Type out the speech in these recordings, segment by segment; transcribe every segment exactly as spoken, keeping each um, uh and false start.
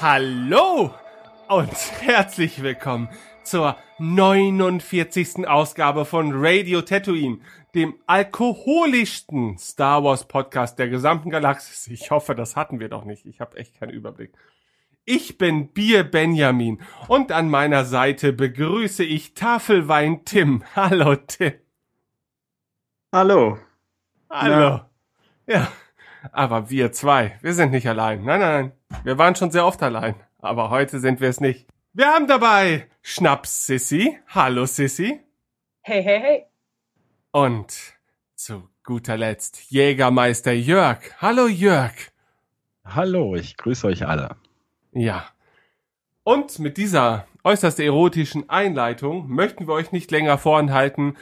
Hallo und herzlich willkommen zur neunundvierzigsten Ausgabe von Radio Tatooine, dem alkoholischsten Star Wars Podcast der gesamten Galaxis. Ich hoffe, das hatten wir doch nicht. Ich habe echt keinen Überblick. Ich bin Bier Benjamin und an meiner Seite begrüße ich Tafelwein Tim. Hallo Tim. Hallo. Hallo. Na? Ja, aber wir zwei, wir sind nicht allein. Nein, nein, nein. Wir waren schon sehr oft allein, aber heute sind wir es nicht. Wir haben dabei Schnaps Sissi. Hallo Sissi. Hey, hey, hey. Und zu guter Letzt Jägermeister Jörg. Hallo Jörg. Hallo, ich grüße euch alle. Ja, und mit dieser äußerst erotischen Einleitung möchten wir euch nicht länger vorenthalten,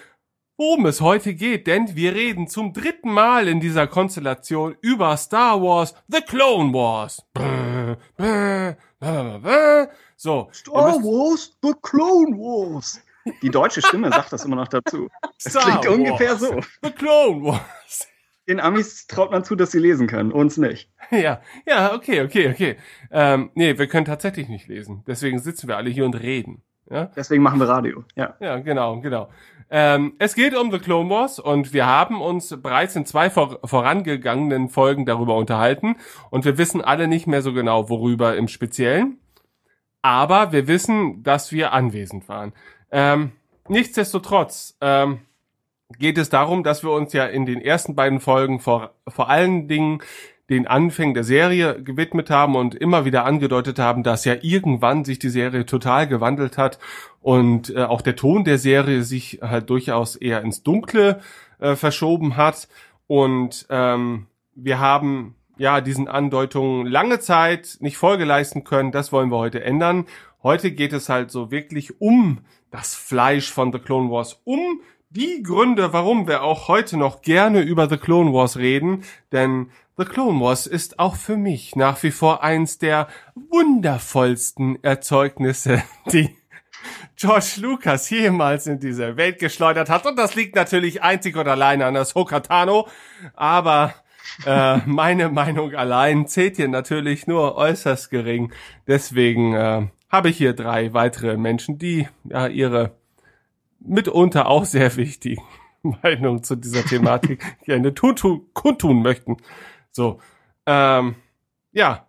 worum es heute geht, denn wir reden zum dritten Mal in dieser Konstellation über Star Wars, The Clone Wars. Brr, brr, brr, brr. So, Star Wars, The Clone Wars. Die deutsche Stimme sagt das immer noch dazu. Es klingt Wars, ungefähr so. The Clone Wars. Den Amis traut man zu, dass sie lesen können, uns nicht. Ja, ja, okay, okay, okay. Ähm, nee, wir können tatsächlich nicht lesen. Deswegen sitzen wir alle hier und reden. Ja? Deswegen machen wir Radio, ja. Ja, genau, genau. Ähm, es geht um The Clone Wars und wir haben uns bereits in zwei vor- vorangegangenen Folgen darüber unterhalten und wir wissen alle nicht mehr so genau, worüber im Speziellen. Aber wir wissen, dass wir anwesend waren. Ähm, nichtsdestotrotz, ähm, geht es darum, dass wir uns ja in den ersten beiden Folgen vor, vor allen Dingen den Anfängen der Serie gewidmet haben und immer wieder angedeutet haben, dass ja irgendwann sich die Serie total gewandelt hat und äh, auch der Ton der Serie sich halt durchaus eher ins Dunkle äh, verschoben hat. Und ähm, wir haben ja diesen Andeutungen lange Zeit nicht Folge leisten können. Das wollen wir heute ändern. Heute geht es halt so wirklich um das Fleisch von The Clone Wars, um die Gründe, warum wir auch heute noch gerne über The Clone Wars reden, denn The Clone Wars ist auch für mich nach wie vor eins der wundervollsten Erzeugnisse, die George Lucas jemals in diese Welt geschleudert hat. Und das liegt natürlich einzig und allein an Ahsoka Tano, aber äh, meine Meinung allein zählt hier natürlich nur äußerst gering. Deswegen äh, habe ich hier drei weitere Menschen, die ja ihre mitunter auch sehr wichtigen Meinung zu dieser Thematik gerne kundtun kundtun möchten. So, ähm, ja,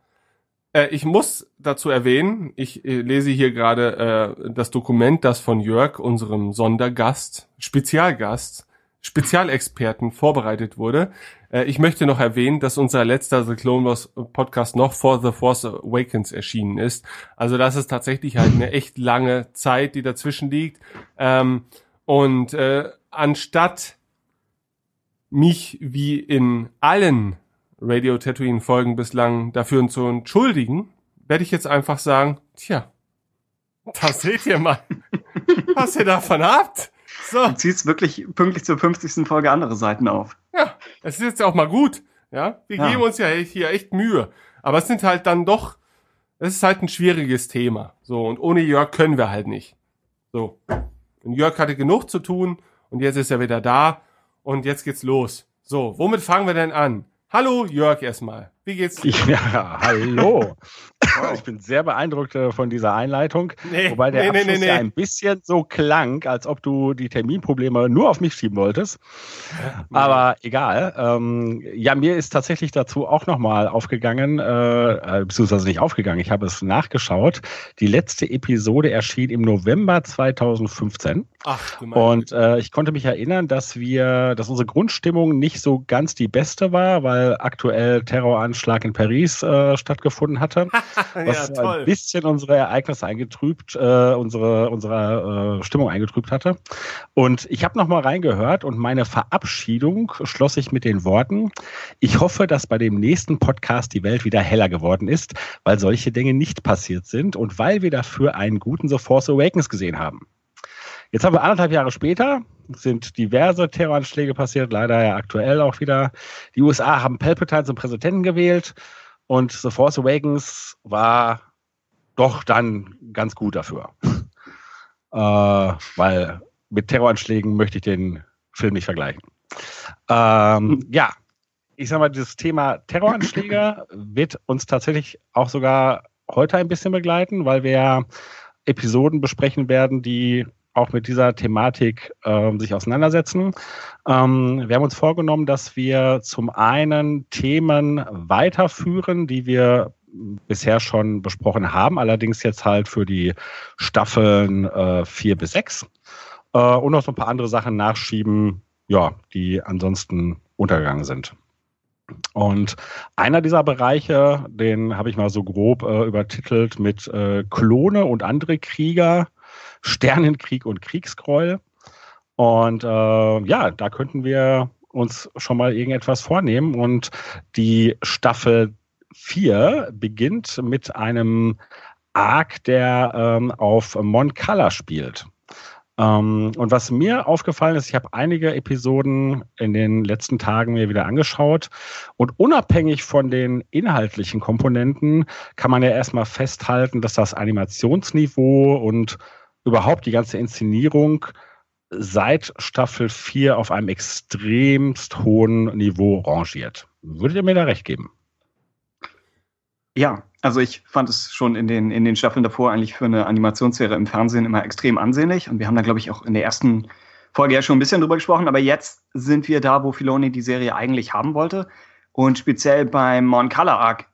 äh, ich muss dazu erwähnen, ich äh, lese hier gerade äh, das Dokument, das von Jörg, unserem Sondergast, Spezialgast, Spezialexperten vorbereitet wurde. Äh, ich möchte noch erwähnen, dass unser letzter The Clone Wars Podcast noch vor The Force Awakens erschienen ist. Also das ist tatsächlich halt eine echt lange Zeit, die dazwischen liegt. Ähm, und äh, anstatt mich wie in allen Radio Tatooine Folgen bislang dafür zu entschuldigen, werde ich jetzt einfach sagen, tja, das seht ihr mal, was ihr davon habt. So. Du ziehst wirklich pünktlich zur fünfzigsten Folge andere Seiten auf. Ja, es ist jetzt auch mal gut. Ja, wir ja. geben uns ja hier echt Mühe. Aber es sind halt dann doch, es ist halt ein schwieriges Thema. So, und ohne Jörg können wir halt nicht. So. Und Jörg hatte genug zu tun und jetzt ist er wieder da und jetzt geht's los. So, womit fangen wir denn an? Hallo Jörg erstmal. Wie geht's dir? Ja, hallo. Wow. Ich bin sehr beeindruckt von dieser Einleitung, nee, wobei der nee, Abschluss nee, nee, ja nee. ein bisschen so klang, als ob du die Terminprobleme nur auf mich schieben wolltest, aber egal. Ähm, ja, mir ist tatsächlich dazu auch nochmal aufgegangen, äh, beziehungsweise nicht aufgegangen, ich habe es nachgeschaut, die letzte Episode erschien im November zweitausendfünfzehn. Ach, und äh, ich konnte mich erinnern, dass wir, dass unsere Grundstimmung nicht so ganz die beste war, weil aktuell Terroranschlag in Paris äh, stattgefunden hatte. Was ja, ein bisschen unsere Ereignisse eingetrübt, äh, unsere, unsere äh, Stimmung eingetrübt hatte. Und ich habe nochmal reingehört und meine Verabschiedung schloss ich mit den Worten, ich hoffe, dass bei dem nächsten Podcast die Welt wieder heller geworden ist, weil solche Dinge nicht passiert sind und weil wir dafür einen guten The Force Awakens gesehen haben. Jetzt haben wir anderthalb Jahre später, sind diverse Terroranschläge passiert, leider ja aktuell auch wieder. Die U S A haben Palpatine zum Präsidenten gewählt. Und The Force Awakens war doch dann ganz gut dafür. äh, weil mit Terroranschlägen möchte ich den Film nicht vergleichen. Ähm, ja, ich sag mal, dieses Thema Terroranschläge wird uns tatsächlich auch sogar heute ein bisschen begleiten, weil wir ja Episoden besprechen werden, die auch mit dieser Thematik äh, sich auseinandersetzen. Ähm, wir haben uns vorgenommen, dass wir zum einen Themen weiterführen, die wir bisher schon besprochen haben, allerdings jetzt halt für die Staffeln äh, vier bis sechs äh, und noch so ein paar andere Sachen nachschieben, ja, die ansonsten untergegangen sind. Und einer dieser Bereiche, den habe ich mal so grob äh, übertitelt mit äh, Klone und andere Krieger, Sternenkrieg und Kriegsgräuel. Und äh, ja, da könnten wir uns schon mal irgendetwas vornehmen. Und die Staffel vier beginnt mit einem Arc, der ähm, auf Mon Calamari spielt. Um, und was mir aufgefallen ist, ich habe einige Episoden in den letzten Tagen mir wieder angeschaut und unabhängig von den inhaltlichen Komponenten kann man ja erstmal festhalten, dass das Animationsniveau und überhaupt die ganze Inszenierung seit Staffel vier auf einem extremst hohen Niveau rangiert. Würdet ihr mir da recht geben? Ja, also ich fand es schon in den, in den Staffeln davor eigentlich für eine Animationsserie im Fernsehen immer extrem ansehnlich. Und wir haben da, glaube ich, auch in der ersten Folge ja schon ein bisschen drüber gesprochen. Aber jetzt sind wir da, wo Filoni die Serie eigentlich haben wollte. Und speziell beim Mon Calamari Arc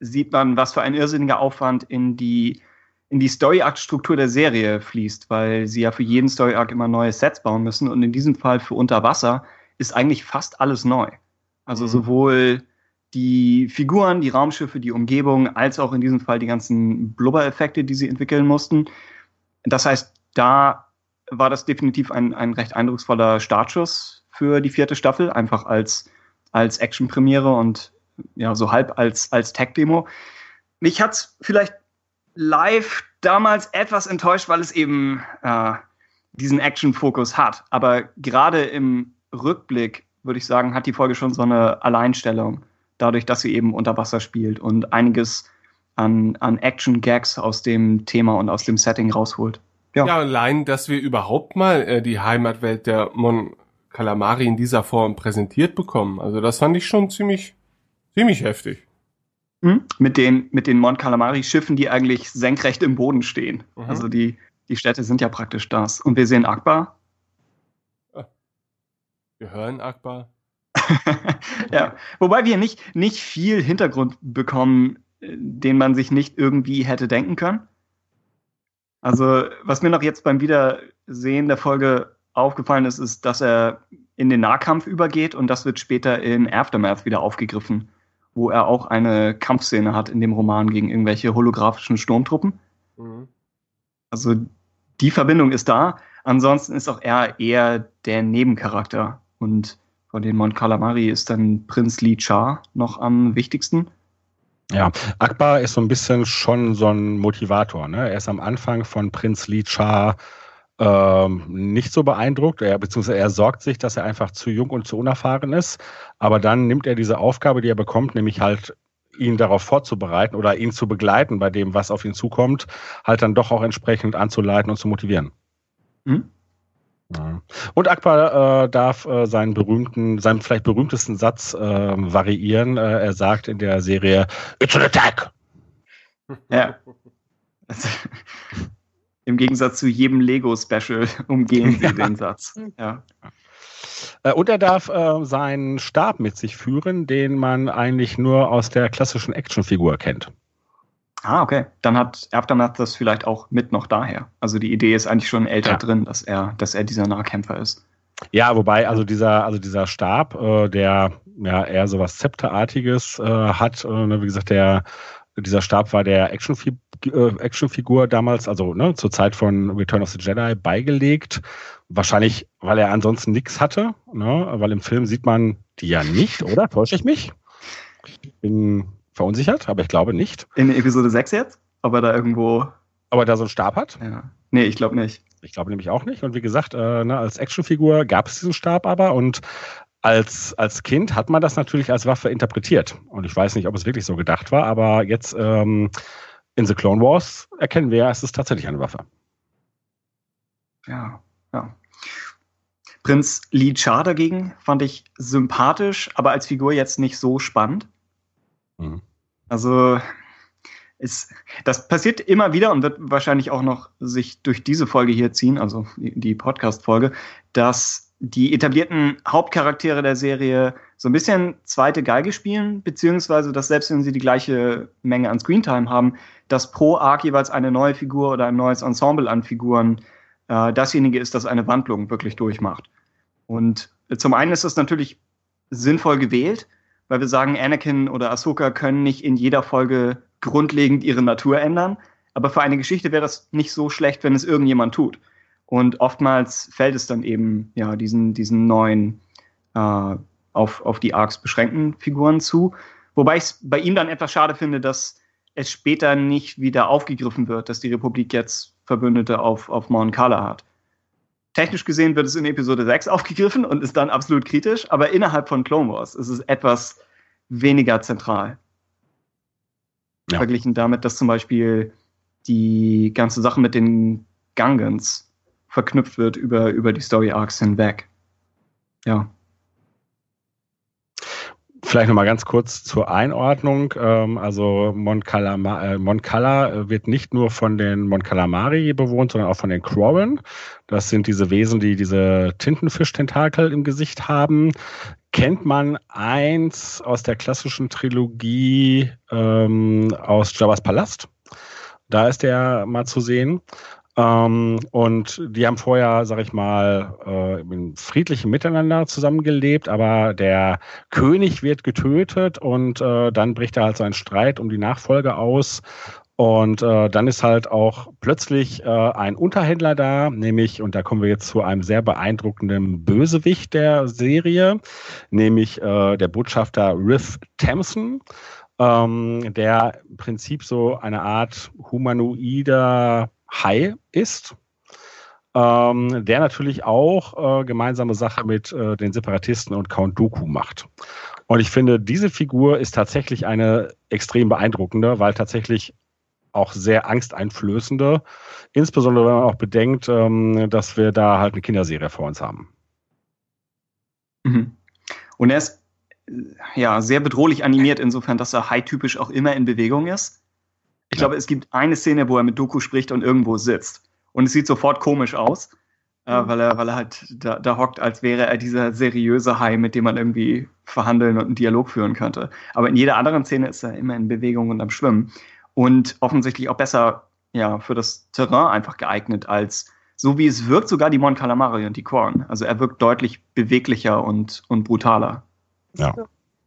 sieht man, was für ein irrsinniger Aufwand in die, in die Story-Arc-Struktur der Serie fließt. Weil sie ja für jeden Story-Arc immer neue Sets bauen müssen. Und in diesem Fall für Unterwasser ist eigentlich fast alles neu. Also mhm. sowohl die Figuren, die Raumschiffe, die Umgebung, als auch in diesem Fall die ganzen Blubber-Effekte, die sie entwickeln mussten. Das heißt, da war das definitiv ein, ein recht eindrucksvoller Startschuss für die vierte Staffel, einfach als, als Action-Premiere und ja, so halb als, als Tech-Demo. Mich hat es vielleicht live damals etwas enttäuscht, weil es eben äh, diesen Action-Fokus hat. Aber gerade im Rückblick, würde ich sagen, hat die Folge schon so eine Alleinstellung. Dadurch, dass sie eben unter Wasser spielt und einiges an, an Action-Gags aus dem Thema und aus dem Setting rausholt. Ja, ja allein, dass wir überhaupt mal äh, die Heimatwelt der Mon Calamari in dieser Form präsentiert bekommen. Also das fand ich schon ziemlich, ziemlich heftig. Mhm. Mit den, mit den Mon Calamari-Schiffen, die eigentlich senkrecht im Boden stehen. Mhm. Also die, die Städte sind ja praktisch das. Und wir sehen Ackbar. Wir hören Ackbar. Ja, wobei wir nicht, nicht viel Hintergrund bekommen, den man sich nicht irgendwie hätte denken können. Also, was mir noch jetzt beim Wiedersehen der Folge aufgefallen ist, ist, dass er in den Nahkampf übergeht und das wird später in Aftermath wieder aufgegriffen, wo er auch eine Kampfszene hat in dem Roman gegen irgendwelche holographischen Sturmtruppen. Mhm. Also, die Verbindung ist da. Ansonsten ist auch er eher der Nebencharakter und von den Mon Calamari ist dann Prinz Lee-Char noch am wichtigsten. Ja, Ackbar ist so ein bisschen schon so ein Motivator. Ne? Er ist am Anfang von Prinz Lee-Char ähm, nicht so beeindruckt, er, beziehungsweise er sorgt sich, dass er einfach zu jung und zu unerfahren ist. Aber dann nimmt er diese Aufgabe, die er bekommt, nämlich halt ihn darauf vorzubereiten oder ihn zu begleiten bei dem, was auf ihn zukommt, halt dann doch auch entsprechend anzuleiten und zu motivieren. Mhm. Ja. Und Ackbar äh, darf äh, seinen berühmten, seinen vielleicht berühmtesten Satz äh, variieren. Äh, er sagt in der Serie, "It's an attack!" Ja. Also, im Gegensatz zu jedem Lego-Special umgehen sie den Satz. Ja. Äh, und er darf äh, seinen Stab mit sich führen, den man eigentlich nur aus der klassischen Actionfigur kennt. Ah, okay. Dann hat Aftermath das vielleicht auch mit noch daher. Also die Idee ist eigentlich schon älter ja. drin, dass er, dass er dieser Nahkämpfer ist. Ja, wobei also dieser, also dieser Stab, äh, der ja eher sowas Zepterartiges äh, hat, äh, wie gesagt, der dieser Stab war der Actionfi- äh, Actionfigur damals, also ne, zur Zeit von Return of the Jedi beigelegt. Wahrscheinlich, weil er ansonsten nichts hatte, ne? Weil im Film sieht man die ja nicht, oder? Täusche ich mich? Ich bin verunsichert, aber ich glaube nicht. In Episode sechs jetzt? Ob er da irgendwo... Ob er da so einen Stab hat? Ja. Nee, ich glaube nicht. Ich glaube nämlich auch nicht. Und wie gesagt, äh, ne, als Actionfigur gab es diesen Stab aber. Und als, als Kind hat man das natürlich als Waffe interpretiert. Und ich weiß nicht, ob es wirklich so gedacht war. Aber jetzt ähm, in The Clone Wars erkennen wir, es ist tatsächlich eine Waffe. Ja, ja. Prinz Lee-Char dagegen fand ich sympathisch, aber als Figur jetzt nicht so spannend. Also Es, das passiert immer wieder und wird wahrscheinlich auch noch sich durch diese Folge hier ziehen, also die Podcast-Folge, dass die etablierten Hauptcharaktere der Serie so ein bisschen zweite Geige spielen, beziehungsweise, dass selbst wenn sie die gleiche Menge an Screentime haben, dass pro Arc jeweils eine neue Figur oder ein neues Ensemble an Figuren äh, dasjenige ist, das eine Wandlung wirklich durchmacht. Und zum einen ist das natürlich sinnvoll gewählt, weil wir sagen, Anakin oder Ahsoka können nicht in jeder Folge grundlegend ihre Natur ändern. Aber für eine Geschichte wäre das nicht so schlecht, wenn es irgendjemand tut. Und oftmals fällt es dann eben ja diesen, diesen neuen, äh, auf, auf die Arcs beschränkten Figuren zu. Wobei ich es bei ihm dann etwas schade finde, dass es später nicht wieder aufgegriffen wird, dass die Republik jetzt Verbündete auf, auf Mon Cala hat. Technisch gesehen wird es in Episode sechs aufgegriffen und ist dann absolut kritisch, aber innerhalb von Clone Wars ist es etwas weniger zentral. Ja. Verglichen damit, dass zum Beispiel die ganze Sache mit den Gungans verknüpft wird über, über die Story-Arcs hinweg. Ja. Vielleicht nochmal ganz kurz zur Einordnung. Also Mon Calamari, Mon Cala wird nicht nur von den Mon Calamari bewohnt, sondern auch von den Krowen. Das sind diese Wesen, die diese Tintenfisch-Tentakel im Gesicht haben. Kennt man eins aus der klassischen Trilogie ähm, aus Jabba's Palast. Da ist der mal zu sehen. Ähm, und die haben vorher, sag ich mal, äh, im friedlichen Miteinander zusammengelebt, aber der König wird getötet und äh, dann bricht da halt so ein Streit um die Nachfolge aus und äh, dann ist halt auch plötzlich äh, ein Unterhändler da, nämlich, und da kommen wir jetzt zu einem sehr beeindruckenden Bösewicht der Serie, nämlich äh, der Botschafter Riff Thompson, ähm, der im Prinzip so eine Art humanoider Hai ist, ähm, der natürlich auch äh, gemeinsame Sache mit äh, den Separatisten und Count Dooku macht. Und ich finde, diese Figur ist tatsächlich eine extrem beeindruckende, weil tatsächlich auch sehr angsteinflößende, insbesondere wenn man auch bedenkt, ähm, dass wir da halt eine Kinderserie vor uns haben. Mhm. Und er ist ja sehr bedrohlich animiert, insofern, dass er hai-typisch auch immer in Bewegung ist. Ich glaube, es gibt eine Szene, wo er mit Dooku spricht und irgendwo sitzt. Und es sieht sofort komisch aus, äh, weil, er, weil er halt da, da hockt, als wäre er dieser seriöse Hai, mit dem man irgendwie verhandeln und einen Dialog führen könnte. Aber in jeder anderen Szene ist er immer in Bewegung und am Schwimmen. Und offensichtlich auch besser ja, für das Terrain einfach geeignet als, so wie es wirkt, sogar die Mon Calamari und die Korn. Also er wirkt deutlich beweglicher und, und brutaler. Ja.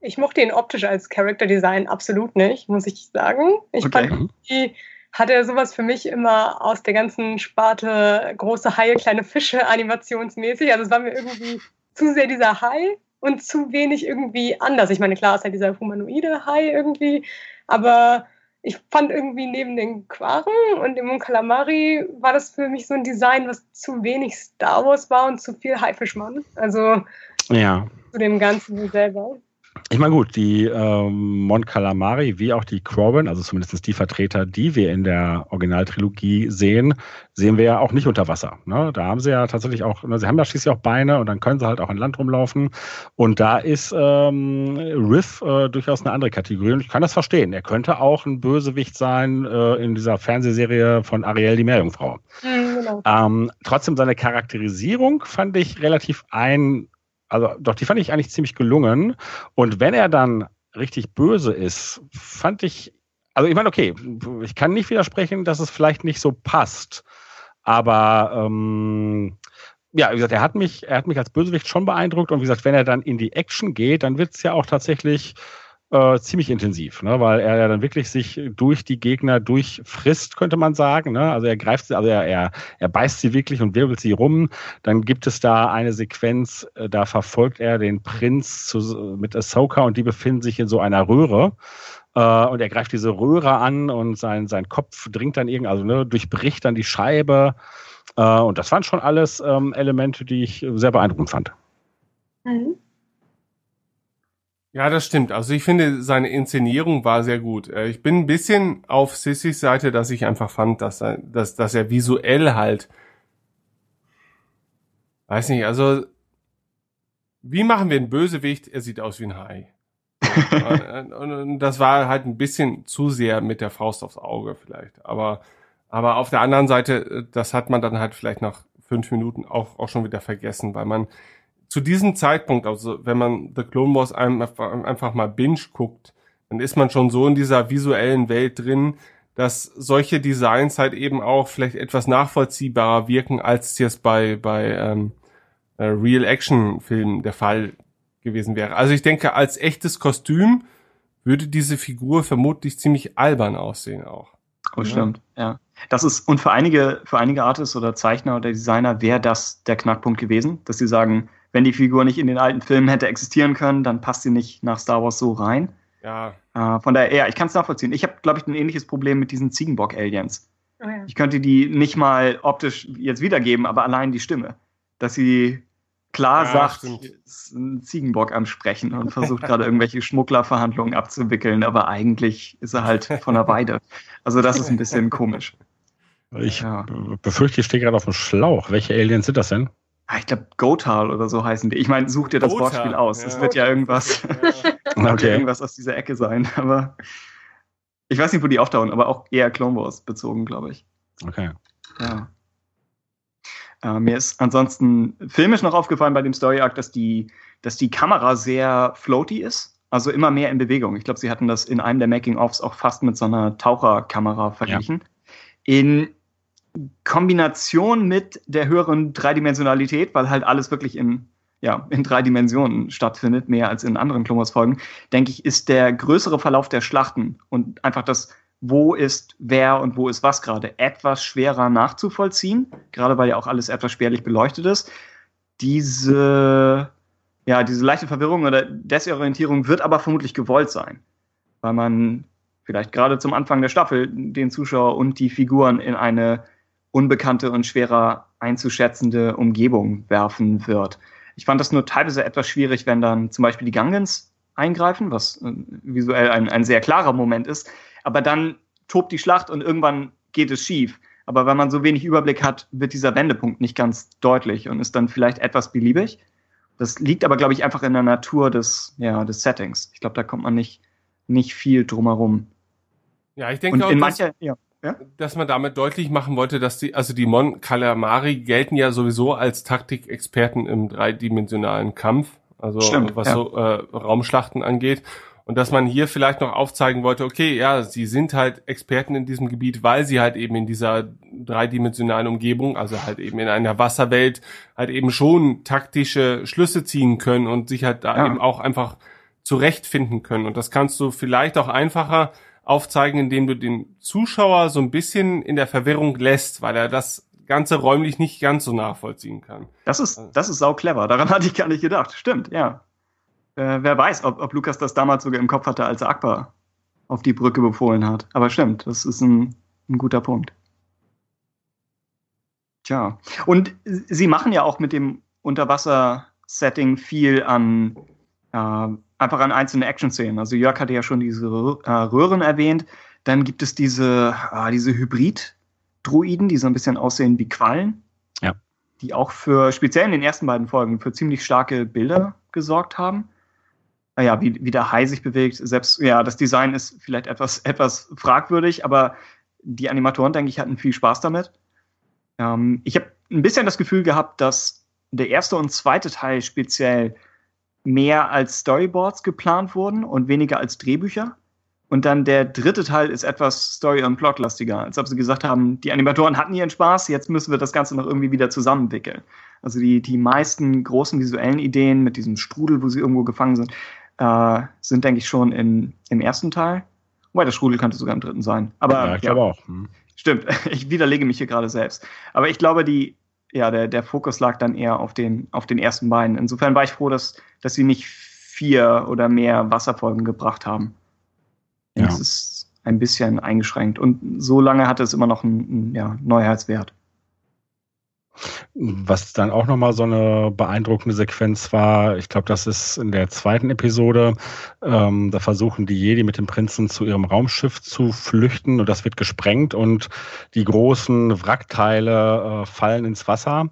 Ich mochte ihn optisch als Character Design absolut nicht, muss ich sagen. Ich okay. fand, die hat er sowas für mich immer aus der ganzen Sparte große Haie, kleine Fische animationsmäßig. Also es war mir irgendwie zu sehr dieser Hai und zu wenig irgendwie anders. Ich meine, klar ist halt dieser humanoide Hai irgendwie, aber ich fand irgendwie neben den Quaren und dem Mon Calamari war das für mich so ein Design, was zu wenig Star Wars war und zu viel Haifischmann. Also ja. Zu dem Ganzen selber. Ich meine gut, die ähm, Mon Calamari wie auch die Krowen, also zumindest die Vertreter, die wir in der Originaltrilogie sehen, sehen wir ja auch nicht unter Wasser. Ne? Da haben sie ja tatsächlich auch, ne, sie haben ja schließlich auch Beine und dann können sie halt auch an Land rumlaufen. Und da ist ähm, Riff äh, durchaus eine andere Kategorie und ich kann das verstehen. Er könnte auch ein Bösewicht sein äh, in dieser Fernsehserie von Ariel, die Meerjungfrau. Mhm, genau. ähm, trotzdem seine Charakterisierung fand ich relativ ein... Also doch, die fand ich eigentlich ziemlich gelungen. Und wenn er dann richtig böse ist, fand ich, also ich meine, okay, ich kann nicht widersprechen, dass es vielleicht nicht so passt. Aber ähm, ja, wie gesagt, er hat mich, er hat mich als Bösewicht schon beeindruckt. Und wie gesagt, wenn er dann in die Action geht, dann wird es ja auch tatsächlich äh, ziemlich intensiv, ne? Weil er ja dann wirklich sich durch die Gegner durchfrisst, könnte man sagen, ne? Also er greift sie, also er, er, er beißt sie wirklich und wirbelt sie rum. Dann gibt es da eine Sequenz, da verfolgt er den Prinz zu, mit Ahsoka und die befinden sich in so einer Röhre. Äh, und er greift diese Röhre an und sein, sein Kopf dringt dann irgend, also ne, durchbricht dann die Scheibe. Äh, und das waren schon alles ähm, Elemente, die ich sehr beeindruckend fand. Mhm. Ja, das stimmt. Also ich finde, seine Inszenierung war sehr gut. Ich bin ein bisschen auf Sissys Seite, dass ich einfach fand, dass er, dass, dass er visuell halt, weiß nicht, also wie machen wir einen Bösewicht? Er sieht aus wie ein Hai. Und das war halt ein bisschen zu sehr mit der Faust aufs Auge vielleicht. Aber aber auf der anderen Seite, das hat man dann halt vielleicht nach fünf Minuten auch auch schon wieder vergessen, weil man zu diesem Zeitpunkt, also wenn man The Clone Wars einfach mal binge guckt, dann ist man schon so in dieser visuellen Welt drin, dass solche Designs halt eben auch vielleicht etwas nachvollziehbarer wirken, als es jetzt bei bei ähm, Real-Action-Filmen der Fall gewesen wäre. Also ich denke, als echtes Kostüm würde diese Figur vermutlich ziemlich albern aussehen auch. Oh, stimmt, ja. ja. Das ist, und für einige, für einige Artists oder Zeichner oder Designer wäre das der Knackpunkt gewesen, dass sie sagen, wenn die Figur nicht in den alten Filmen hätte existieren können, dann passt sie nicht nach Star Wars so rein. Ja. Äh, von daher, ja, ich kann es nachvollziehen. Ich habe, glaube ich, ein ähnliches Problem mit diesen Ziegenbock-Aliens. Oh, ja. Ich könnte die nicht mal optisch jetzt wiedergeben, aber allein die Stimme. Dass sie klar ja, sagt, ist ein Ziegenbock am Sprechen und versucht gerade irgendwelche Schmugglerverhandlungen abzuwickeln, aber eigentlich ist er halt von der Weide. Also das ist ein bisschen komisch. Ich ja. befürchte, ich stehe gerade auf dem Schlauch. Welche Aliens sind das denn? Ich glaube, Gotal oder so heißen die. Ich meine, such dir das Gotal. Wortspiel aus. Das ja. wird ja irgendwas, ja. Okay. irgendwas aus dieser Ecke sein. Aber ich weiß nicht, wo die auftauchen, aber auch eher Clone Wars bezogen, glaube ich. Okay. Ja. Äh, mir ist ansonsten filmisch noch aufgefallen bei dem Story-Arc, dass die, dass die Kamera sehr floaty ist. Also immer mehr in Bewegung. Ich glaube, sie hatten das in einem der Making-Offs auch fast mit so einer Taucherkamera verglichen. Ja. In Kombination mit der höheren Dreidimensionalität, weil halt alles wirklich in, ja, in drei Dimensionen stattfindet, mehr als in anderen Clone Wars-Folgen, denke ich, ist der größere Verlauf der Schlachten und einfach das, wo ist wer und wo ist was gerade, etwas schwerer nachzuvollziehen, gerade weil ja auch alles etwas spärlich beleuchtet ist. Diese, ja, diese leichte Verwirrung oder Desorientierung wird aber vermutlich gewollt sein, weil man vielleicht gerade zum Anfang der Staffel den Zuschauer und die Figuren in eine unbekannte und schwerer einzuschätzende Umgebung werfen wird. Ich fand das nur teilweise etwas schwierig, wenn dann zum Beispiel die Gungans eingreifen, was visuell ein, ein sehr klarer Moment ist, aber dann tobt die Schlacht und irgendwann geht es schief. Aber wenn man so wenig Überblick hat, wird dieser Wendepunkt nicht ganz deutlich und ist dann vielleicht etwas beliebig. Das liegt aber, glaube ich, einfach in der Natur des, ja, des Settings. Ich glaube, da kommt man nicht, nicht viel drumherum. Ja, ich denke und auch, in mancher, dass, ja. Ja? dass man damit deutlich machen wollte, dass die, also die Mon Calamari gelten ja sowieso als Taktikexperten im dreidimensionalen Kampf, also Stimmt, was ja. so äh, Raumschlachten angeht. Und dass man hier vielleicht noch aufzeigen wollte, okay, ja, sie sind halt Experten in diesem Gebiet, weil sie halt eben in dieser dreidimensionalen Umgebung, also halt eben in einer Wasserwelt, halt eben schon taktische Schlüsse ziehen können und sich halt da ja. eben auch einfach zurechtfinden können. Und das kannst du vielleicht auch einfacher aufzeigen, indem du den Zuschauer so ein bisschen in der Verwirrung lässt, weil er das Ganze räumlich nicht ganz so nachvollziehen kann. Das ist, das ist sau clever, daran hatte ich gar nicht gedacht. Stimmt, ja. Äh, wer weiß, ob, ob Lucas das damals sogar im Kopf hatte, als er Ackbar auf die Brücke befohlen hat. Aber stimmt, das ist ein, ein guter Punkt. Tja. Und sie machen ja auch mit dem Unterwasser-Setting viel an äh, einfach an einzelne Action-Szenen. Also Jörg hatte ja schon diese Rö- äh, Röhren erwähnt. Dann gibt es diese, äh, diese Hybrid-Droiden, die so ein bisschen aussehen wie Quallen. Ja. Die auch für, speziell in den ersten beiden Folgen, für ziemlich starke Bilder gesorgt haben. Naja, wie, wie der Hai sich bewegt, selbst, ja, das Design ist vielleicht etwas, etwas fragwürdig, aber die Animatoren, denke ich, hatten viel Spaß damit. Ähm, ich habe ein bisschen das Gefühl gehabt, dass der erste und zweite Teil speziell mehr als Storyboards geplant wurden und weniger als Drehbücher. Und dann der dritte Teil ist etwas story- und plotlastiger, als ob sie gesagt haben, die Animatoren hatten ihren Spaß, jetzt müssen wir das Ganze noch irgendwie wieder zusammenwickeln. Also die, die meisten großen visuellen Ideen mit diesem Strudel, wo sie irgendwo gefangen sind, äh, sind, denke ich, schon in, im ersten Teil. Wobei, der Strudel könnte sogar im dritten sein. Aber, ja, ich glaube ja, auch. Hm. Stimmt, ich widerlege mich hier gerade selbst. Aber ich glaube, die Ja, der, der Fokus lag dann eher auf den, auf den ersten beiden. Insofern war ich froh, dass, dass sie nicht vier oder mehr Wasserfolgen gebracht haben. Ja. Das ist ein bisschen eingeschränkt. Und so lange hatte es immer noch einen, ja, Neuheitswert. Was dann auch nochmal so eine beeindruckende Sequenz war, ich glaube, das ist in der zweiten Episode, ähm, da versuchen die Jedi mit dem Prinzen zu ihrem Raumschiff zu flüchten und das wird gesprengt und die großen Wrackteile äh, fallen ins Wasser.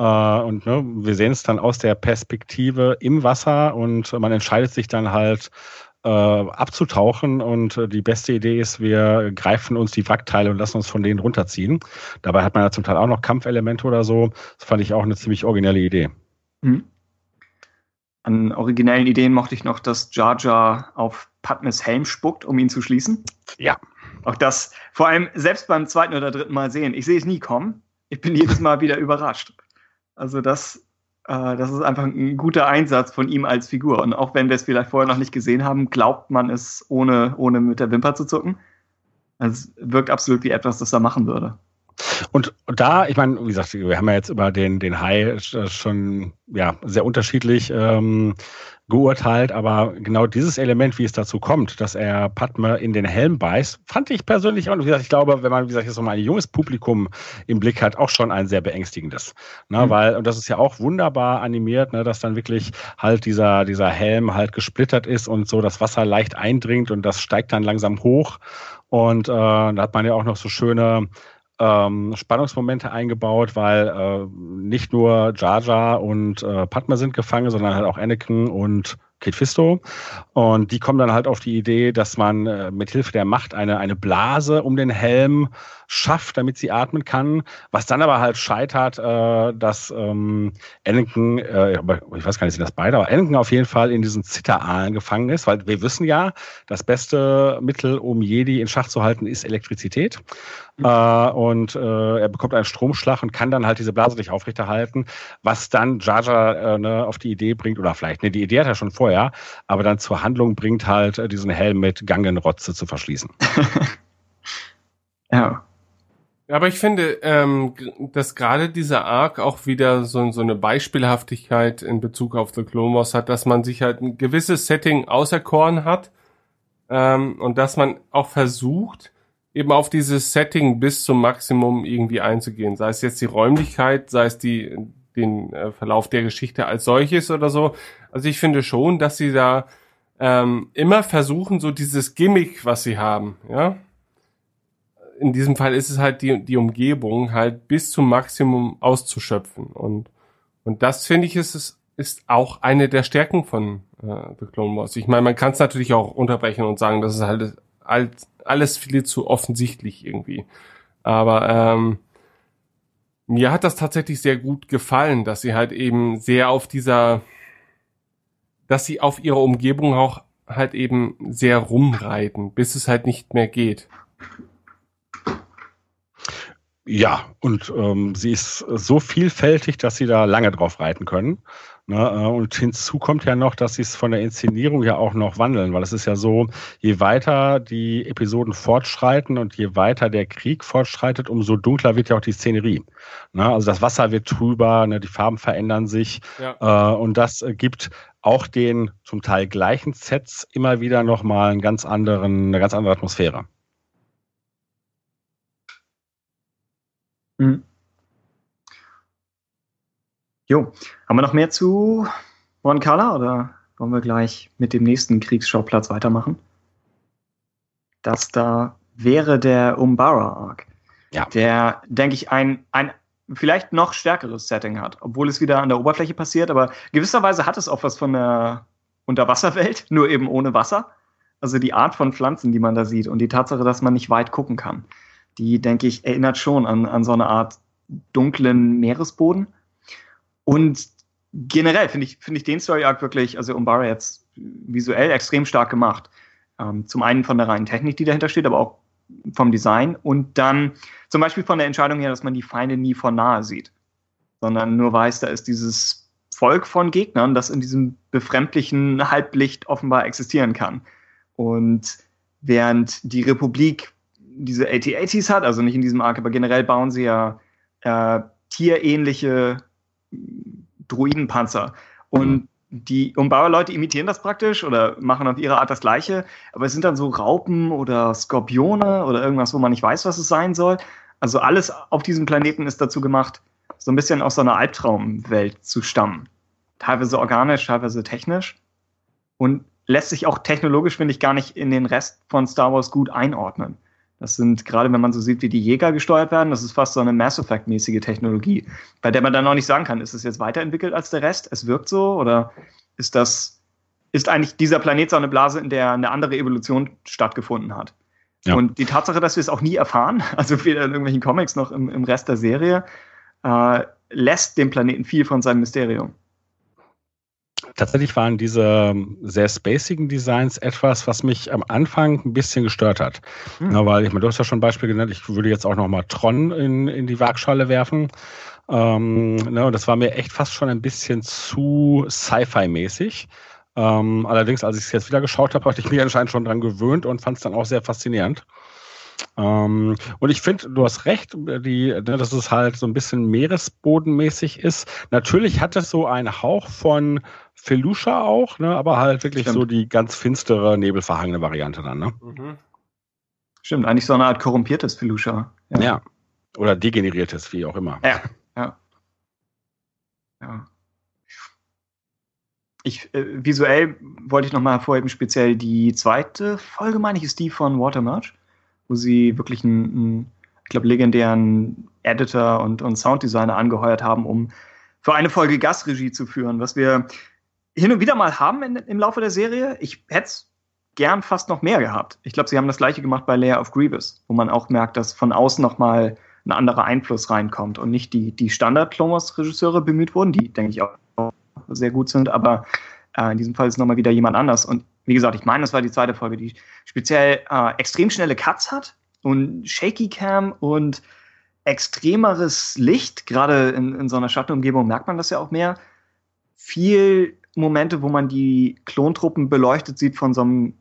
Uh, und ne, wir sehen es dann aus der Perspektive im Wasser und man entscheidet sich dann halt, äh, abzutauchen und äh, die beste Idee ist, wir greifen uns die Wrackteile und lassen uns von denen runterziehen. Dabei hat man ja zum Teil auch noch Kampfelemente oder so. Das fand ich auch eine ziemlich originelle Idee. Mhm. An originellen Ideen mochte ich noch, dass Jar Jar auf Padmes Helm spuckt, um ihn zu schließen. Ja. Auch das, vor allem selbst beim zweiten oder dritten Mal sehen, ich sehe es nie kommen. Ich bin jedes Mal wieder überrascht. Also das, äh, das ist einfach ein guter Einsatz von ihm als Figur. Und auch wenn wir es vielleicht vorher noch nicht gesehen haben, glaubt man es, ohne, ohne mit der Wimper zu zucken. Also es wirkt absolut wie etwas, das er machen würde. Und da, ich meine, wie gesagt, wir haben ja jetzt über den, den Hai schon ja, sehr unterschiedlich ähm, geurteilt, aber genau dieses Element, wie es dazu kommt, dass er Padme in den Helm beißt, fand ich persönlich auch, wie gesagt, ich glaube, wenn man, wie gesagt, jetzt nochmal ein junges Publikum im Blick hat, auch schon ein sehr beängstigendes. Ne, mhm. Weil, und das ist ja auch wunderbar animiert, ne, dass dann wirklich halt dieser, dieser Helm halt gesplittert ist und so das Wasser leicht eindringt und das steigt dann langsam hoch. Und äh, da hat man ja auch noch so schöne Ähm, Spannungsmomente eingebaut, weil äh, nicht nur Jar Jar und äh, Padme sind gefangen, sondern halt auch Anakin und Kit Fisto. Und die kommen dann halt auf die Idee, dass man äh, mit Hilfe der Macht eine, eine Blase um den Helm schafft, damit sie atmen kann. Was dann aber halt scheitert, äh, dass ähm, Anakin, äh, ich weiß gar nicht, sind das beide, aber Anakin auf jeden Fall in diesen Zitteraalen gefangen ist, weil wir wissen ja, das beste Mittel, um Jedi in Schach zu halten, ist Elektrizität. Mhm. Äh, und äh, er bekommt einen Stromschlag und kann dann halt diese Blase nicht aufrechterhalten, was dann Jar Jar äh, ne, auf die Idee bringt, oder vielleicht, ne, die Idee hat er schon vorher, ja, aber dann zur Handlung bringt halt, diesen Helm mit Gangenrotze zu verschließen. Ja. Aber ich finde, ähm, dass gerade dieser Arc auch wieder so, so eine Beispielhaftigkeit in Bezug auf The Clone Wars hat, dass man sich halt ein gewisses Setting auserkoren hat ähm, und dass man auch versucht, eben auf dieses Setting bis zum Maximum irgendwie einzugehen. Sei es jetzt die Räumlichkeit, sei es die den äh, Verlauf der Geschichte als solches oder so. Also ich finde schon, dass sie da ähm, immer versuchen, so dieses Gimmick, was sie haben, ja. In diesem Fall ist es halt die die Umgebung halt bis zum Maximum auszuschöpfen. Und und das finde ich ist ist, ist auch eine der Stärken von äh, The Clone Wars. Ich meine, man kann es natürlich auch unterbrechen und sagen, das ist halt, halt alles viel zu offensichtlich irgendwie. Aber ähm, mir hat das tatsächlich sehr gut gefallen, dass sie halt eben sehr auf dieser, dass sie auf ihrer Umgebung auch halt eben sehr rumreiten, bis es halt nicht mehr geht. Ja, und ähm, sie ist so vielfältig, dass sie da lange drauf reiten können. Ne, und hinzu kommt ja noch, dass sie es von der Inszenierung ja auch noch wandeln, weil es ist ja so, je weiter die Episoden fortschreiten und je weiter der Krieg fortschreitet, umso dunkler wird ja auch die Szenerie. Ne, also das Wasser wird trüber, ne, die Farben verändern sich, ja. äh, und das gibt auch den zum Teil gleichen Sets immer wieder nochmal einen ganz anderen, eine ganz andere Atmosphäre. Mhm. Jo, haben wir noch mehr zu Mon Cala oder wollen wir gleich mit dem nächsten Kriegsschauplatz weitermachen? Das da wäre der Umbara-Arc, ja. Der, denke ich, ein, ein vielleicht noch stärkeres Setting hat, obwohl es wieder an der Oberfläche passiert, aber gewisserweise hat es auch was von der Unterwasserwelt, nur eben ohne Wasser. Also die Art von Pflanzen, die man da sieht und die Tatsache, dass man nicht weit gucken kann, die, denke ich, erinnert schon an, an so eine Art dunklen Meeresboden. Und generell finde ich, finde ich den Story-Arc wirklich, also Umbara jetzt visuell extrem stark gemacht. Ähm, zum einen von der reinen Technik, die dahinter steht, aber auch vom Design. Und dann zum Beispiel von der Entscheidung her, dass man die Feinde nie von nahe sieht, sondern nur weiß, da ist dieses Volk von Gegnern, das in diesem befremdlichen Halblicht offenbar existieren kann. Und während die Republik diese AT-ATs hat, also nicht in diesem Arc, aber generell bauen sie ja äh, tierähnliche Druidenpanzer. Und die Umbara-Leute imitieren das praktisch oder machen auf ihre Art das Gleiche, aber es sind dann so Raupen oder Skorpione oder irgendwas, wo man nicht weiß, was es sein soll. Also alles auf diesem Planeten ist dazu gemacht, so ein bisschen aus so einer Albtraumwelt zu stammen. Teilweise organisch, teilweise technisch. Und lässt sich auch technologisch, finde ich, gar nicht in den Rest von Star Wars gut einordnen. Das sind, gerade wenn man so sieht, wie die Jäger gesteuert werden, das ist fast so eine Mass Effect-mäßige Technologie, bei der man dann auch nicht sagen kann, ist es jetzt weiterentwickelt als der Rest? Es wirkt so? Oder ist das ist eigentlich dieser Planet so eine Blase, in der eine andere Evolution stattgefunden hat. Ja. Und die Tatsache, dass wir es auch nie erfahren, also weder in irgendwelchen Comics noch im, im Rest der Serie, äh, lässt dem Planeten viel von seinem Mysterium. Tatsächlich waren diese sehr spacigen Designs etwas, was mich am Anfang ein bisschen gestört hat. Hm. Na, weil, ich meine, du hast ja schon ein Beispiel genannt, ich würde jetzt auch noch mal Tron in, in die Waagschale werfen. Ähm, ne, und das war mir echt fast schon ein bisschen zu Sci-Fi-mäßig. Ähm, allerdings, als ich es jetzt wieder geschaut habe, hatte ich mich anscheinend schon dran gewöhnt und fand es dann auch sehr faszinierend. Ähm, und ich finde, du hast recht, die, ne, dass es halt so ein bisschen meeresbodenmäßig ist. Natürlich hat es so einen Hauch von Felusha auch, ne, aber halt wirklich Stimmt. so die ganz finstere, nebelverhangene Variante dann. Ne? Mhm. Stimmt, eigentlich so eine Art korrumpiertes Felusha. Ja. ja, oder degeneriertes, wie auch immer. Ja, ja. ja. Ich, äh, visuell wollte ich nochmal hervorheben, speziell die zweite Folge, meine ich, ist die von Watermarch, wo sie wirklich einen, einen ich glaube, legendären Editor und, und Sounddesigner angeheuert haben, um für eine Folge Gastregie zu führen, was wir hin und wieder mal haben in, im Laufe der Serie. Ich hätte es gern fast noch mehr gehabt. Ich glaube, sie haben das Gleiche gemacht bei Lair of Grievous, wo man auch merkt, dass von außen nochmal ein anderer Einfluss reinkommt und nicht die, die Standard-Clone Wars-Regisseure bemüht wurden, die, denke ich, auch sehr gut sind, aber äh, in diesem Fall ist nochmal wieder jemand anders. Und wie gesagt, ich meine, das war die zweite Folge, die speziell äh, extrem schnelle Cuts hat und Shaky Cam und extremeres Licht, gerade in, in so einer Schattenumgebung merkt man das ja auch mehr. Viel Momente, wo man die Klontruppen beleuchtet sieht von so einem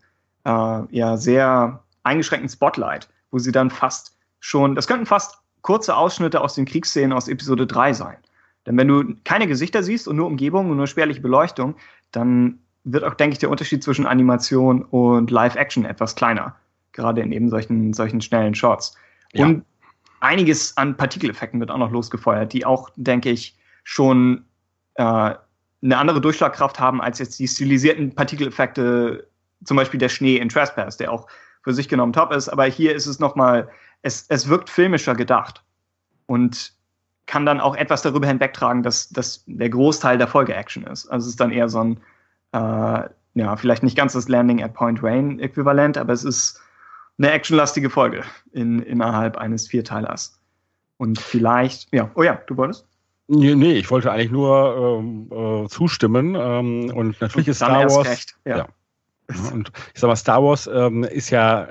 äh, ja, sehr eingeschränkten Spotlight, wo sie dann fast schon, das könnten fast kurze Ausschnitte aus den Kriegsszenen aus Episode drei sein. Denn wenn du keine Gesichter siehst und nur Umgebung und nur spärliche Beleuchtung, dann wird auch, denke ich, der Unterschied zwischen Animation und Live-Action etwas kleiner. Gerade in eben solchen, solchen schnellen Shots. Ja. Und einiges an Partikeleffekten wird auch noch losgefeuert, die auch, denke ich, schon äh, eine andere Durchschlagkraft haben als jetzt die stilisierten Partikeleffekte, zum Beispiel der Schnee in Trespass, der auch für sich genommen top ist. Aber hier ist es nochmal, es, es wirkt filmischer gedacht. Und kann dann auch etwas darüber hinwegtragen, dass, dass der Großteil der Folge Action ist. Also es ist dann eher so ein, äh, ja, vielleicht nicht ganz das Landing at Point Rain-Äquivalent, aber es ist eine actionlastige Folge in, innerhalb eines Vierteilers. Und vielleicht, ja, oh ja, du wolltest? Nee, nee ich wollte eigentlich nur ähm, äh, zustimmen. Ähm, und natürlich und ist Star Wars... Recht, ja. ja. Und ich sag mal, Star Wars ähm, ist ja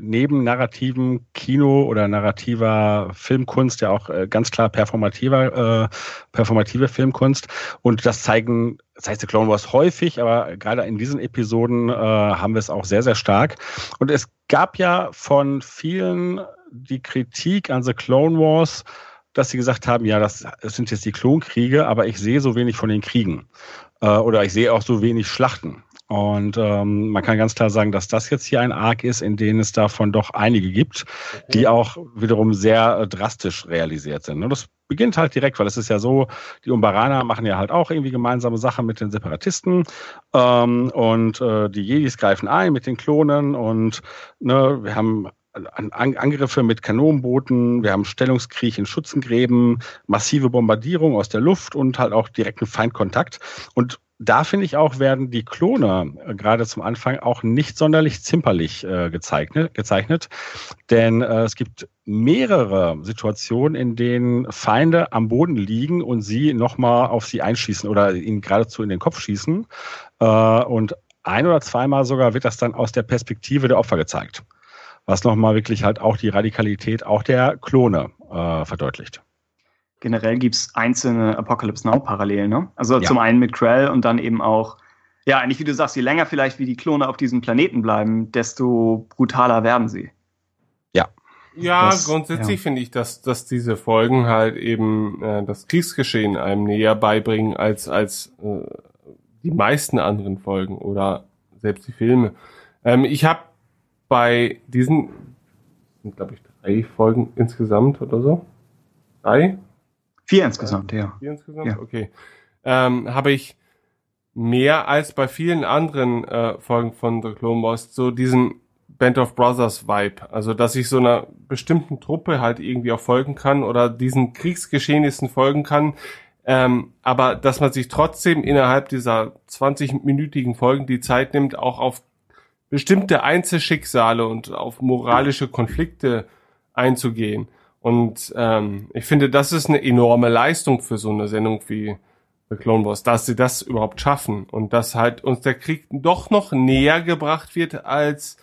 neben narrativem Kino oder narrativer Filmkunst ja auch äh, ganz klar performativer, äh, performative Filmkunst. Und das zeigen, das heißt, The Clone Wars häufig, aber gerade in diesen Episoden äh, haben wir es auch sehr, sehr stark. Und es gab ja von vielen die Kritik an The Clone Wars, dass sie gesagt haben, ja, das sind jetzt die Klonkriege, aber ich sehe so wenig von den Kriegen. Äh, oder ich sehe auch so wenig Schlachten. Und ähm, man kann ganz klar sagen, dass das jetzt hier ein Arc ist, in dem es davon doch einige gibt, die auch wiederum sehr äh, drastisch realisiert sind. Und das beginnt halt direkt, weil es ist ja so, die Umbaraner machen ja halt auch irgendwie gemeinsame Sachen mit den Separatisten ähm, und äh, die Jedis greifen ein mit den Klonen und ne, wir haben An- An- Angriffe mit Kanonenbooten, wir haben Stellungskrieg in Schützengräben, massive Bombardierung aus der Luft und halt auch direkten Feindkontakt. Und da, finde ich auch, werden die Klone äh, gerade zum Anfang auch nicht sonderlich zimperlich äh, gezeichnet, gezeichnet. Denn äh, es gibt mehrere Situationen, in denen Feinde am Boden liegen und sie nochmal auf sie einschießen oder ihnen geradezu in den Kopf schießen. Äh, und ein- oder zweimal sogar wird das dann aus der Perspektive der Opfer gezeigt. Was nochmal wirklich halt auch die Radikalität auch der Klone äh, verdeutlicht. Generell gibt es einzelne Apocalypse Now-Parallelen, ne? Also ja. Zum einen mit Krell und dann eben auch, ja, eigentlich wie du sagst, je länger vielleicht wie die Klone auf diesem Planeten bleiben, desto brutaler werden sie. Ja. Ja, das, grundsätzlich ja. finde ich, dass, dass diese Folgen halt eben äh, das Kriegsgeschehen einem näher beibringen als, als äh, die meisten anderen Folgen oder selbst die Filme. Ähm, ich habe bei diesen, sind glaube ich drei Folgen insgesamt oder so, drei? Vier insgesamt, äh, ja. Vier insgesamt, ja. Okay. Ähm, habe ich mehr als bei vielen anderen äh, Folgen von The Clone Wars so diesen Band of Brothers Vibe, also dass ich so einer bestimmten Truppe halt irgendwie auch folgen kann oder diesen Kriegsgeschehnissen folgen kann, Ähm, aber dass man sich trotzdem innerhalb dieser zwanzigminütigen Folgen die Zeit nimmt, auch auf bestimmte Einzelschicksale und auf moralische Konflikte einzugehen. Und ähm, ich finde, das ist eine enorme Leistung für so eine Sendung wie The Clone Wars, dass sie das überhaupt schaffen und dass halt uns der Krieg doch noch näher gebracht wird, als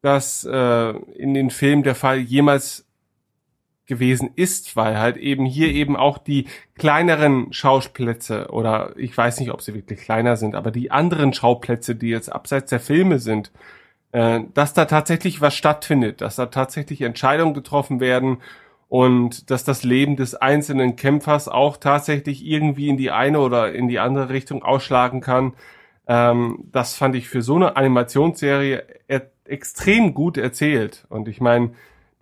das äh, in den Filmen der Fall jemals gewesen ist, weil halt eben hier eben auch die kleineren Schauplätze oder ich weiß nicht, ob sie wirklich kleiner sind, aber die anderen Schauplätze, die jetzt abseits der Filme sind, äh, dass da tatsächlich was stattfindet, dass da tatsächlich Entscheidungen getroffen werden und dass das Leben des einzelnen Kämpfers auch tatsächlich irgendwie in die eine oder in die andere Richtung ausschlagen kann. Ähm, das fand ich für so eine Animationsserie er- extrem gut erzählt. Und ich meine,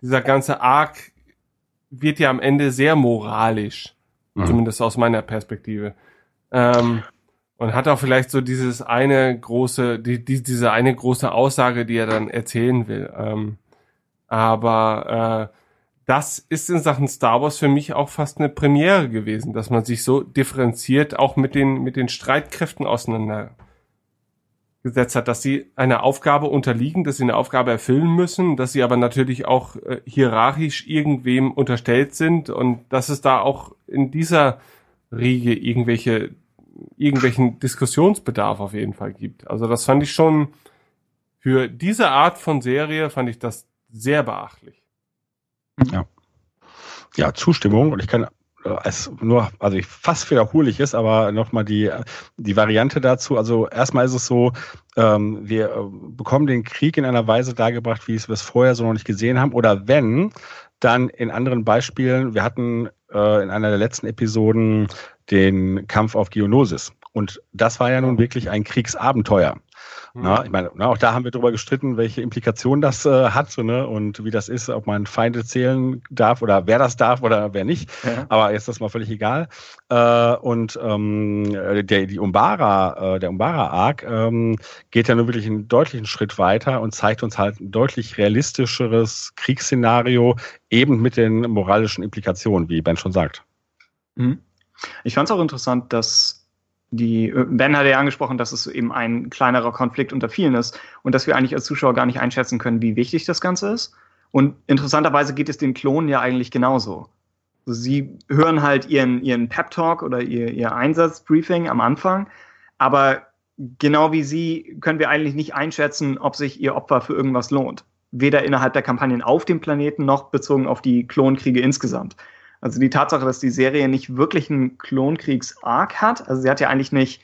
dieser ganze Arc wird ja am Ende sehr moralisch, mhm. zumindest aus meiner Perspektive. Ähm, und hat auch vielleicht so dieses eine große, die, die, diese eine große Aussage, die er dann erzählen will. Ähm, aber äh, das ist in Sachen Star Wars für mich auch fast eine Premiere gewesen, dass man sich so differenziert auch mit den, mit den Streitkräften auseinandergesetzt hat, dass sie einer Aufgabe unterliegen, dass sie eine Aufgabe erfüllen müssen, dass sie aber natürlich auch äh, hierarchisch irgendwem unterstellt sind und dass es da auch in dieser Riege irgendwelche, irgendwelchen Diskussionsbedarf auf jeden Fall gibt. Also das fand ich schon, für diese Art von Serie fand ich das sehr beachtlich. Ja. Ja, Zustimmung. Und ich kann es nur, also ich fast wiederholig ist, aber nochmal die, die Variante dazu. Also erstmal ist es so, ähm, wir bekommen den Krieg in einer Weise dargebracht, wie wir es vorher so noch nicht gesehen haben. Oder wenn, dann in anderen Beispielen, wir hatten äh, in einer der letzten Episoden den Kampf auf Geonosis. Und das war ja nun wirklich ein Kriegsabenteuer. Na, ich meine, na, auch da haben wir drüber gestritten, welche Implikationen das äh, hat, so, ne, und wie das ist, ob man Feinde zählen darf oder wer das darf oder wer nicht. Ja. Aber jetzt ist das mal völlig egal. Äh, und ähm, der die Umbara, äh, der Umbara-Arc ähm, geht ja nur wirklich einen deutlichen Schritt weiter und zeigt uns halt ein deutlich realistischeres Kriegsszenario, eben mit den moralischen Implikationen, wie Ben schon sagt. Ich fand es auch interessant, dass Die, Ben hat ja angesprochen, dass es eben ein kleinerer Konflikt unter vielen ist und dass wir eigentlich als Zuschauer gar nicht einschätzen können, wie wichtig das Ganze ist. Und interessanterweise geht es den Klonen ja eigentlich genauso. Sie hören halt ihren, ihren Pep-Talk oder ihr, ihr Einsatzbriefing am Anfang, aber genau wie sie können wir eigentlich nicht einschätzen, ob sich ihr Opfer für irgendwas lohnt. Weder innerhalb der Kampagnen auf dem Planeten noch bezogen auf die Klonkriege insgesamt. Also die Tatsache, dass die Serie nicht wirklich einen Klonkriegs-Arc hat, also sie hat ja eigentlich nicht,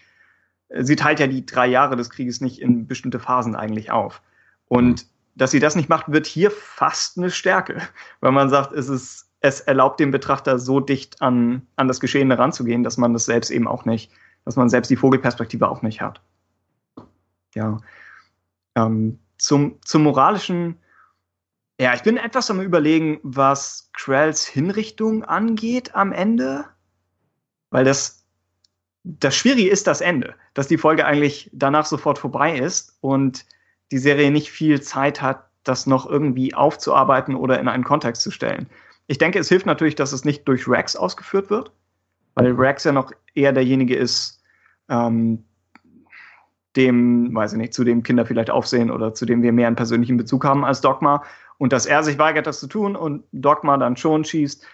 sie teilt ja die drei Jahre des Krieges nicht in bestimmte Phasen eigentlich auf. Und dass sie das nicht macht, wird hier fast eine Stärke, weil man sagt, es ist, es erlaubt dem Betrachter so dicht an, an das Geschehene ranzugehen, dass man das selbst eben auch nicht, dass man selbst die Vogelperspektive auch nicht hat. Ja. Ähm, zum, zum moralischen... Ja, ich bin etwas am Überlegen, was Krells Hinrichtung angeht am Ende. Weil das, das Schwierige ist das Ende. Dass die Folge eigentlich danach sofort vorbei ist und die Serie nicht viel Zeit hat, das noch irgendwie aufzuarbeiten oder in einen Kontext zu stellen. Ich denke, es hilft natürlich, dass es nicht durch Rex ausgeführt wird. Weil Rex ja noch eher derjenige ist, ähm, dem, weiß ich nicht, zu dem Kinder vielleicht aufsehen oder zu dem wir mehr einen persönlichen Bezug haben als Dogma. Und dass er sich weigert, das zu tun und Dogma dann schon schießt,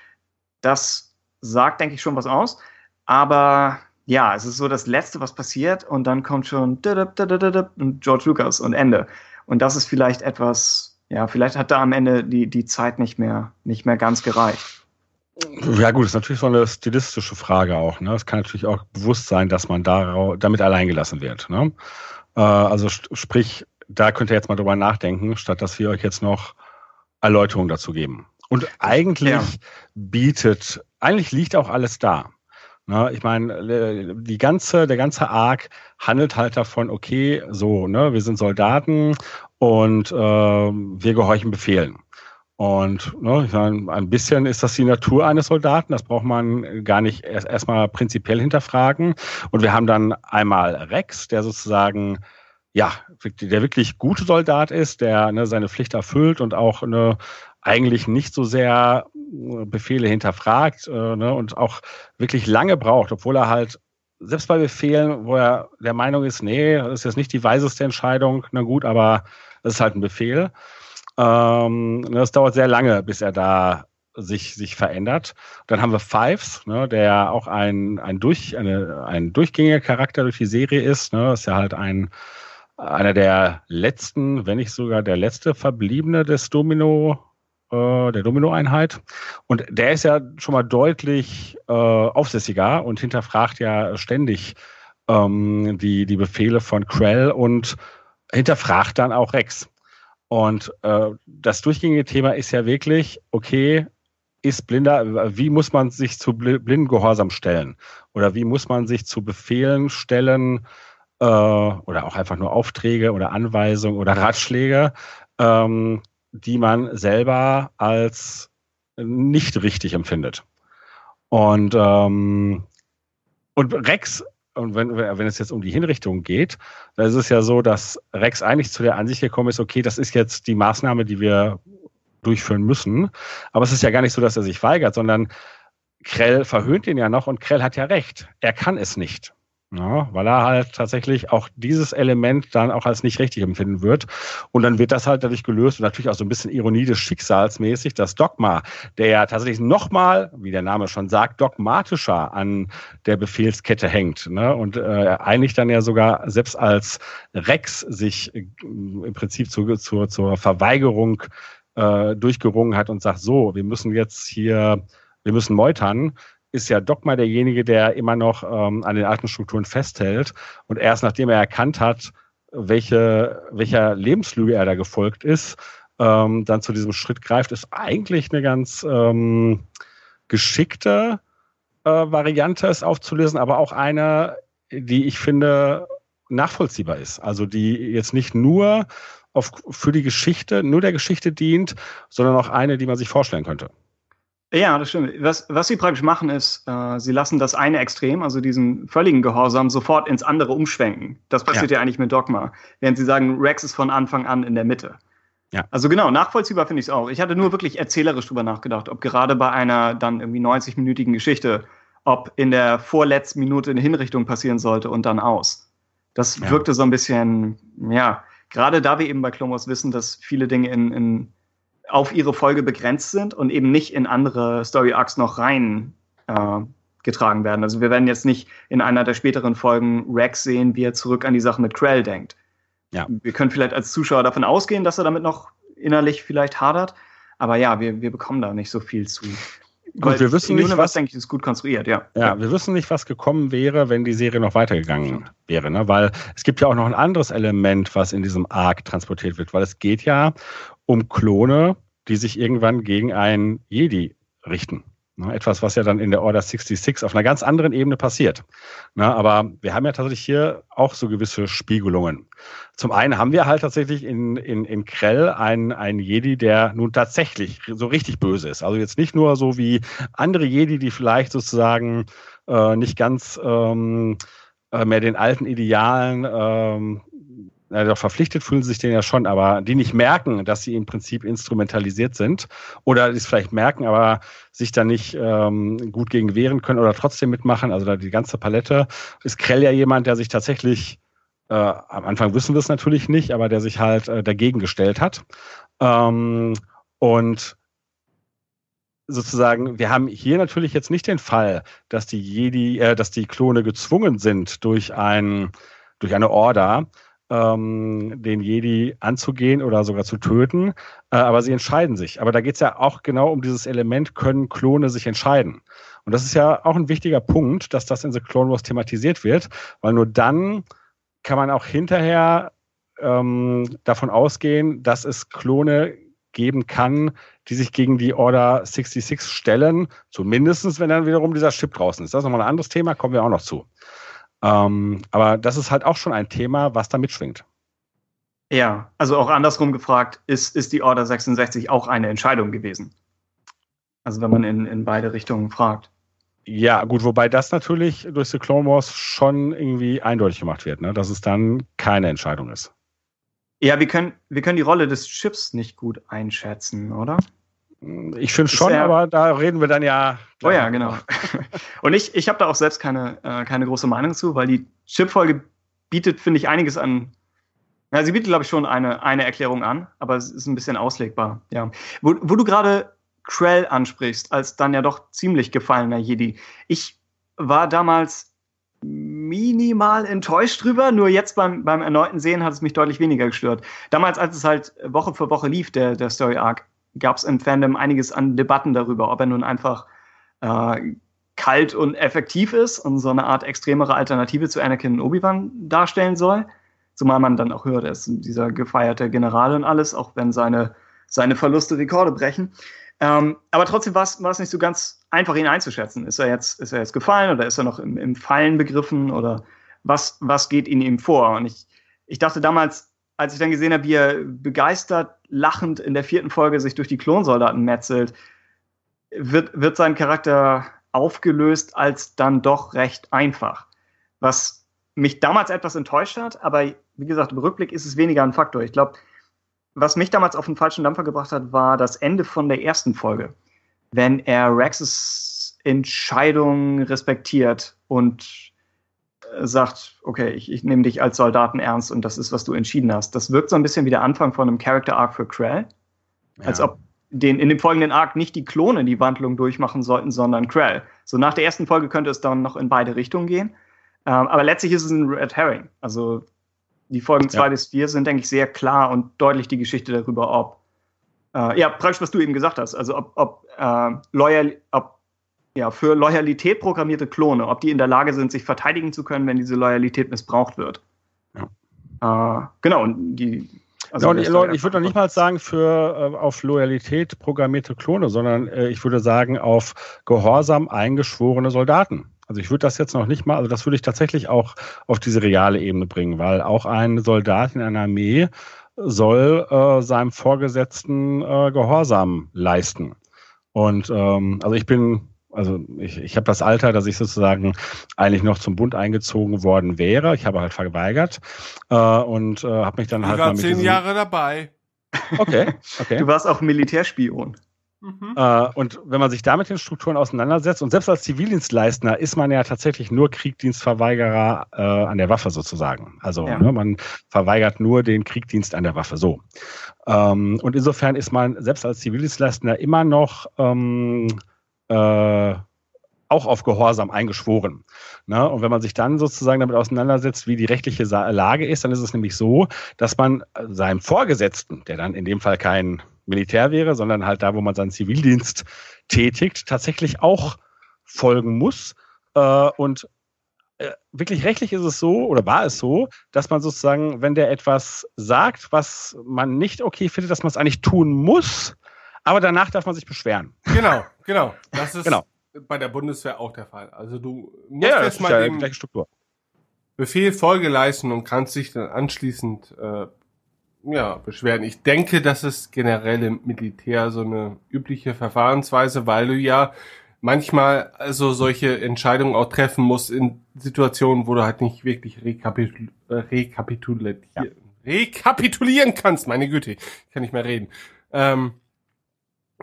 das sagt, denke ich, schon was aus. Aber ja, es ist so das Letzte, was passiert. Und dann kommt schon George Lucas und Ende. Und das ist vielleicht etwas, ja, vielleicht hat da am Ende die, die Zeit nicht mehr, nicht mehr ganz gereicht. Ja gut, das ist natürlich so eine stilistische Frage auch. Ne? Es kann natürlich auch bewusst sein, dass man da, damit allein gelassen wird. Ne? Also sprich, da könnt ihr jetzt mal drüber nachdenken, statt dass wir euch jetzt noch Erläuterungen dazu geben. Und eigentlich ja. bietet, eigentlich liegt auch alles da. Ne, ich meine, die ganze, der ganze Arc handelt halt davon, okay, so, ne, wir sind Soldaten und äh, wir gehorchen Befehlen. Und ne, ich meine, ein bisschen ist das die Natur eines Soldaten, das braucht man gar nicht erst erstmal prinzipiell hinterfragen. Und wir haben dann einmal Rex, der sozusagen ja, der wirklich gute Soldat ist, der ne, seine Pflicht erfüllt und auch ne, eigentlich nicht so sehr Befehle hinterfragt, äh, ne, und auch wirklich lange braucht, obwohl er halt selbst bei Befehlen, wo er der Meinung ist, nee, das ist jetzt nicht die weiseste Entscheidung, na gut, aber das ist halt ein Befehl. Ähm, das dauert sehr lange, bis er da sich, sich verändert. Dann haben wir Fives, ne, der auch ein, ein, durch, eine, ein durchgängiger Charakter durch die Serie ist. Ne, ist ja halt ein einer der letzten, wenn nicht sogar der letzte Verbliebene des Domino, äh, der Domino-Einheit. Und der ist ja schon mal deutlich äh, aufsässiger und hinterfragt ja ständig ähm, die, die Befehle von Krell und hinterfragt dann auch Rex. Und äh, das durchgängige Thema ist ja wirklich, okay, ist blinder, wie muss man sich zu blinden Gehorsam stellen? Oder wie muss man sich zu Befehlen stellen, äh, oder auch einfach nur Aufträge oder Anweisungen oder Ratschläge, ähm, die man selber als nicht richtig empfindet. Und, ähm, und Rex, und wenn, wenn es jetzt um die Hinrichtung geht, dann ist es ja so, dass Rex eigentlich zu der Ansicht gekommen ist, okay, das ist jetzt die Maßnahme, die wir durchführen müssen. Aber es ist ja gar nicht so, dass er sich weigert, sondern Krell verhöhnt ihn ja noch und Krell hat ja recht. Er kann es nicht. Ja, weil er halt tatsächlich auch dieses Element dann auch als nicht richtig empfinden wird. Und dann wird das halt dadurch gelöst und natürlich auch so ein bisschen Ironie des Schicksals mäßig, das Dogma, der ja tatsächlich nochmal, wie der Name schon sagt, dogmatischer an der Befehlskette hängt. Ne? Und äh, eigentlich dann ja sogar selbst als Rex sich äh, im Prinzip zu, zu, zur Verweigerung äh, durchgerungen hat und sagt, so, wir müssen jetzt hier, wir müssen meutern, ist ja Dogma derjenige, der immer noch ähm, an den alten Strukturen festhält. Und erst nachdem er erkannt hat, welche, welcher Lebenslüge er da gefolgt ist, ähm, dann zu diesem Schritt greift, ist eigentlich eine ganz ähm, geschickte äh, Variante, es aufzulösen, aber auch eine, die ich finde nachvollziehbar ist. Also die jetzt nicht nur auf, für die Geschichte, nur der Geschichte dient, sondern auch eine, die man sich vorstellen könnte. Ja, das stimmt. Was, was sie praktisch machen, ist, äh, sie lassen das eine Extrem, also diesen völligen Gehorsam, sofort ins andere umschwenken. Das passiert ja, ja eigentlich mit Dogma. Während sie sagen, Rex ist von Anfang an in der Mitte. Ja. Also genau, nachvollziehbar finde ich es auch. Ich hatte nur wirklich erzählerisch drüber nachgedacht, ob gerade bei einer dann irgendwie neunzig-minütigen Geschichte, ob in der vorletzten Minute eine Hinrichtung passieren sollte und dann aus. Das ja. wirkte so ein bisschen, ja, gerade da wir eben bei Clone Wars wissen, dass viele Dinge in... in auf ihre Folge begrenzt sind und eben nicht in andere Story-Arcs noch rein äh, getragen werden. Also wir werden jetzt nicht in einer der späteren Folgen Rex sehen, wie er zurück an die Sache mit Krell denkt. Ja. Wir können vielleicht als Zuschauer davon ausgehen, dass er damit noch innerlich vielleicht hadert, aber ja, wir, wir bekommen da nicht so viel zu. Gut, wir wissen nicht, was, denke ich, ist gut konstruiert, ja. Ja, wir wissen nicht, was gekommen wäre, wenn die Serie noch weitergegangen wäre, ne? Weil es gibt ja auch noch ein anderes Element, was in diesem Arc transportiert wird, weil es geht ja um Klone, die sich irgendwann gegen einen Jedi richten. Etwas, was ja dann in der Order sechsundsechzig auf einer ganz anderen Ebene passiert. Na, aber wir haben ja tatsächlich hier auch so gewisse Spiegelungen. Zum einen haben wir halt tatsächlich in, in, in Krell einen, einen Jedi, der nun tatsächlich so richtig böse ist. Also jetzt nicht nur so wie andere Jedi, die vielleicht sozusagen äh, nicht ganz ähm, mehr den alten Idealen ähm, also verpflichtet fühlen sie sich denen ja schon, aber die nicht merken, dass sie im Prinzip instrumentalisiert sind oder die es vielleicht merken, aber sich da nicht ähm, gut gegen wehren können oder trotzdem mitmachen, also da die ganze Palette. Ist Krell ja jemand, der sich tatsächlich, äh, am Anfang wissen wir es natürlich nicht, aber der sich halt äh, dagegen gestellt hat. Ähm, und sozusagen, wir haben hier natürlich jetzt nicht den Fall, dass die Jedi, äh, dass die Klone gezwungen sind durch ein, durch eine Order, Ähm, den Jedi anzugehen oder sogar zu töten, äh, aber sie entscheiden sich. Aber da geht es ja auch genau um dieses Element, können Klone sich entscheiden? Und das ist ja auch ein wichtiger Punkt, dass das in The Clone Wars thematisiert wird, weil nur dann kann man auch hinterher ähm, davon ausgehen, dass es Klone geben kann, die sich gegen die Order sechsundsechzig stellen, zumindest wenn dann wiederum dieser Chip draußen ist. Das ist nochmal ein anderes Thema, kommen wir auch noch zu. Ähm, aber das ist halt auch schon ein Thema, was da mitschwingt. Ja, also auch andersrum gefragt, ist, ist die Order sechsundsechzig auch eine Entscheidung gewesen? Also wenn man in, in beide Richtungen fragt. Ja, gut, wobei das natürlich durch The Clone Wars schon irgendwie eindeutig gemacht wird, ne? Dass es dann keine Entscheidung ist. Ja, wir können, wir können die Rolle des Chips nicht gut einschätzen, oder? Ich finde schon, eher, aber da reden wir dann ja. Klar. Oh ja, genau. Und ich, ich habe da auch selbst keine, äh, keine große Meinung zu, weil die Chip-Folge bietet, finde ich, einiges an. Ja, sie bietet, glaube ich, schon eine, eine Erklärung an, aber es ist ein bisschen auslegbar. Ja. Wo, wo du gerade Krell ansprichst, als dann ja doch ziemlich gefallener Jedi. Ich war damals minimal enttäuscht drüber, nur jetzt beim, beim erneuten Sehen hat es mich deutlich weniger gestört. Damals, als es halt Woche für Woche lief, der, der Story-Arc, gab es im Fandom einiges an Debatten darüber, ob er nun einfach äh, kalt und effektiv ist und so eine Art extremere Alternative zu Anakin und Obi-Wan darstellen soll. Zumal man dann auch hört, er ist dieser gefeierte General und alles, auch wenn seine, seine Verluste Rekorde brechen. Ähm, aber trotzdem war es nicht so ganz einfach, ihn einzuschätzen. Ist er jetzt, ist er jetzt gefallen oder ist er noch im, im Fallen begriffen oder was, was geht in ihm vor? Und ich, ich dachte damals, als ich dann gesehen habe, wie er begeistert, lachend in der vierten Folge sich durch die Klonsoldaten metzelt, wird, wird sein Charakter aufgelöst als dann doch recht einfach. Was mich damals etwas enttäuscht hat, aber wie gesagt, im Rückblick ist es weniger ein Faktor. Ich glaube, was mich damals auf den falschen Dampfer gebracht hat, war das Ende von der ersten Folge. Wenn er Rexes Entscheidung respektiert und sagt, okay, ich, ich nehme dich als Soldaten ernst und das ist, was du entschieden hast. Das wirkt so ein bisschen wie der Anfang von einem Character-Arc für Krell. Ja. Als ob den, in dem folgenden Arc nicht die Klone die Wandlung durchmachen sollten, sondern Krell. So nach der ersten Folge könnte es dann noch in beide Richtungen gehen. Ähm, aber letztlich ist es ein Red Herring. Also die Folgen zwei ja. bis vier sind, denke ich, sehr klar und deutlich die Geschichte darüber, ob äh, ja, praktisch, was du eben gesagt hast, also ob, ob, äh, loyal, ob ja, für Loyalität programmierte Klone, ob die in der Lage sind, sich verteidigen zu können, wenn diese Loyalität missbraucht wird. Ja. Äh, genau. Und die, also ja, und Leute, ich würde noch nicht mal sagen, für äh, auf Loyalität programmierte Klone, sondern äh, ich würde sagen, auf Gehorsam eingeschworene Soldaten. Also ich würde das jetzt noch nicht mal, also das würde ich tatsächlich auch auf diese reale Ebene bringen, weil auch ein Soldat in einer Armee soll äh, seinem Vorgesetzten äh, Gehorsam leisten. Und ähm, also ich bin... Also ich, ich habe das Alter, dass ich sozusagen eigentlich noch zum Bund eingezogen worden wäre. Ich habe halt verweigert äh, und äh, habe mich dann ich halt... Ich war mal mit zehn Jahre dabei. Okay, okay. Du warst auch Militärspion. Mhm. Äh, und wenn man sich da mit den Strukturen auseinandersetzt und selbst als Zivildienstleister ist man ja tatsächlich nur Kriegdienstverweigerer äh, an der Waffe sozusagen. Also ja. ne, man verweigert nur den Kriegdienst an der Waffe so. Ähm, und insofern ist man selbst als Zivildienstleister immer noch... Ähm, Äh, auch auf Gehorsam eingeschworen. Ne? Und wenn man sich dann sozusagen damit auseinandersetzt, wie die rechtliche Sa- Lage ist, dann ist es nämlich so, dass man seinem Vorgesetzten, der dann in dem Fall kein Militär wäre, sondern halt da, wo man seinen Zivildienst tätigt, tatsächlich auch folgen muss. Äh, und äh, wirklich rechtlich ist es so, oder war es so, dass man sozusagen, wenn der etwas sagt, was man nicht okay findet, dass man es eigentlich tun muss, aber danach darf man sich beschweren. Genau, genau. Das ist genau. bei der Bundeswehr auch der Fall. Also du musst ja, erstmal ja dem Befehl Folge leisten und kannst dich dann anschließend äh, ja, beschweren. Ich denke, das ist generell im Militär so eine übliche Verfahrensweise, weil du ja manchmal also solche Entscheidungen auch treffen musst in Situationen, wo du halt nicht wirklich rekapitul- rekapitulieren, ja. rekapitulieren kannst. Meine Güte, ich kann nicht mehr reden. Ähm,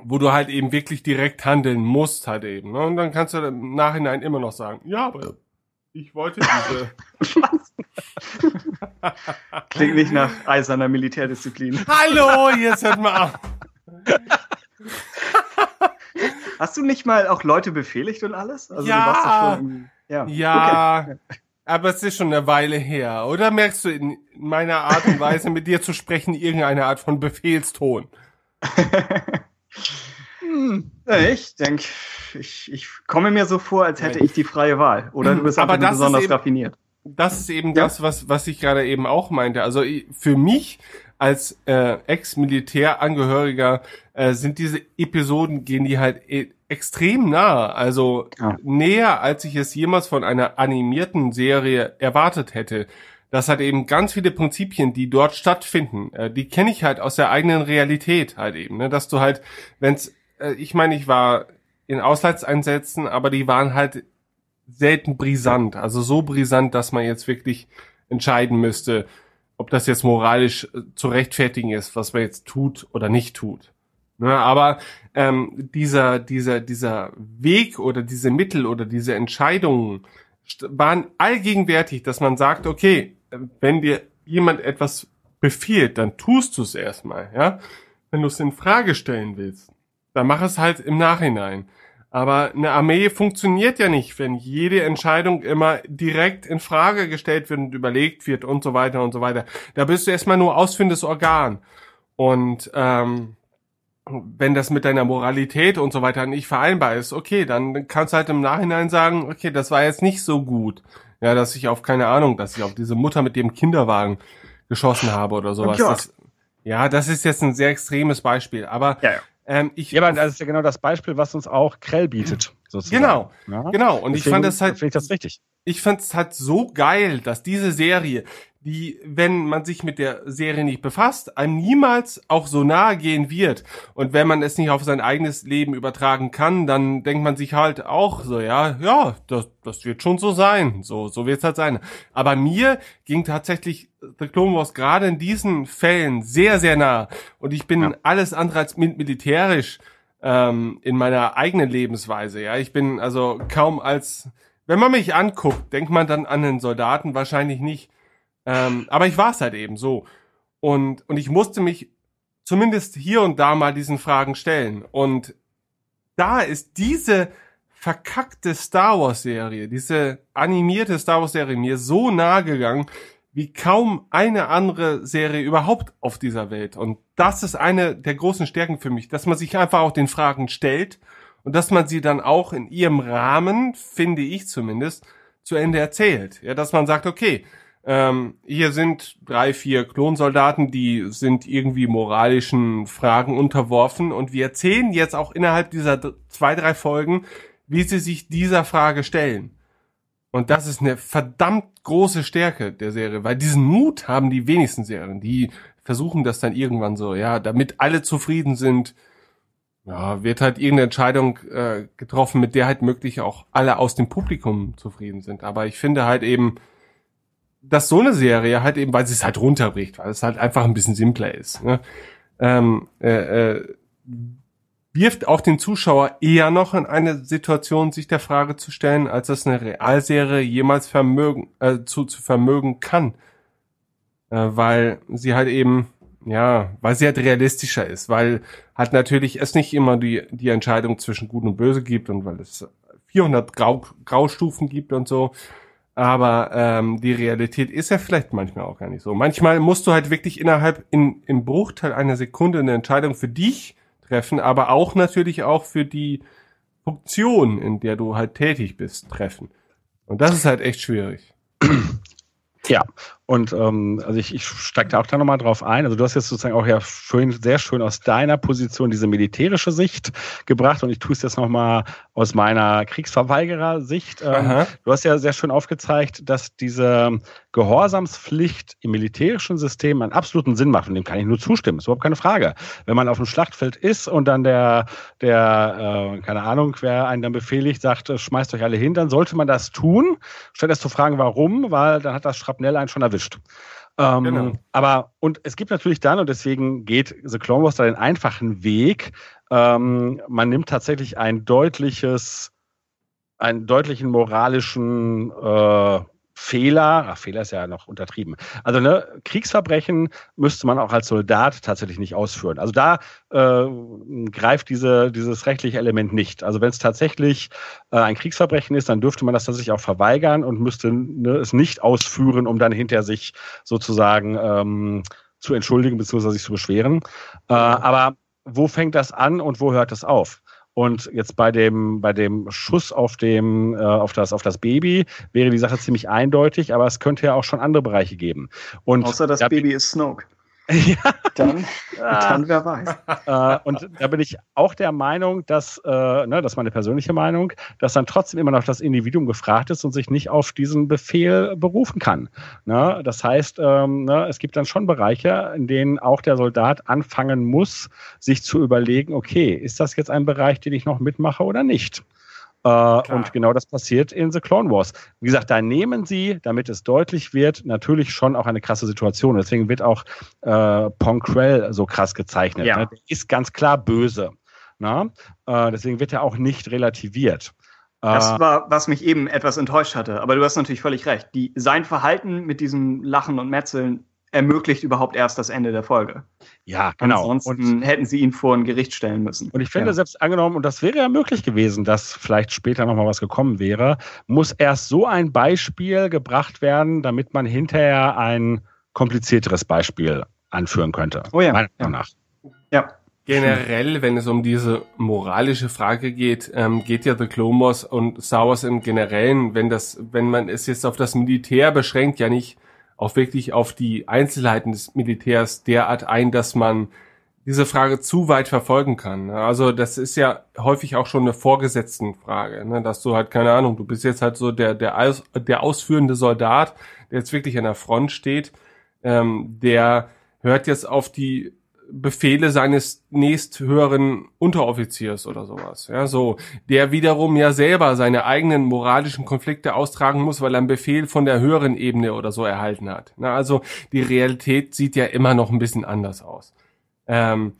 wo du halt eben wirklich direkt handeln musst halt eben. Ne? Und dann kannst du im Nachhinein immer noch sagen, ja, aber ich wollte diese... Klingt nicht nach eiserner Militärdisziplin. Hallo, jetzt hört mal auf. Hast du nicht mal auch Leute befehligt und alles? Also ja, du warst doch schon, ja, ja okay. Aber es ist schon eine Weile her. Oder merkst du in meiner Art und Weise, mit dir zu sprechen, irgendeine Art von Befehlston? Hm, ich denke, ich, ich komme mir so vor, als hätte ich die freie Wahl. Oder du bist aber einfach besonders eben, raffiniert. Das ist eben ja. das, was, was ich gerade eben auch meinte. Also für mich als äh, Ex-Militärangehöriger äh, sind diese Episoden, gehen die halt e- extrem nah. Also ja. näher, als ich es jemals von einer animierten Serie erwartet hätte. Das hat eben ganz viele Prinzipien, die dort stattfinden. Äh, die kenne ich halt aus der eigenen Realität halt eben. Ne? Dass du halt, wenn's, äh, ich meine, ich war in Auslandseinsätzen, aber die waren halt selten brisant. Also so brisant, dass man jetzt wirklich entscheiden müsste, ob das jetzt moralisch äh, zu rechtfertigen ist, was man jetzt tut oder nicht tut. Ne, aber ähm, dieser dieser dieser Weg oder diese Mittel oder diese Entscheidungen waren allgegenwärtig, dass man sagt, okay, wenn dir jemand etwas befiehlt, dann tust du es erstmal, ja. Wenn du es in Frage stellen willst, dann mach es halt im Nachhinein. Aber eine Armee funktioniert ja nicht, wenn jede Entscheidung immer direkt in Frage gestellt wird und überlegt wird und so weiter und so weiter. Da bist du erstmal nur ausführendes Organ. Und ähm, wenn das mit deiner Moralität und so weiter nicht vereinbar ist, okay, dann kannst du halt im Nachhinein sagen, okay, das war jetzt nicht so gut. Ja, dass ich auf, keine Ahnung, dass ich auf diese Mutter mit dem Kinderwagen geschossen habe oder sowas. Ja, das, ja, das ist jetzt ein sehr extremes Beispiel. Aber... Ja, ja. Ähm, ich, ja, aber das ist ja genau das Beispiel, was uns auch Krell bietet, sozusagen. Genau, ja? Genau. Und deswegen, ich fand das halt, finde ich das richtig. Ich fand es halt so geil, dass diese Serie, die, wenn man sich mit der Serie nicht befasst, einem niemals auch so nahe gehen wird. Und wenn man es nicht auf sein eigenes Leben übertragen kann, dann denkt man sich halt auch so, ja, ja, das, das wird schon so sein. So, so wird es halt sein. Aber mir ging tatsächlich The Clone Wars gerade in diesen Fällen sehr, sehr nah. Und ich bin ja alles andere als militärisch ähm, in meiner eigenen Lebensweise. Ja, ich bin also kaum als, wenn man mich anguckt, denkt man dann an den Soldaten wahrscheinlich nicht. Ähm, aber ich war es halt eben so. Und und ich musste mich zumindest hier und da mal diesen Fragen stellen. Und da ist diese verkackte Star Wars Serie, diese animierte Star Wars Serie mir so nahe gegangen, wie kaum eine andere Serie überhaupt auf dieser Welt. Und das ist eine der großen Stärken für mich, dass man sich einfach auch den Fragen stellt und dass man sie dann auch in ihrem Rahmen, finde ich zumindest, zu Ende erzählt. Ja, dass man sagt, okay, Ähm, hier sind drei, vier Klonsoldaten, die sind irgendwie moralischen Fragen unterworfen und wir erzählen jetzt auch innerhalb dieser d- zwei, drei Folgen, wie sie sich dieser Frage stellen. Und das ist eine verdammt große Stärke der Serie, weil diesen Mut haben die wenigsten Serien, die versuchen das dann irgendwann so, ja, damit alle zufrieden sind, ja, wird halt irgendeine Entscheidung äh, getroffen, mit der halt möglich auch alle aus dem Publikum zufrieden sind. Aber ich finde halt eben, dass so eine Serie halt eben, weil sie es halt runterbricht, weil es halt einfach ein bisschen simpler ist, ne? ähm, äh, äh, wirft auch den Zuschauer eher noch in eine Situation, sich der Frage zu stellen, als das eine Realserie jemals vermögen, äh, zu, zu vermögen kann. Äh, weil sie halt eben, ja, weil sie halt realistischer ist, weil halt natürlich es nicht immer die, die Entscheidung zwischen Gut und Böse gibt und weil es vierhundert Grau, Graustufen gibt und so. Aber ähm, die Realität ist ja vielleicht manchmal auch gar nicht so. Manchmal musst du halt wirklich innerhalb, in, im Bruchteil einer Sekunde eine Entscheidung für dich treffen, aber auch natürlich auch für die Funktion, in der du halt tätig bist, treffen. Und das ist halt echt schwierig. Ja, und ähm, also ich, ich steige da auch da nochmal drauf ein. Also du hast jetzt sozusagen auch ja schön, sehr schön aus deiner Position diese militärische Sicht gebracht und ich tue es jetzt nochmal aus meiner Kriegsverweigerer-Sicht. Ähm, du hast ja sehr schön aufgezeigt, dass diese Gehorsamspflicht im militärischen System einen absoluten Sinn macht und dem kann ich nur zustimmen, ist überhaupt keine Frage. Wenn man auf dem Schlachtfeld ist und dann der, der äh, keine Ahnung, wer einen dann befehligt, sagt, schmeißt euch alle hin, dann sollte man das tun, statt erst zu fragen, warum, weil dann hat das Schrapnell einen schon erwischt. Ähm, genau. Aber, und es gibt natürlich dann, und deswegen geht The Clone Wars da den einfachen Weg, ähm, man nimmt tatsächlich ein deutliches, einen deutlichen moralischen äh, Fehler, ach, Fehler ist ja noch untertrieben. Also ne, Kriegsverbrechen müsste man auch als Soldat tatsächlich nicht ausführen. Also da äh, greift diese, dieses rechtliche Element nicht. Also wenn es tatsächlich äh, ein Kriegsverbrechen ist, dann dürfte man das tatsächlich auch verweigern und müsste ne, es nicht ausführen, um dann hinter sich sozusagen ähm, zu entschuldigen bzw. sich zu beschweren. Äh, aber wo fängt das an und wo hört das auf? Und jetzt bei dem bei dem Schuss auf dem äh, auf das auf das Baby wäre die Sache ziemlich eindeutig, aber es könnte ja auch schon andere Bereiche geben. Und außer das da Baby bin, ist Snoke. Ja. Dann, dann wer weiß. Äh, und da bin ich auch der Meinung, dass äh, ne, das ist meine persönliche Meinung, dass dann trotzdem immer noch das Individuum gefragt ist und sich nicht auf diesen Befehl berufen kann. Ne? Das heißt, ähm, ne, es gibt dann schon Bereiche, in denen auch der Soldat anfangen muss, sich zu überlegen, okay, ist das jetzt ein Bereich, den ich noch mitmache oder nicht? Äh, und genau das passiert in The Clone Wars. Wie gesagt, da nehmen sie, damit es deutlich wird, natürlich schon auch eine krasse Situation. Deswegen wird auch äh, Pong Krell so krass gezeichnet. Ja. Ne? Der ist ganz klar böse. Ne? Äh, deswegen wird er auch nicht relativiert. Das war, was mich eben etwas enttäuscht hatte. Aber du hast natürlich völlig recht. Die, sein Verhalten mit diesem Lachen und Metzeln ermöglicht überhaupt erst das Ende der Folge. Ja, genau. Ansonsten und, hätten sie ihn vor ein Gericht stellen müssen. Und ich finde, ja. selbst angenommen, und das wäre ja möglich gewesen, dass vielleicht später nochmal was gekommen wäre, muss erst so ein Beispiel gebracht werden, damit man hinterher ein komplizierteres Beispiel anführen könnte. Oh ja. Meiner Meinung nach. Ja. Generell, wenn es um diese moralische Frage geht, ähm, geht ja The Clone Wars und Star Wars im Generellen, wenn das, wenn man es jetzt auf das Militär beschränkt, ja nicht auch wirklich auf die Einzelheiten des Militärs derart ein, dass man diese Frage zu weit verfolgen kann. Also das ist ja häufig auch schon eine Vorgesetztenfrage, ne? Dass du halt, keine Ahnung, du bist jetzt halt so der der, Aus, der ausführende Soldat, der jetzt wirklich an der Front steht, ähm, der hört jetzt auf die Befehle seines nächsthöheren Unteroffiziers oder sowas, ja, so, der wiederum ja selber seine eigenen moralischen Konflikte austragen muss, weil er einen Befehl von der höheren Ebene oder so erhalten hat. Na, also die Realität sieht ja immer noch ein bisschen anders aus. Ähm,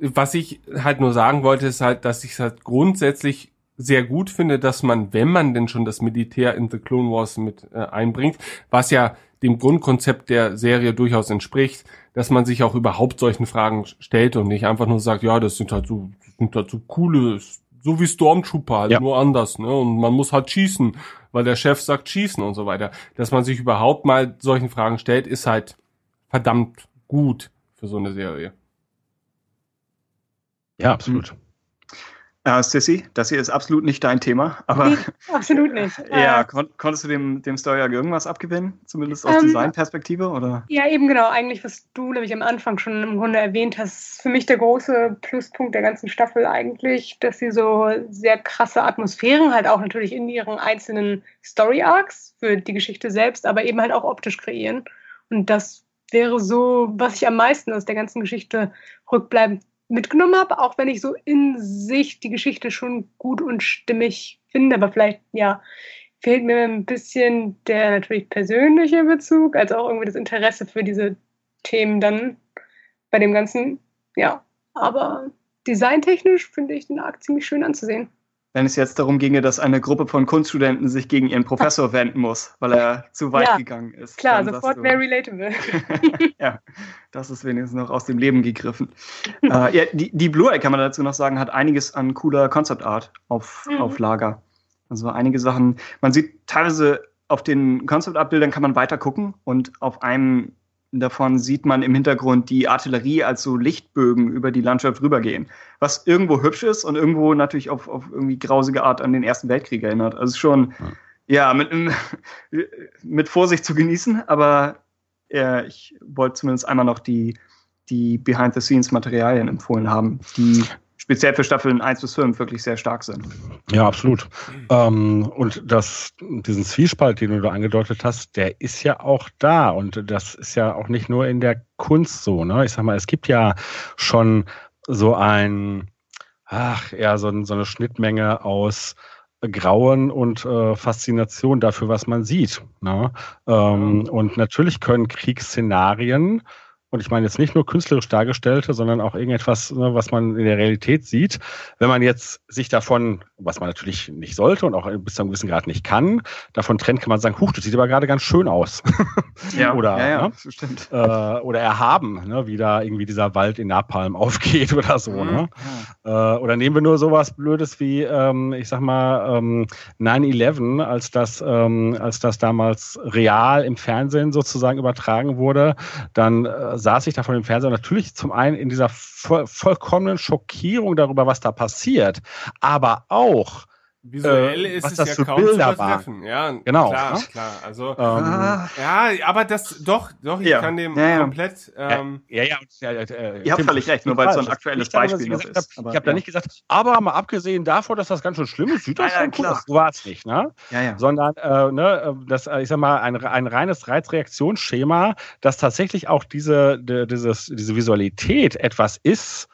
was ich halt nur sagen wollte, ist halt, dass ich es halt grundsätzlich sehr gut finde, dass man, wenn man denn schon das Militär in The Clone Wars mit äh, einbringt, was ja dem Grundkonzept der Serie durchaus entspricht, dass man sich auch überhaupt solchen Fragen stellt und nicht einfach nur sagt, ja, das sind halt so, sind halt so coole, so wie Stormtrooper halt, ja. nur anders, ne? Und man muss halt schießen, weil der Chef sagt schießen und so weiter. Dass man sich überhaupt mal solchen Fragen stellt, ist halt verdammt gut für so eine Serie. Ja, absolut. Mhm. Uh, Sissy, das hier ist absolut nicht dein Thema, aber nee, absolut nicht. ja, kon- konntest du dem, dem Storyarg irgendwas abgewinnen, zumindest aus ähm, Designperspektive, oder? Ja, eben genau. Eigentlich, was du nämlich am Anfang schon im Grunde erwähnt hast, ist für mich der große Pluspunkt der ganzen Staffel eigentlich, dass sie so sehr krasse Atmosphären halt auch natürlich in ihren einzelnen Story-Arcs für die Geschichte selbst, aber eben halt auch optisch kreieren. Und das wäre so, was ich am meisten aus der ganzen Geschichte rückbleibend mitgenommen habe, auch wenn ich so in sich die Geschichte schon gut und stimmig finde, aber vielleicht, ja, fehlt mir ein bisschen der natürlich persönliche Bezug, als auch irgendwie das Interesse für diese Themen dann bei dem Ganzen, ja, aber designtechnisch finde ich den Arc ziemlich schön anzusehen. Wenn es jetzt darum ginge, dass eine Gruppe von Kunststudenten sich gegen ihren Professor wenden muss, weil er zu weit ja, gegangen ist. Klar, sofort wäre relatable. ja, das ist wenigstens noch aus dem Leben gegriffen. äh, ja, die, die Blu-ray, kann man dazu noch sagen, hat einiges an cooler Concept Art auf, mhm. auf Lager. Also einige Sachen, man sieht teilweise auf den Concept Art Bildern kann man weiter gucken und auf einem davon sieht man im Hintergrund die Artillerie als so Lichtbögen über die Landschaft rübergehen. Was irgendwo hübsch ist und irgendwo natürlich auf, auf irgendwie grausige Art an den Ersten Weltkrieg erinnert. Also schon, ja, ja mit, mit Vorsicht zu genießen, aber ja, ich wollte zumindest einmal noch die, die Behind-the-Scenes-Materialien empfohlen haben, die speziell für Staffeln eins bis fünf wirklich sehr stark sind. Ja, absolut. Ähm, und das, diesen Zwiespalt, den du da angedeutet hast, der ist ja auch da. Und das ist ja auch nicht nur in der Kunst so. Ne? Ich sag mal, es gibt ja schon so ein, ach ja, so, so eine Schnittmenge aus Grauen und äh, Faszination dafür, was man sieht. Ne? Ähm, und natürlich können Kriegsszenarien, und ich meine jetzt nicht nur künstlerisch dargestellte, sondern auch irgendetwas, ne, was man in der Realität sieht. Wenn man jetzt sich davon, was man natürlich nicht sollte und auch bis zu einem gewissen Grad nicht kann, davon trennt, kann man sagen, huch, das sieht aber gerade ganz schön aus. Ja, oder, ja, ja, ne? Stimmt. Äh, oder erhaben, ne, wie da irgendwie dieser Wald in Napalm aufgeht oder so. Mhm, ne? Ja. Äh, oder nehmen wir nur sowas Blödes wie, ähm, ich sag mal, ähm, nine eleven, als das, ähm, als das damals real im Fernsehen sozusagen übertragen wurde, dann äh, saß ich da vor dem Fernseher natürlich zum einen in dieser voll, vollkommenen Schockierung darüber, was da passiert, aber auch visuell äh, ist was es das ja für kaum Bilder zu treffen. Ja, genau, klar, ne? klar. Also ähm, ja, aber das doch, doch. Ich ja. kann dem ja, ja. komplett. Ähm, ja, ja, ja, ja, ja, ja. Ihr habt völlig recht, nur weil es so ein aktuelles Beispiel ist. Hab, aber, ich habe ja. da nicht gesagt, aber mal abgesehen davon, dass das ganz schön schlimm ist, sieht das ja, schon ja, cool. So war es nicht, ne? Ja, ja. Sondern äh, ne, das, ich sag mal, ein, ein reines Reizreaktionsschema, das tatsächlich auch diese, de, dieses, diese Visualität etwas ist.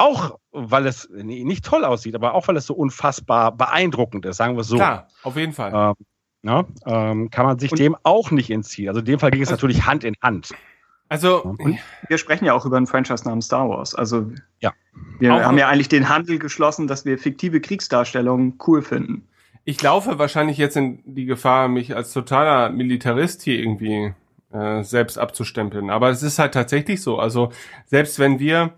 Auch weil es nicht toll aussieht, aber auch weil es so unfassbar beeindruckend ist, sagen wir es so. Klar, auf jeden Fall. Ähm, ne, ähm, kann man sich und dem auch nicht entziehen. Also in dem Fall ging es natürlich Hand in Hand. Also und wir sprechen ja auch über ein Franchise namens Star Wars. Also ja. wir auch haben ja eigentlich den Handel geschlossen, dass wir fiktive Kriegsdarstellungen cool finden. Ich laufe wahrscheinlich jetzt in die Gefahr, mich als totaler Militarist hier irgendwie äh, selbst abzustempeln. Aber es ist halt tatsächlich so. Also selbst wenn wir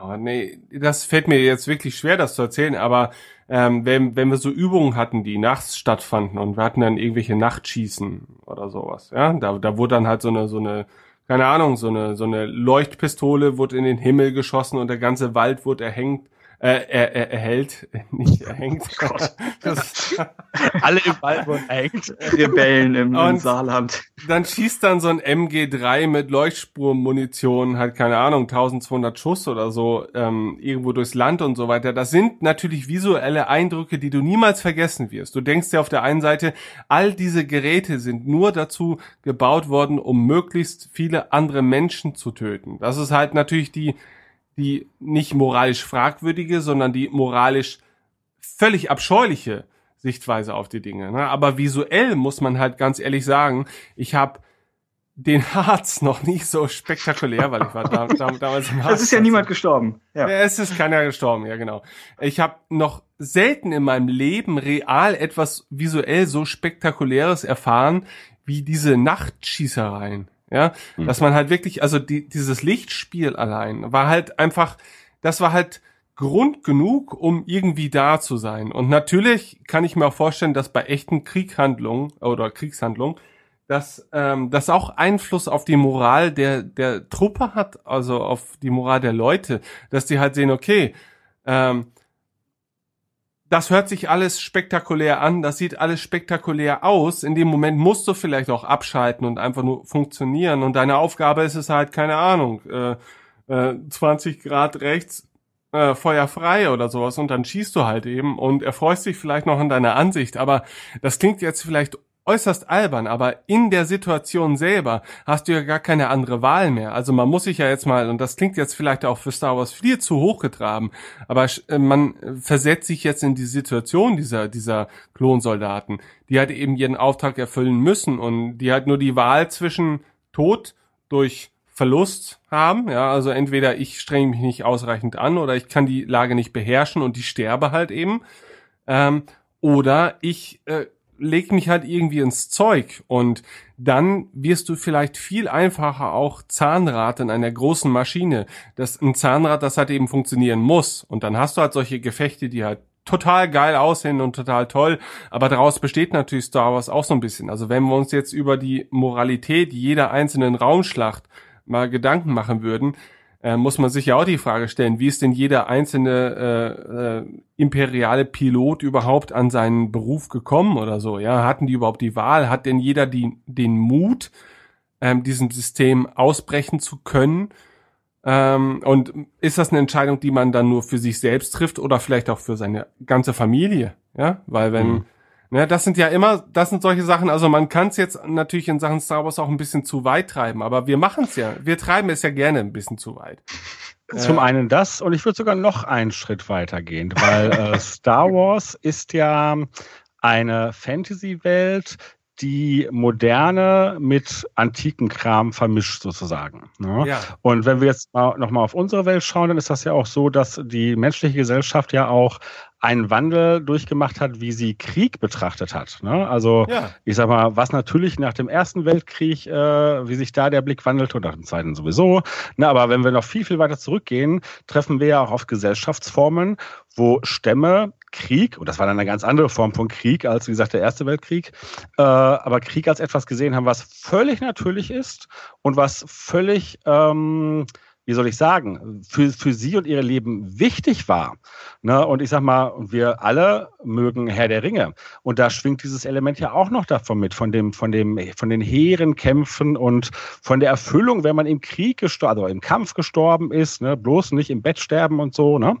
Oh, nee, das fällt mir jetzt wirklich schwer, das zu erzählen, aber ähm, wenn, wenn wir so Übungen hatten, die nachts stattfanden und wir hatten dann irgendwelche Nachtschießen oder sowas, ja, da, da wurde dann halt so eine, so eine, keine Ahnung, so eine, so eine Leuchtpistole wurde in den Himmel geschossen und der ganze Wald wurde erhängt, äh, er, er, erhellt, nicht erhängt. Oh Gott. Das, alle im Wald wurden erhängt. Rebellen im, im Saarland. Dann schießt dann so ein M G drei mit Leuchtspurmunition, halt keine Ahnung, zwölfhundert Schuss oder so, ähm, irgendwo durchs Land und so weiter. Das sind natürlich visuelle Eindrücke, die du niemals vergessen wirst. Du denkst dir auf der einen Seite, all diese Geräte sind nur dazu gebaut worden, um möglichst viele andere Menschen zu töten. Das ist halt natürlich die, die nicht moralisch fragwürdige, sondern die moralisch völlig abscheuliche Sichtweise auf die Dinge. Ne? Aber visuell muss man halt ganz ehrlich sagen, ich habe den Harz noch nicht so spektakulär, weil ich war da, da, damals im Harz. Es ist ja niemand gestorben. Ja. Es ist keiner gestorben, ja genau. Ich habe noch selten in meinem Leben real etwas visuell so Spektakuläres erfahren, wie diese Nachtschießereien. Ja, mhm. Dass man halt wirklich, also die, dieses Lichtspiel allein war halt einfach, das war halt Grund genug, um irgendwie da zu sein. Und natürlich kann ich mir auch vorstellen, dass bei echten Kriegshandlungen oder Kriegshandlungen, dass ähm, das auch Einfluss auf die Moral der der Truppe hat, also auf die Moral der Leute, dass die halt sehen, okay, ähm, das hört sich alles spektakulär an, das sieht alles spektakulär aus. In dem Moment musst du vielleicht auch abschalten und einfach nur funktionieren. Und deine Aufgabe ist es halt, keine Ahnung, äh, äh, zwanzig Grad rechts, äh, Feuer frei oder sowas. Und dann schießt du halt eben und erfreust dich vielleicht noch an deiner Ansicht. Aber das klingt jetzt vielleicht äußerst albern, aber in der Situation selber hast du ja gar keine andere Wahl mehr. Also man muss sich ja jetzt mal, und das klingt jetzt vielleicht auch für Star Wars viel zu hochgetraben, aber man versetzt sich jetzt in die Situation dieser dieser Klonsoldaten, die halt eben ihren Auftrag erfüllen müssen und die halt nur die Wahl zwischen Tod durch Verlust haben, ja, also entweder ich strenge mich nicht ausreichend an oder ich kann die Lage nicht beherrschen und ich sterbe halt eben, ähm, oder ich äh, leg mich halt irgendwie ins Zeug und dann wirst du vielleicht viel einfacher auch Zahnrad in einer großen Maschine. Das, ein Zahnrad, das halt eben funktionieren muss. Und dann hast du halt solche Gefechte, die halt total geil aussehen und total toll. Aber daraus besteht natürlich Star Wars auch so ein bisschen. Also wenn wir uns jetzt über die Moralität jeder einzelnen Raumschlacht mal Gedanken machen würden, äh, muss man sich ja auch die Frage stellen, wie ist denn jeder einzelne äh, äh, imperiale Pilot überhaupt an seinen Beruf gekommen oder so? Ja, hatten die überhaupt die Wahl? Hat denn jeder die, den Mut, ähm, diesem System ausbrechen zu können? Ähm, und ist das eine Entscheidung, die man dann nur für sich selbst trifft oder vielleicht auch für seine ganze Familie? Ja, weil wenn mhm. Ja, das sind ja immer, das sind solche Sachen, also man kann es jetzt natürlich in Sachen Star Wars auch ein bisschen zu weit treiben, aber wir machen es ja, wir treiben es ja gerne ein bisschen zu weit. Zum äh. einen das und ich würde sogar noch einen Schritt weiter gehen, weil äh, Star Wars ist ja eine Fantasy-Welt, die moderne mit antiken Kram vermischt sozusagen. Ne? Ja. Und wenn wir jetzt mal nochmal auf unsere Welt schauen, dann ist das ja auch so, dass die menschliche Gesellschaft ja auch einen Wandel durchgemacht hat, wie sie Krieg betrachtet hat. Ne? Also ja. Ich sag mal, was natürlich nach dem Ersten Weltkrieg, äh, wie sich da der Blick wandelte und nach dem Zweiten sowieso. Ne, aber wenn wir noch viel, viel weiter zurückgehen, treffen wir ja auch auf Gesellschaftsformen, wo Stämme Krieg, und das war dann eine ganz andere Form von Krieg als, wie gesagt, der Erste Weltkrieg, äh, aber Krieg als etwas gesehen haben, was völlig natürlich ist und was völlig, ähm, wie soll ich sagen, für, für sie und ihr Leben wichtig war. Ne? Und ich sag mal, wir alle mögen Herr der Ringe. Und da schwingt dieses Element ja auch noch davon mit, von dem, von dem, von den hehren Kämpfen und von der Erfüllung, wenn man im Krieg gestorben, also im Kampf gestorben ist, ne? Bloß nicht im Bett sterben und so, ne?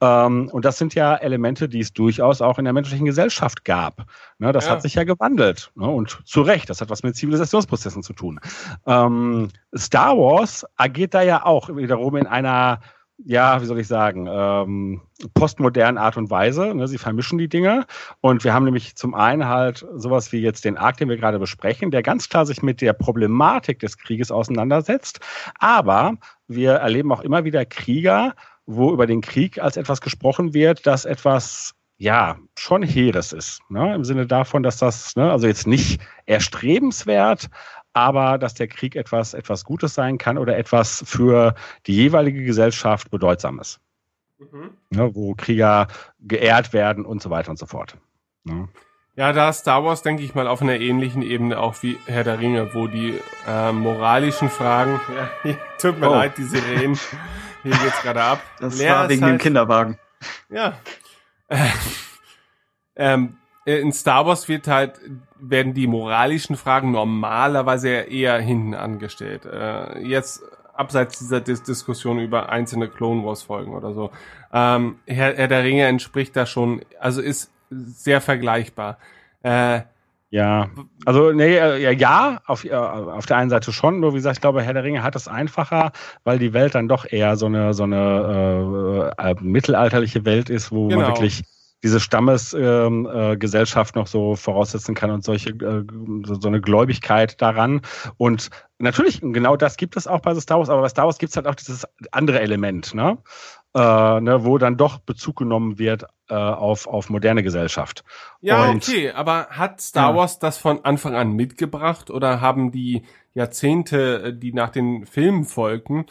Ähm, und das sind ja Elemente, die es durchaus auch in der menschlichen Gesellschaft gab. Ne, das ja. hat sich ja gewandelt. Ne, und zu Recht, das hat was mit Zivilisationsprozessen zu tun. Ähm, Star Wars agiert da ja auch wiederum in einer ja, wie soll ich sagen, ähm, postmodernen Art und Weise. Ne? Sie vermischen die Dinge. Und wir haben nämlich zum einen halt sowas wie jetzt den Arc, den wir gerade besprechen, der ganz klar sich mit der Problematik des Krieges auseinandersetzt. Aber wir erleben auch immer wieder Krieger, wo über den Krieg als etwas gesprochen wird, dass etwas, ja, schon Heeres ist. Ne? Im Sinne davon, dass das, ne, also jetzt nicht erstrebenswert, aber dass der Krieg etwas, etwas Gutes sein kann oder etwas für die jeweilige Gesellschaft Bedeutsames. Mhm. Ne, wo Krieger geehrt werden und so weiter und so fort. Ne? Ja, da ist Star Wars, denke ich mal, auf einer ähnlichen Ebene auch wie Herr der Ringe, wo die äh, moralischen Fragen, ja, tut mir oh. leid, die Sirenen, hier geht's gerade ab. Das Leer war wegen halt, dem Kinderwagen. Ja. ähm, in Star Wars wird halt, werden die moralischen Fragen normalerweise eher hinten angestellt. Äh, jetzt abseits dieser Dis- Diskussion über einzelne Clone Wars Folgen oder so. Ähm, Herr, Herr der Ringe entspricht da schon, also ist sehr vergleichbar. Äh, Ja, also nee, ja, ja auf, auf der einen Seite schon, nur wie gesagt, ich glaube, Herr der Ringe hat es einfacher, weil die Welt dann doch eher so eine, so eine äh, äh, mittelalterliche Welt ist, wo genau. man wirklich diese Stammesgesellschaft ähm, äh, noch so voraussetzen kann und solche äh, so, so eine Gläubigkeit daran. Und natürlich, genau das gibt es auch bei The Star Wars, aber bei Star Wars gibt es halt auch dieses andere Element, ne? Äh, ne, wo dann doch Bezug genommen wird äh, auf, auf moderne Gesellschaft. Ja, und, okay, aber hat Star ja. Wars das von Anfang an mitgebracht oder haben die Jahrzehnte, die nach den Filmen folgten,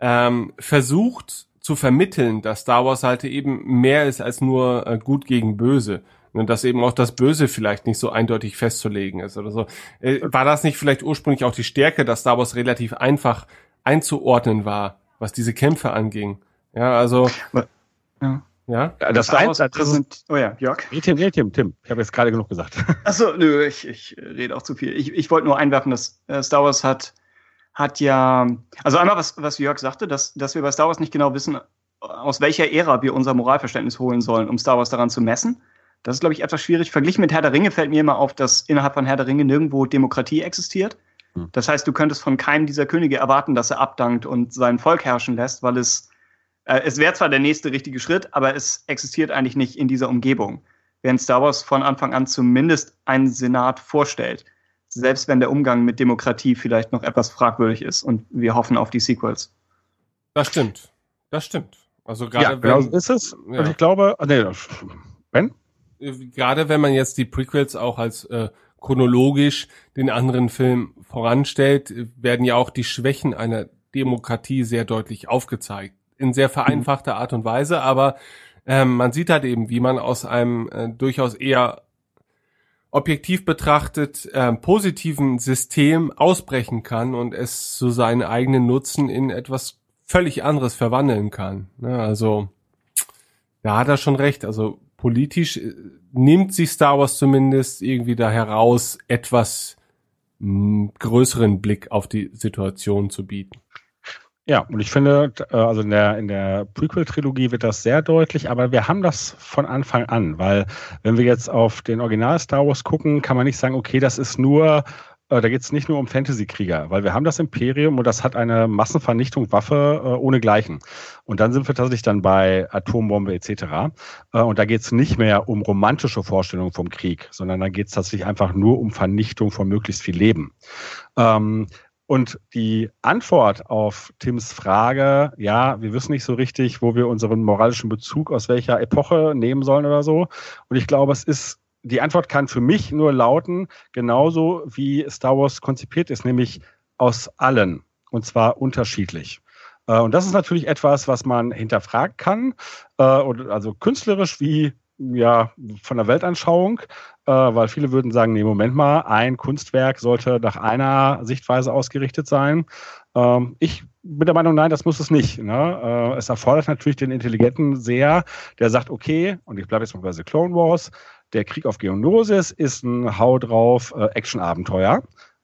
ähm, versucht zu vermitteln, dass Star Wars halt eben mehr ist als nur äh, gut gegen böse und dass eben auch das Böse vielleicht nicht so eindeutig festzulegen ist oder so. Äh, war das nicht vielleicht ursprünglich auch die Stärke, dass Star Wars relativ einfach einzuordnen war, was diese Kämpfe anging? Ja, also... Ja. Ja? Das war eins... Oh ja, Jörg. Nee, Tim, nee, Tim, Tim. Ich habe jetzt gerade genug gesagt. Achso, nö, ich, ich rede auch zu viel. Ich, ich wollte nur einwerfen, dass äh, Star Wars hat... hat ja, also einmal, was, was Jörg sagte, dass, dass wir bei Star Wars nicht genau wissen, aus welcher Ära wir unser Moralverständnis holen sollen, um Star Wars daran zu messen. Das ist, glaube ich, etwas schwierig. Verglichen mit Herr der Ringe fällt mir immer auf, dass innerhalb von Herr der Ringe nirgendwo Demokratie existiert. Das heißt, du könntest von keinem dieser Könige erwarten, dass er abdankt und sein Volk herrschen lässt, weil es, äh, es wäre zwar der nächste richtige Schritt, aber es existiert eigentlich nicht in dieser Umgebung. Während Star Wars von Anfang an zumindest einen Senat vorstellt. Selbst wenn der Umgang mit Demokratie vielleicht noch etwas fragwürdig ist. Und wir hoffen auf die Sequels. Das stimmt. Das stimmt. Also gerade ja, genau wenn, ist es. Ja. Also ich glaube, nee, wenn? Gerade wenn man jetzt die Prequels auch als äh, chronologisch den anderen Film voranstellt, werden ja auch die Schwächen einer Demokratie sehr deutlich aufgezeigt. In sehr vereinfachter Art und Weise. Aber ähm, man sieht halt eben, wie man aus einem äh, durchaus eher objektiv betrachtet äh, positiven System ausbrechen kann und es zu seinen eigenen Nutzen in etwas völlig anderes verwandeln kann. Ja, also da hat er schon recht. Also politisch äh, nimmt sich Star Wars zumindest irgendwie da heraus, etwas mh, größeren Blick auf die Situation zu bieten. Ja, und ich finde, also in der, in der Prequel-Trilogie wird das sehr deutlich, aber wir haben das von Anfang an, weil wenn wir jetzt auf den Original-Star Wars gucken, kann man nicht sagen, okay, das ist nur, äh, da geht es nicht nur um Fantasy-Krieger, weil wir haben das Imperium und das hat eine Massenvernichtungswaffe äh, ohnegleichen. Und dann sind wir tatsächlich dann bei Atombombe et cetera. Äh, und da geht es nicht mehr um romantische Vorstellungen vom Krieg, sondern da geht es tatsächlich einfach nur um Vernichtung von möglichst viel Leben. Ähm, Und die Antwort auf Tims Frage, ja, wir wissen nicht so richtig, wo wir unseren moralischen Bezug aus welcher Epoche nehmen sollen oder so. Und ich glaube, es ist, die Antwort kann für mich nur lauten, genauso wie Star Wars konzipiert ist, nämlich aus allen. Und zwar unterschiedlich. Und das ist natürlich etwas, was man hinterfragen kann. Also künstlerisch wie, ja, von der Weltanschauung. Weil viele würden sagen, nee, Moment mal, ein Kunstwerk sollte nach einer Sichtweise ausgerichtet sein. Ich bin der Meinung, nein, das muss es nicht. Ne? Es erfordert natürlich den Intelligenten sehr, der sagt, okay, und ich bleibe jetzt mal bei The Clone Wars, der Krieg auf Geonosis ist ein Hau drauf Action-Abenteuer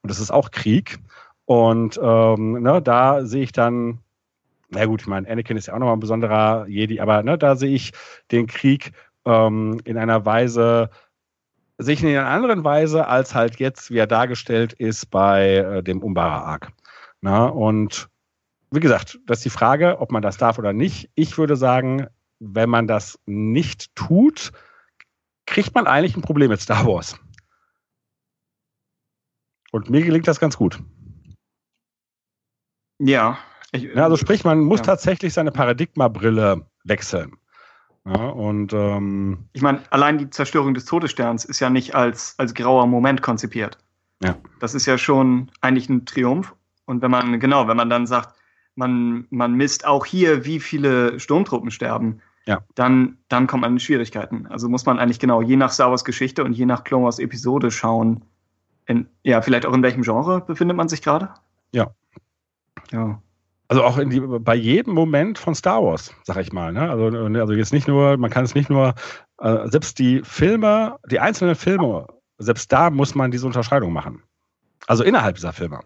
und das ist auch Krieg. Und ähm, ne, da sehe ich dann, na gut, ich meine, Anakin ist ja auch nochmal ein besonderer Jedi, aber ne, da sehe ich den Krieg ähm, in einer Weise, sich in einer anderen Weise, als halt jetzt, wie er dargestellt ist, bei äh, dem Umbara-Arc. Na, und wie gesagt, das ist die Frage, ob man das darf oder nicht. Ich würde sagen, wenn man das nicht tut, kriegt man eigentlich ein Problem mit Star Wars. Und mir gelingt das ganz gut. Ja. Ich, also sprich, man muss ja. tatsächlich seine Paradigmabrille wechseln. Ja, und ähm, ich meine, allein die Zerstörung des Todessterns ist ja nicht als, als grauer Moment konzipiert. Ja. Das ist ja schon eigentlich ein Triumph. Und wenn man, genau, wenn man dann sagt, man, man misst auch hier, wie viele Sturmtruppen sterben, ja. dann, dann kommt man in Schwierigkeiten. Also muss man eigentlich genau je nach Star Wars Geschichte und je nach Clone Wars Episode schauen, in, ja, vielleicht auch in welchem Genre befindet man sich gerade? Ja. Ja. Also auch in die, bei jedem Moment von Star Wars, sag ich mal. Ne? Also, also jetzt nicht nur, man kann es nicht nur, äh, selbst die Filme, die einzelnen Filme, selbst da muss man diese Unterscheidung machen. Also innerhalb dieser Filme.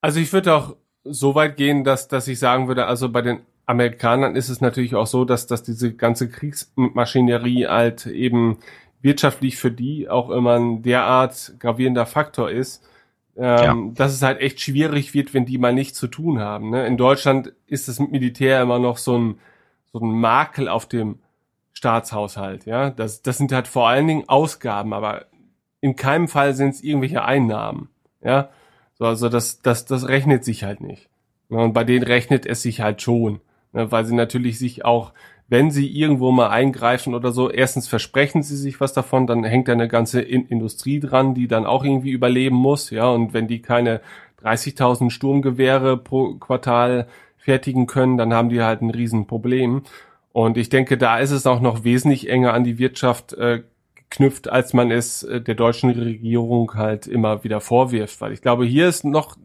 Also ich würde auch so weit gehen, dass, dass ich sagen würde, also bei den Amerikanern ist es natürlich auch so, dass, dass diese ganze Kriegsmaschinerie halt eben wirtschaftlich für die auch immer ein derart gravierender Faktor ist, ähm, ja. dass es halt echt schwierig wird, wenn die mal nichts zu tun haben. Ne? In Deutschland ist es mit Militär immer noch so ein, so ein Makel auf dem Staatshaushalt. Ja, das, das sind halt vor allen Dingen Ausgaben, aber in keinem Fall sind es irgendwelche Einnahmen. Ja, so, also das, das, das rechnet sich halt nicht. Und bei denen rechnet es sich halt schon, ne? Weil sie natürlich sich auch, wenn sie irgendwo mal eingreifen oder so, erstens versprechen sie sich was davon, dann hängt da eine ganze In- Industrie dran, die dann auch irgendwie überleben muss, ja, und wenn die keine dreißigtausend Sturmgewehre pro Quartal fertigen können, dann haben die halt ein Riesenproblem. Und ich denke, da ist es auch noch wesentlich enger an die Wirtschaft äh, geknüpft, als man es äh, der deutschen Regierung halt immer wieder vorwirft, weil ich glaube, hier ist noch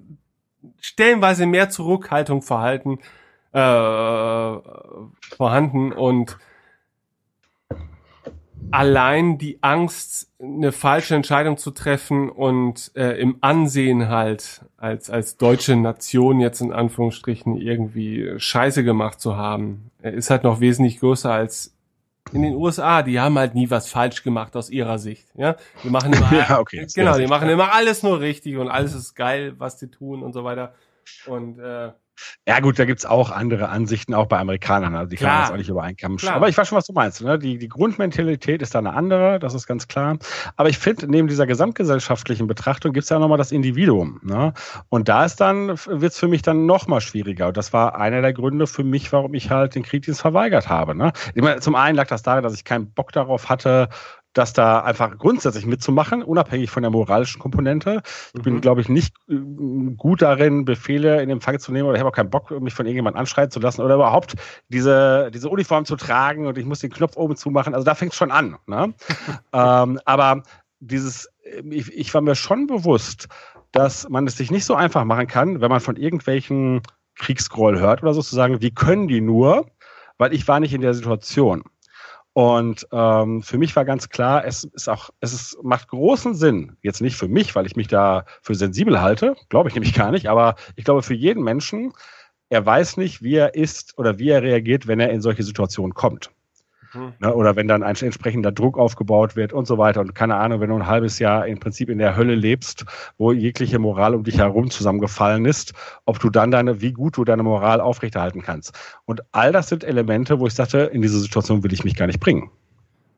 stellenweise mehr Zurückhaltung verhalten, Äh, vorhanden und allein die Angst, eine falsche Entscheidung zu treffen und äh, im Ansehen halt als als deutsche Nation jetzt in Anführungsstrichen irgendwie Scheiße gemacht zu haben, ist halt noch wesentlich größer als in den U S A. Die haben halt nie was falsch gemacht aus ihrer Sicht. Ja, die machen immer ja, okay, genau, die machen immer alles nur richtig und alles ist geil, was die tun und so weiter und äh, ja gut, da gibt's auch andere Ansichten, auch bei Amerikanern, also die kann man jetzt auch nicht über einen Kamm schlagen. Aber ich weiß schon, was du meinst, ne? Die, die Grundmentalität ist da eine andere, das ist ganz klar. Aber ich finde, neben dieser gesamtgesellschaftlichen Betrachtung gibt's ja nochmal das Individuum. Ne? Und da ist dann, wird's für mich dann nochmal schwieriger. Und das war einer der Gründe für mich, warum ich halt den Kriegsdienst verweigert habe. Ne? Ich meine, zum einen lag das daran, dass ich keinen Bock darauf hatte, das da einfach grundsätzlich mitzumachen, unabhängig von der moralischen Komponente. Ich bin, glaube ich, nicht äh, gut darin, Befehle in Empfang zu nehmen oder ich habe auch keinen Bock, mich von irgendjemandem anschreien zu lassen oder überhaupt diese, diese Uniform zu tragen und ich muss den Knopf oben zumachen. Also da fängt es schon an. Ne? ähm, aber dieses, ich, ich war mir schon bewusst, dass man es sich nicht so einfach machen kann, wenn man von irgendwelchen Kriegsgroll hört oder sozusagen, wie können die nur, weil ich war nicht in der Situation. Und ähm, für mich war ganz klar, es ist auch, es ist, macht großen Sinn, jetzt nicht für mich, weil ich mich da für sensibel halte, glaube ich nämlich gar nicht, aber ich glaube für jeden Menschen, er weiß nicht, wie er ist oder wie er reagiert, wenn er in solche Situationen kommt. Mhm. Ne, oder wenn dann ein entsprechender Druck aufgebaut wird und so weiter und keine Ahnung, wenn du ein halbes Jahr im Prinzip in der Hölle lebst, wo jegliche Moral um dich herum zusammengefallen ist, ob du dann deine, wie gut du deine Moral aufrechterhalten kannst. Und all das sind Elemente, wo ich sagte, in diese Situation will ich mich gar nicht bringen.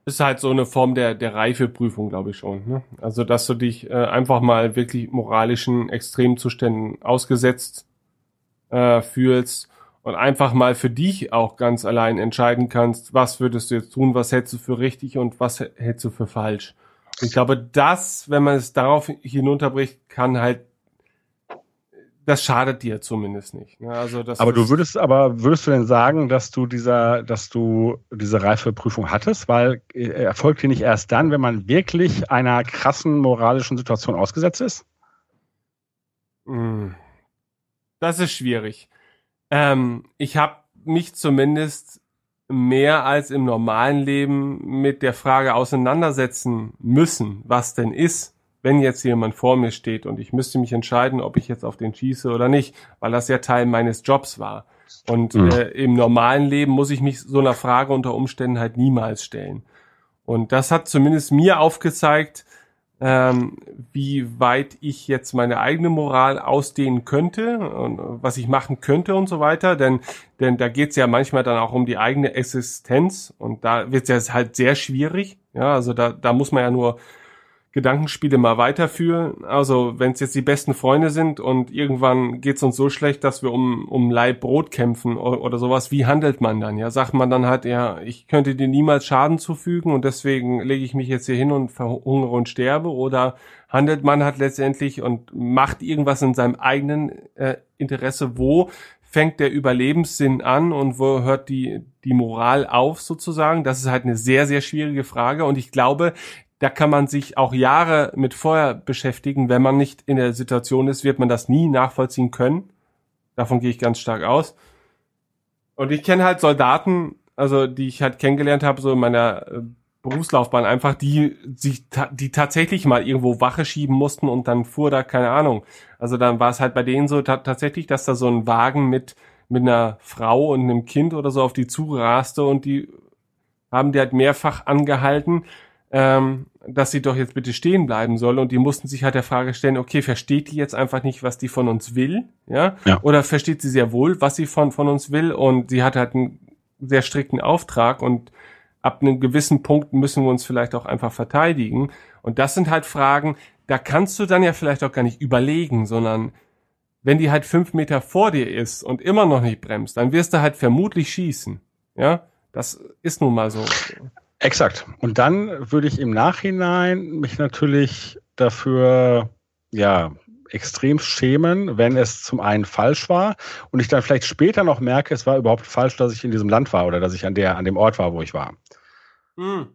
Ist halt so eine Form der, der Reifeprüfung, glaube ich schon. Ne? Also, dass du dich äh, einfach mal wirklich moralischen Extremzuständen ausgesetzt äh, fühlst und einfach mal für dich auch ganz allein entscheiden kannst, was würdest du jetzt tun, was hältst du für richtig und was hältst du für falsch. Und ich glaube, das, wenn man es darauf hinunterbricht, kann halt, das schadet dir zumindest nicht. Also das aber du würdest, aber würdest du denn sagen, dass du dieser, dass du diese reife Prüfung hattest, weil erfolgt die nicht erst dann, wenn man wirklich einer krassen moralischen Situation ausgesetzt ist? Das ist schwierig. Ähm, ich habe mich zumindest mehr als im normalen Leben mit der Frage auseinandersetzen müssen, was denn ist, wenn jetzt jemand vor mir steht und ich müsste mich entscheiden, ob ich jetzt auf den schieße oder nicht, weil das ja Teil meines Jobs war. Und mhm. äh, im normalen Leben muss ich mich so einer Frage unter Umständen halt niemals stellen. Und das hat zumindest mir aufgezeigt, ähm, wie weit ich jetzt meine eigene Moral ausdehnen könnte und was ich machen könnte und so weiter. Denn, denn da geht's ja manchmal dann auch um die eigene Existenz und da wird's ja halt sehr schwierig. Ja, also da, da muss man ja nur Gedankenspiele mal weiterführen. Also wenn es jetzt die besten Freunde sind und irgendwann geht's uns so schlecht, dass wir um um Leib Brot kämpfen oder, oder sowas, wie handelt man dann? Ja, sagt man dann halt, ja, ich könnte dir niemals Schaden zufügen und deswegen lege ich mich jetzt hier hin und verhungere und sterbe, oder handelt man halt letztendlich und macht irgendwas in seinem eigenen äh, Interesse? Wo fängt der Überlebenssinn an und wo hört die die Moral auf sozusagen? Das ist halt eine sehr, sehr schwierige Frage und ich glaube, da kann man sich auch Jahre mit vorher beschäftigen. Wenn man nicht in der Situation ist, wird man das nie nachvollziehen können. Davon gehe ich ganz stark aus. Und ich kenne halt Soldaten, also die ich halt kennengelernt habe, so in meiner äh, Berufslaufbahn einfach, die sich ta- die tatsächlich mal irgendwo Wache schieben mussten und dann fuhr da, keine Ahnung. Also dann war es halt bei denen so ta- tatsächlich, dass da so ein Wagen mit mit einer Frau und einem Kind oder so auf die zuraste und die haben die halt mehrfach angehalten, Ähm, dass sie doch jetzt bitte stehen bleiben soll, und die mussten sich halt der Frage stellen, okay, versteht die jetzt einfach nicht, was die von uns will, ja? Ja. Oder versteht sie sehr wohl, was sie von, von uns will, und sie hat halt einen sehr strikten Auftrag und ab einem gewissen Punkt müssen wir uns vielleicht auch einfach verteidigen, und das sind halt Fragen, da kannst du dann ja vielleicht auch gar nicht überlegen, sondern wenn die halt fünf Meter vor dir ist und immer noch nicht bremst, dann wirst du halt vermutlich schießen, ja? Das ist nun mal so. Exakt. Und dann würde ich im Nachhinein mich natürlich dafür, ja, extrem schämen, wenn es zum einen falsch war und ich dann vielleicht später noch merke, es war überhaupt falsch, dass ich in diesem Land war oder dass ich an der, an dem Ort war, wo ich war. Hm.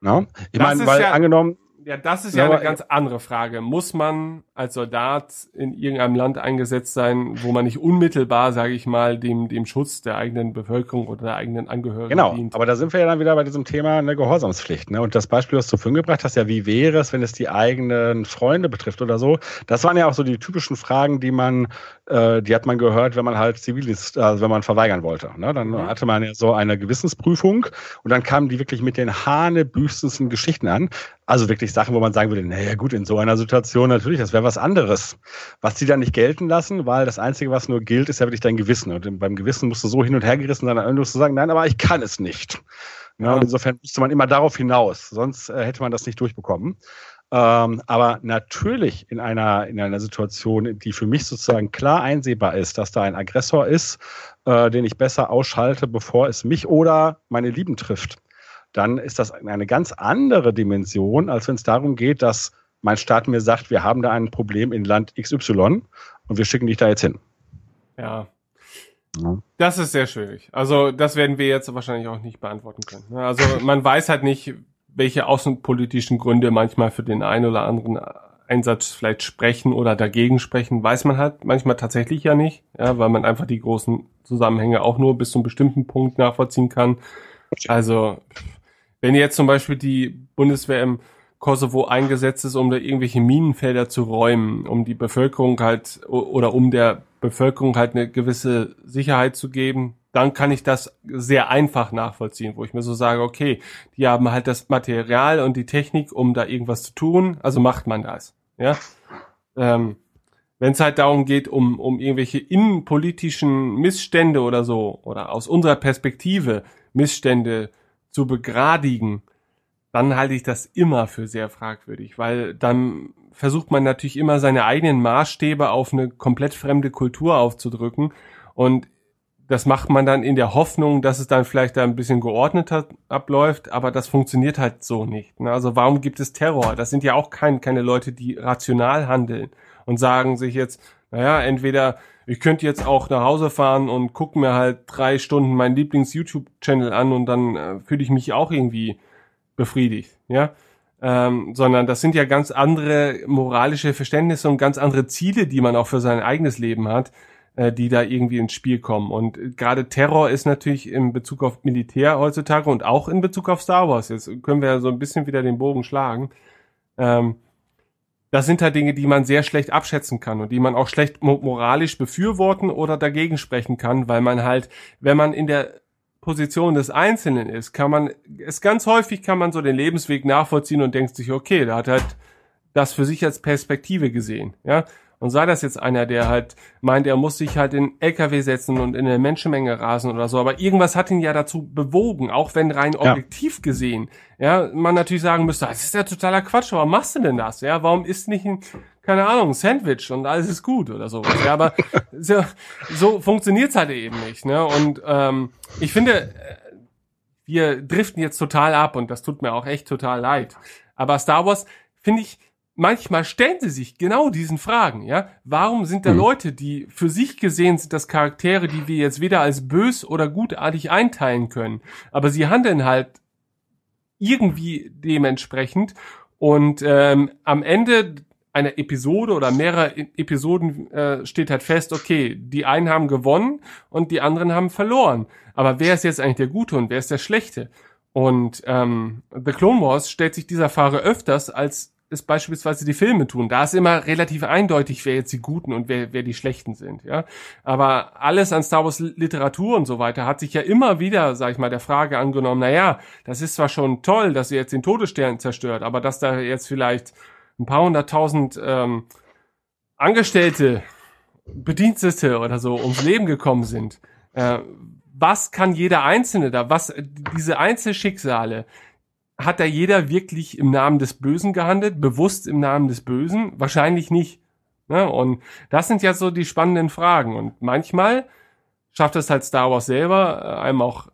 Na? Ich meine, weil ja, angenommen... Ja, das ist ja aber eine ganz andere Frage. Muss man als Soldat in irgendeinem Land eingesetzt sein, wo man nicht unmittelbar, sage ich mal, dem dem Schutz der eigenen Bevölkerung oder der eigenen Angehörigen genau, dient? Genau, aber da sind wir ja dann wieder bei diesem Thema eine Gehorsamspflicht. Ne? Und das Beispiel, was du vorhin gebracht hast, ja, wie wäre es, wenn es die eigenen Freunde betrifft oder so? Das waren ja auch so die typischen Fragen, die man, äh, die hat man gehört, wenn man halt Zivilist, also wenn man verweigern wollte. Ne? Dann mhm. hatte man ja so eine Gewissensprüfung und dann kamen die wirklich mit den hanebüchstensten Geschichten an. Also wirklich Sachen, wo man sagen würde, naja gut, in so einer Situation natürlich, das wäre was anderes. Was die dann nicht gelten lassen, weil das Einzige, was nur gilt, ist ja wirklich dein Gewissen. Und beim Gewissen musst du so hin und her gerissen sein, dann musst du sagen, nein, aber ich kann es nicht. Ja, und insofern müsste man immer darauf hinaus, sonst äh, hätte man das nicht durchbekommen. Ähm, aber natürlich in einer, in einer Situation, die für mich sozusagen klar einsehbar ist, dass da ein Aggressor ist, äh, den ich besser ausschalte, bevor es mich oder meine Lieben trifft, dann ist das eine ganz andere Dimension, als wenn es darum geht, dass mein Staat mir sagt, wir haben da ein Problem in Land X Y und wir schicken dich da jetzt hin. Ja, ja. Das ist sehr schwierig. Also das werden wir jetzt wahrscheinlich auch nicht beantworten können. Also man weiß halt nicht, welche außenpolitischen Gründe manchmal für den einen oder anderen Einsatz vielleicht sprechen oder dagegen sprechen, weiß man halt manchmal tatsächlich ja nicht, ja, weil man einfach die großen Zusammenhänge auch nur bis zu einem bestimmten Punkt nachvollziehen kann. Also wenn jetzt zum Beispiel die Bundeswehr im Kosovo eingesetzt ist, um da irgendwelche Minenfelder zu räumen, um die Bevölkerung halt oder um der Bevölkerung halt eine gewisse Sicherheit zu geben, dann kann ich das sehr einfach nachvollziehen, wo ich mir so sage, okay, die haben halt das Material und die Technik, um da irgendwas zu tun, also macht man das. Ja? Ähm, wenn es halt darum geht, um, um irgendwelche innenpolitischen Missstände oder so, oder aus unserer Perspektive Missstände zu begradigen, dann halte ich das immer für sehr fragwürdig, weil dann versucht man natürlich immer seine eigenen Maßstäbe auf eine komplett fremde Kultur aufzudrücken, und das macht man dann in der Hoffnung, dass es dann vielleicht da ein bisschen geordneter abläuft, aber das funktioniert halt so nicht. Also warum gibt es Terror? Das sind ja auch kein, keine Leute, die rational handeln und sagen sich jetzt, naja, entweder ich könnte jetzt auch nach Hause fahren und gucke mir halt drei Stunden meinen Lieblings-YouTube-Channel an und dann äh, fühle ich mich auch irgendwie befriedigt, ja, ähm, sondern das sind ja ganz andere moralische Verständnisse und ganz andere Ziele, die man auch für sein eigenes Leben hat, äh, die da irgendwie ins Spiel kommen. Und gerade Terror ist natürlich in Bezug auf Militär heutzutage und auch in Bezug auf Star Wars, jetzt können wir ja so ein bisschen wieder den Bogen schlagen, ähm, das sind halt Dinge, die man sehr schlecht abschätzen kann und die man auch schlecht moralisch befürworten oder dagegen sprechen kann, weil man halt, wenn man in der Position des Einzelnen ist, kann man, es ganz häufig kann man so den Lebensweg nachvollziehen und denkt sich, okay, da hat halt das für sich als Perspektive gesehen, ja. Und sei das jetzt einer, der halt meint, er muss sich halt in L K W setzen und in eine Menschenmenge rasen oder so, aber irgendwas hat ihn ja dazu bewogen, auch wenn rein ja. objektiv gesehen, ja, man natürlich sagen müsste, das ist ja totaler Quatsch, warum machst du denn das, ja, warum isst nicht ein, keine Ahnung, ein Sandwich und alles ist gut oder sowas, ja, aber so, so funktioniert's halt eben nicht, ne, und ähm, ich finde, wir driften jetzt total ab und das tut mir auch echt total leid, aber Star Wars, finde ich, manchmal stellen sie sich genau diesen Fragen, ja. Warum sind da Leute, die für sich gesehen sind das Charaktere, die wir jetzt weder als bös oder gutartig einteilen können, aber sie handeln halt irgendwie dementsprechend und ähm, am Ende einer Episode oder mehrerer Episoden äh, steht halt fest, okay, die einen haben gewonnen und die anderen haben verloren, aber wer ist jetzt eigentlich der Gute und wer ist der Schlechte? Und ähm, The Clone Wars stellt sich dieser Frage öfters, als es beispielsweise die Filme tun. Da ist immer relativ eindeutig, wer jetzt die Guten und wer, wer die Schlechten sind, ja. Aber alles an Star Wars Literatur und so weiter hat sich ja immer wieder, sag ich mal, der Frage angenommen, naja, das ist zwar schon toll, dass ihr jetzt den Todesstern zerstört, aber dass da jetzt vielleicht ein paar hunderttausend ähm, Angestellte, Bedienstete oder so ums Leben gekommen sind. Äh, was kann jeder Einzelne da, was diese Einzelschicksale, hat da jeder wirklich im Namen des Bösen gehandelt? Bewusst im Namen des Bösen? Wahrscheinlich nicht. Ne? Und das sind ja so die spannenden Fragen. Und manchmal schafft es halt Star Wars selber, einem auch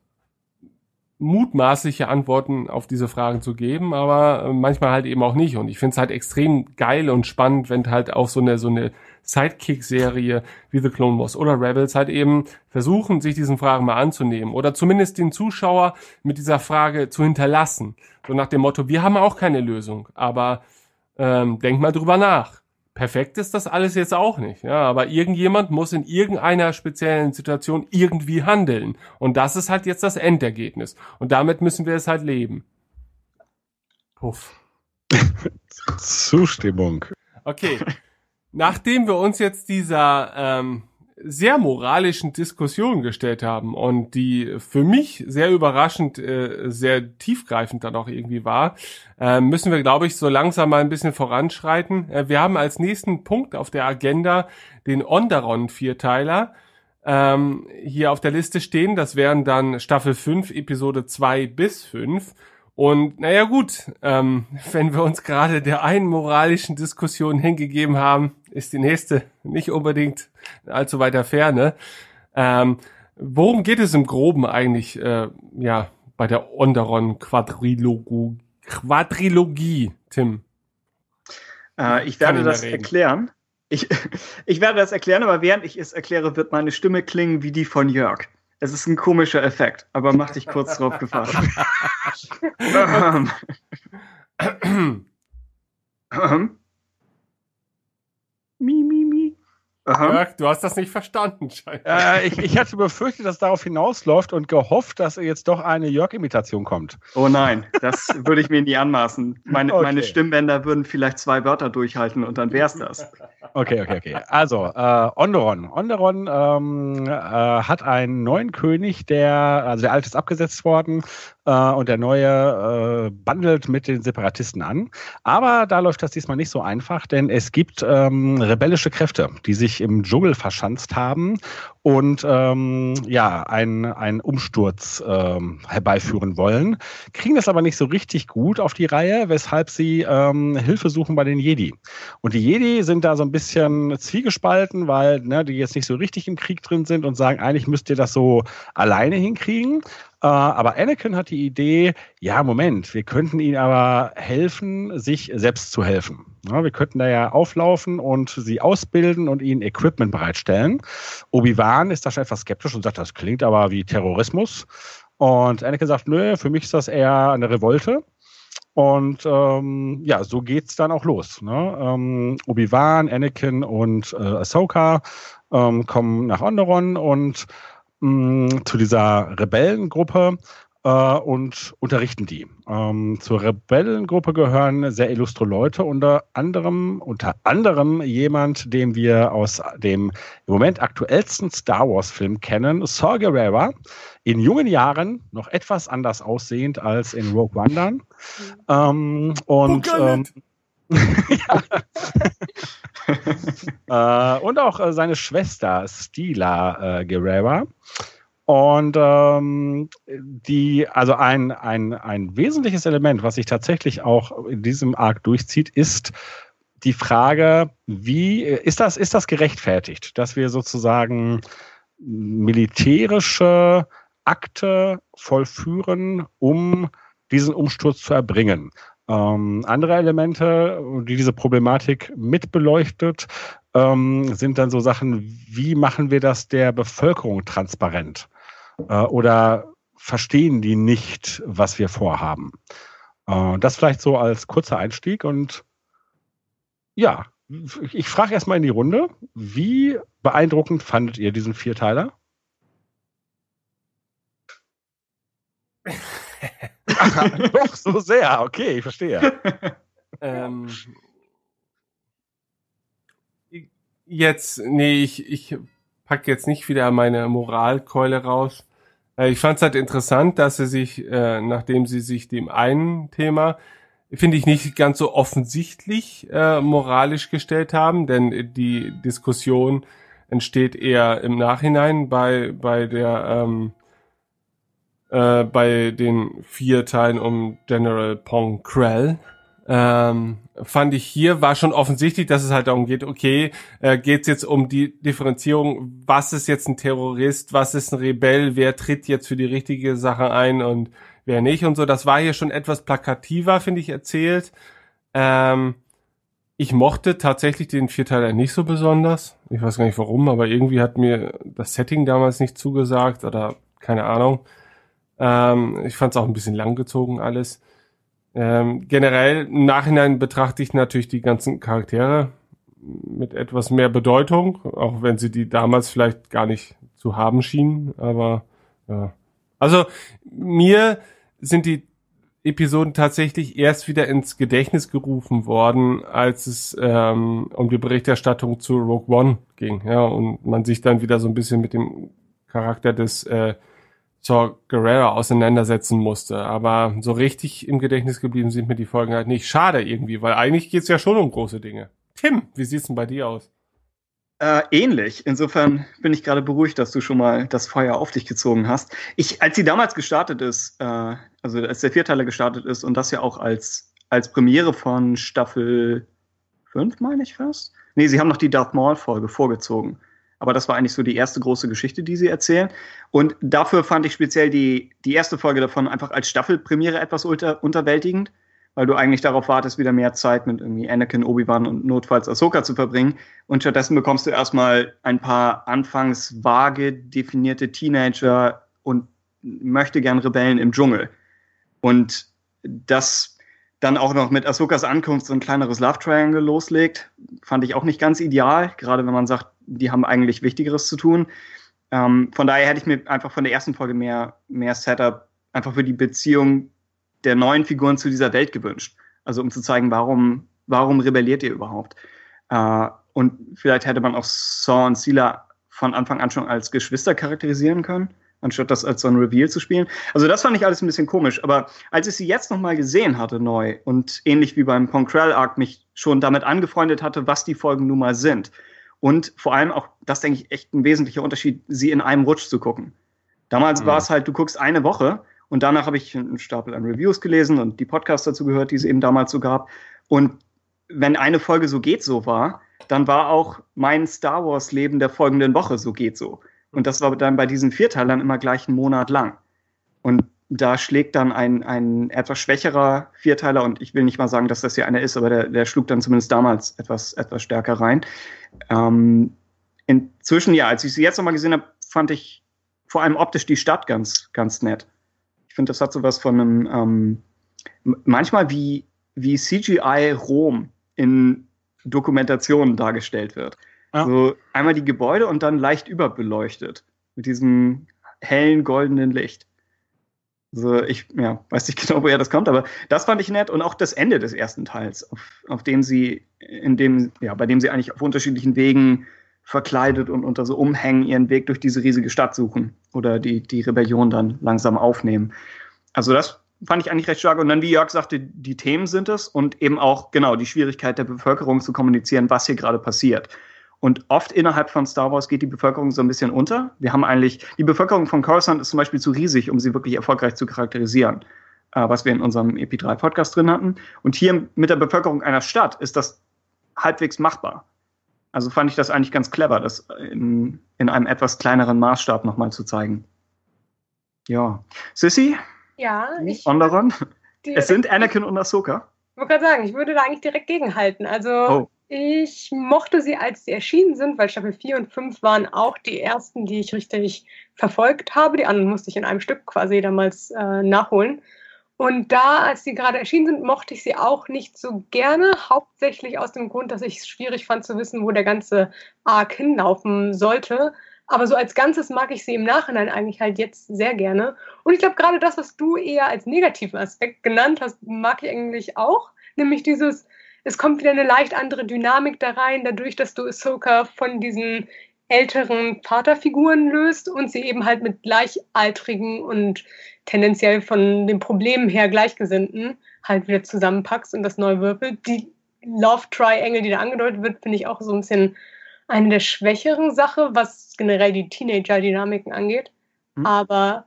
mutmaßliche Antworten auf diese Fragen zu geben, aber manchmal halt eben auch nicht. Und ich finde es halt extrem geil und spannend, wenn halt auch so eine, so eine Sidekick-Serie wie The Clone Wars oder Rebels halt eben versuchen, sich diesen Fragen mal anzunehmen oder zumindest den Zuschauer mit dieser Frage zu hinterlassen. So nach dem Motto, wir haben auch keine Lösung, aber ähm, denk mal drüber nach. Perfekt ist das alles jetzt auch nicht, ja, aber irgendjemand muss in irgendeiner speziellen Situation irgendwie handeln und das ist halt jetzt das Endergebnis und damit müssen wir es halt leben. Puff. Zustimmung. Okay, nachdem wir uns jetzt dieser ähm, sehr moralischen Diskussion gestellt haben und die für mich sehr überraschend, äh, sehr tiefgreifend dann auch irgendwie war, äh, müssen wir, glaube ich, so langsam mal ein bisschen voranschreiten. Äh, wir haben als nächsten Punkt auf der Agenda den Onderon-Vierteiler ähm, hier auf der Liste stehen. Das wären dann Staffel fünf, Episode zwei bis fünf. Und naja gut, ähm, wenn wir uns gerade der einen moralischen Diskussion hingegeben haben, ist die nächste nicht unbedingt allzu weiter Ferne. Ähm, worum geht es im Groben eigentlich äh, ja, bei der Onderon-Quadrilogie, Quadrilogie, Tim? Äh, ich werde das erklären. Ich, ich werde das erklären, aber während ich es erkläre, wird meine Stimme klingen wie die von Jörg. Es ist ein komischer Effekt, aber mach dich kurz drauf gefasst. Mi, mi, mi. Jörg, du hast das nicht verstanden, scheinbar. Äh, ich, ich hatte befürchtet, dass darauf hinausläuft und gehofft, dass jetzt doch eine Jörg-Imitation kommt. Oh nein, das würde ich mir nie anmaßen. Meine, okay. meine Stimmbänder würden vielleicht zwei Wörter durchhalten und dann wär's das. Okay, okay, okay. Also, äh, Onderon. Onderon ähm, äh, hat einen neuen König, der, also der alte ist abgesetzt worden äh, und der neue äh, bandelt mit den Separatisten an. Aber da läuft das diesmal nicht so einfach, denn es gibt ähm, rebellische Kräfte, die sich im Dschungel verschanzt haben und ähm, ja, einen Umsturz ähm, herbeiführen wollen, kriegen das aber nicht so richtig gut auf die Reihe, weshalb sie ähm, Hilfe suchen bei den Jedi. Und die Jedi sind da so ein bisschen zwiegespalten, weil ne, die jetzt nicht so richtig im Krieg drin sind und sagen, eigentlich müsst ihr das so alleine hinkriegen. Uh, aber Anakin hat die Idee, ja, Moment, wir könnten ihnen aber helfen, sich selbst zu helfen. Ja, wir könnten da ja auflaufen und sie ausbilden und ihnen Equipment bereitstellen. Obi-Wan ist da schon etwas skeptisch und sagt, das klingt aber wie Terrorismus. Und Anakin sagt, nö, für mich ist das eher eine Revolte. Und ähm, ja, so geht's dann auch los. Ne? Ähm, Obi-Wan, Anakin und äh, Ahsoka ähm, kommen nach Onderon und zu dieser Rebellengruppe äh, und unterrichten die. Ähm, zur Rebellengruppe gehören sehr illustre Leute, unter anderem unter anderem jemand, den wir aus dem im Moment aktuellsten Star Wars Film kennen, Saw Gerrera, in jungen Jahren noch etwas anders aussehend als in Rogue One dann. Ähm, und ähm, äh, und auch äh, seine Schwester Steela äh, Gerrera. Und ähm, die, also ein, ein, ein wesentliches Element, was sich tatsächlich auch in diesem Arc durchzieht, ist die Frage, wie ist das, ist das gerechtfertigt, dass wir sozusagen militärische Akte vollführen, um diesen Umsturz zu erbringen. Ähm, andere Elemente, die diese Problematik mitbeleuchtet, ähm, sind dann so Sachen, wie machen wir das der Bevölkerung transparent? Äh, oder verstehen die nicht, was wir vorhaben? Äh, das vielleicht so als kurzer Einstieg. Und ja, ich frage erstmal in die Runde, wie beeindruckend fandet ihr diesen Vierteiler? Doch, so sehr. Okay, ich verstehe. ähm, jetzt, nee, ich, ich packe jetzt nicht wieder meine Moralkeule raus. Ich fand es halt interessant, dass sie sich, äh, nachdem sie sich dem einen Thema, finde ich, nicht ganz so offensichtlich äh, moralisch gestellt haben, denn die Diskussion entsteht eher im Nachhinein bei, bei der... Ähm, Äh, bei den vier Teilen um General Pong Krell, ähm, fand ich hier, war schon offensichtlich, dass es halt darum geht, okay, äh, geht's jetzt um die Differenzierung, was ist jetzt ein Terrorist, was ist ein Rebell, wer tritt jetzt für die richtige Sache ein und wer nicht und so. Das war hier schon etwas plakativer, finde ich, erzählt. Ähm, ich mochte tatsächlich den Vierteiler nicht so besonders. Ich weiß gar nicht warum, aber irgendwie hat mir das Setting damals nicht zugesagt oder keine Ahnung. Ähm, ich fand es auch ein bisschen langgezogen alles. Ähm, generell im Nachhinein betrachte ich natürlich die ganzen Charaktere mit etwas mehr Bedeutung, auch wenn sie die damals vielleicht gar nicht zu haben schienen. Aber ja, also mir sind die Episoden tatsächlich erst wieder ins Gedächtnis gerufen worden, als es ähm, um die Berichterstattung zu Rogue One ging. Ja, und man sich dann wieder so ein bisschen mit dem Charakter des äh, Saw Gerrera auseinandersetzen musste, aber so richtig im Gedächtnis geblieben sind mir die Folgen halt nicht. Schade irgendwie, weil eigentlich geht's ja schon um große Dinge. Tim, wie sieht's denn bei dir aus? Äh, ähnlich. Insofern bin ich gerade beruhigt, dass du schon mal das Feuer auf dich gezogen hast. Ich, als sie damals gestartet ist, äh, also als der Vierteiler gestartet ist und das ja auch als, als Premiere von Staffel fünf, meine ich fast? Nee, sie haben noch die Darth Maul-Folge vorgezogen. Aber das war eigentlich so die erste große Geschichte, die sie erzählen. Und dafür fand ich speziell die, die erste Folge davon einfach als Staffelpremiere etwas unter, unterwältigend, weil du eigentlich darauf wartest, wieder mehr Zeit mit irgendwie Anakin, Obi-Wan und notfalls Ahsoka zu verbringen. Und stattdessen bekommst du erstmal ein paar anfangs vage definierte Teenager und möchte gern Rebellen im Dschungel. Und das dann auch noch mit Ahsokas Ankunft so ein kleineres Love Triangle loslegt, fand ich auch nicht ganz ideal, gerade wenn man sagt, die haben eigentlich Wichtigeres zu tun. Ähm, von daher hätte ich mir einfach von der ersten Folge mehr, mehr Setup einfach für die Beziehung der neuen Figuren zu dieser Welt gewünscht. Also um zu zeigen, warum, warum rebelliert ihr überhaupt? Äh, und vielleicht hätte man auch Saw und Steela von Anfang an schon als Geschwister charakterisieren können, anstatt das als so ein Reveal zu spielen. Also das fand ich alles ein bisschen komisch. Aber als ich sie jetzt noch mal gesehen hatte neu und ähnlich wie beim Pong Krell-Arc mich schon damit angefreundet hatte, was die Folgen nun mal sind, und vor allem auch, das denke ich, echt ein wesentlicher Unterschied, sie in einem Rutsch zu gucken. Damals ja. war es halt, du guckst eine Woche und danach habe ich einen Stapel an Reviews gelesen und die Podcasts dazu gehört, die es eben damals so gab. Und wenn eine Folge so geht so war, dann war auch mein Star Wars Leben der folgenden Woche so geht so. Und das war dann bei diesen Vierteilern immer gleich einen Monat lang. Und da schlägt dann ein, ein etwas schwächerer Vierteiler, und ich will nicht mal sagen, dass das hier einer ist, aber der, der schlug dann zumindest damals etwas, etwas stärker rein. Ähm, inzwischen, ja, als ich sie jetzt nochmal gesehen habe, fand ich vor allem optisch die Stadt ganz, ganz nett. Ich finde, das hat sowas von einem, ähm, manchmal wie, wie C G I Rom in Dokumentationen dargestellt wird. Ja. So einmal die Gebäude und dann leicht überbeleuchtet mit diesem hellen, goldenen Licht. Also ich ja, weiß nicht genau, woher das kommt, aber das fand ich nett. Und auch das Ende des ersten Teils, auf, auf dem sie, in dem, ja, bei dem sie eigentlich auf unterschiedlichen Wegen verkleidet und unter so Umhängen ihren Weg durch diese riesige Stadt suchen oder die, die Rebellion dann langsam aufnehmen. Also das fand ich eigentlich recht stark. Und dann, wie Jörg sagte, die Themen sind es und eben auch, genau, die Schwierigkeit der Bevölkerung zu kommunizieren, was hier gerade passiert. Und oft innerhalb von Star Wars geht die Bevölkerung so ein bisschen unter. Wir haben eigentlich, die Bevölkerung von Coruscant ist zum Beispiel zu riesig, um sie wirklich erfolgreich zu charakterisieren, äh, was wir in unserem E P drei Podcast drin hatten. Und hier mit der Bevölkerung einer Stadt ist das halbwegs machbar. Also fand ich das eigentlich ganz clever, das in, in einem etwas kleineren Maßstab nochmal zu zeigen. Ja. Sissy? Ja. Ich Onderon? Es sind Anakin und Ahsoka. Ich wollte gerade sagen, ich würde da eigentlich direkt gegenhalten. Also... Oh. Ich mochte sie, als sie erschienen sind, weil Staffel vier und fünf waren auch die ersten, die ich richtig verfolgt habe. Die anderen musste ich in einem Stück quasi damals äh, nachholen. Und da, als sie gerade erschienen sind, mochte ich sie auch nicht so gerne. Hauptsächlich aus dem Grund, dass ich es schwierig fand zu wissen, wo der ganze Arc hinlaufen sollte. Aber so als Ganzes mag ich sie im Nachhinein eigentlich halt jetzt sehr gerne. Und ich glaube, gerade das, was du eher als negativen Aspekt genannt hast, mag ich eigentlich auch. Nämlich dieses... Es kommt wieder eine leicht andere Dynamik da rein, dadurch, dass du Ahsoka von diesen älteren Vaterfiguren löst und sie eben halt mit Gleichaltrigen und tendenziell von den Problemen her Gleichgesinnten halt wieder zusammenpackst und das neu wirbelt. Die Love Triangle, die da angedeutet wird, finde ich auch so ein bisschen eine der schwächeren Sachen, was generell die Teenager-Dynamiken angeht. Mhm. Aber...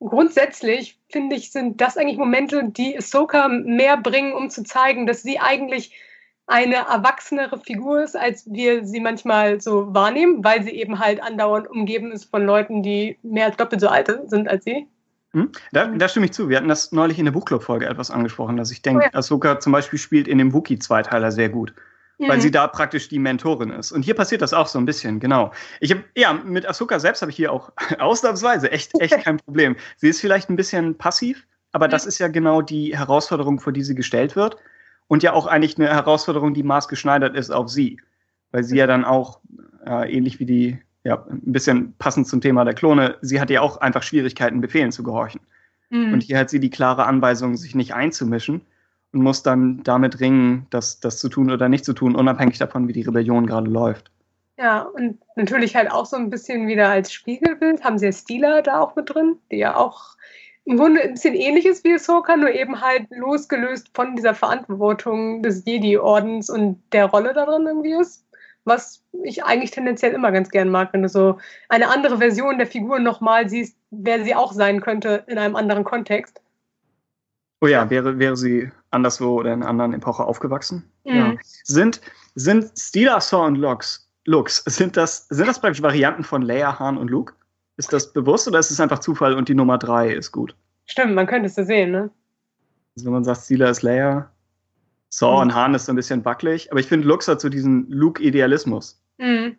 Grundsätzlich, finde ich, sind das eigentlich Momente, die Ahsoka mehr bringen, um zu zeigen, dass sie eigentlich eine erwachsenere Figur ist, als wir sie manchmal so wahrnehmen, weil sie eben halt andauernd umgeben ist von Leuten, die mehr als doppelt so alt sind als sie. Hm? Da, da stimme ich zu. Wir hatten das neulich in der Buchclub-Folge etwas angesprochen, dass ich denke, oh ja. Ahsoka zum Beispiel spielt in dem Wookiee-Zweiteiler sehr gut. Weil mhm. sie da praktisch die Mentorin ist. Und hier passiert das auch so ein bisschen, genau. Ich hab, ja, mit Ahsoka selbst habe ich hier auch ausnahmsweise echt, echt kein Problem. Sie ist vielleicht ein bisschen passiv, aber mhm. das ist ja genau die Herausforderung, vor die sie gestellt wird. Und ja auch eigentlich eine Herausforderung, die maßgeschneidert ist auf sie. Weil sie mhm. ja dann auch, äh, ähnlich wie die, ja, ein bisschen passend zum Thema der Klone, sie hat ja auch einfach Schwierigkeiten, Befehlen zu gehorchen. Mhm. Und hier hat sie die klare Anweisung, sich nicht einzumischen. Und muss dann damit ringen, das, das zu tun oder nicht zu tun, unabhängig davon, wie die Rebellion gerade läuft. Ja, und natürlich halt auch so ein bisschen wieder als Spiegelbild haben sie ja Steela da auch mit drin, die ja auch im Grunde ein bisschen ähnlich ist wie Ahsoka, nur eben halt losgelöst von dieser Verantwortung des Jedi-Ordens und der Rolle da drin irgendwie ist, was ich eigentlich tendenziell immer ganz gern mag, wenn du so eine andere Version der Figur nochmal siehst, wer sie auch sein könnte in einem anderen Kontext. Oh ja, wäre, wäre sie anderswo oder in einer anderen Epoche aufgewachsen? Mhm. Ja. Sind, sind Steela, Saw und Lux, Lux sind, das, sind das praktisch Varianten von Leia, Han und Luke? Ist das bewusst oder ist es einfach Zufall und die Nummer drei ist gut? Stimmt, man könnte es so sehen, ne? Also wenn man sagt, Steela ist Leia, Saw mhm. und Han ist so ein bisschen wackelig, aber ich finde, Lux hat so diesen Luke-Idealismus. Mhm.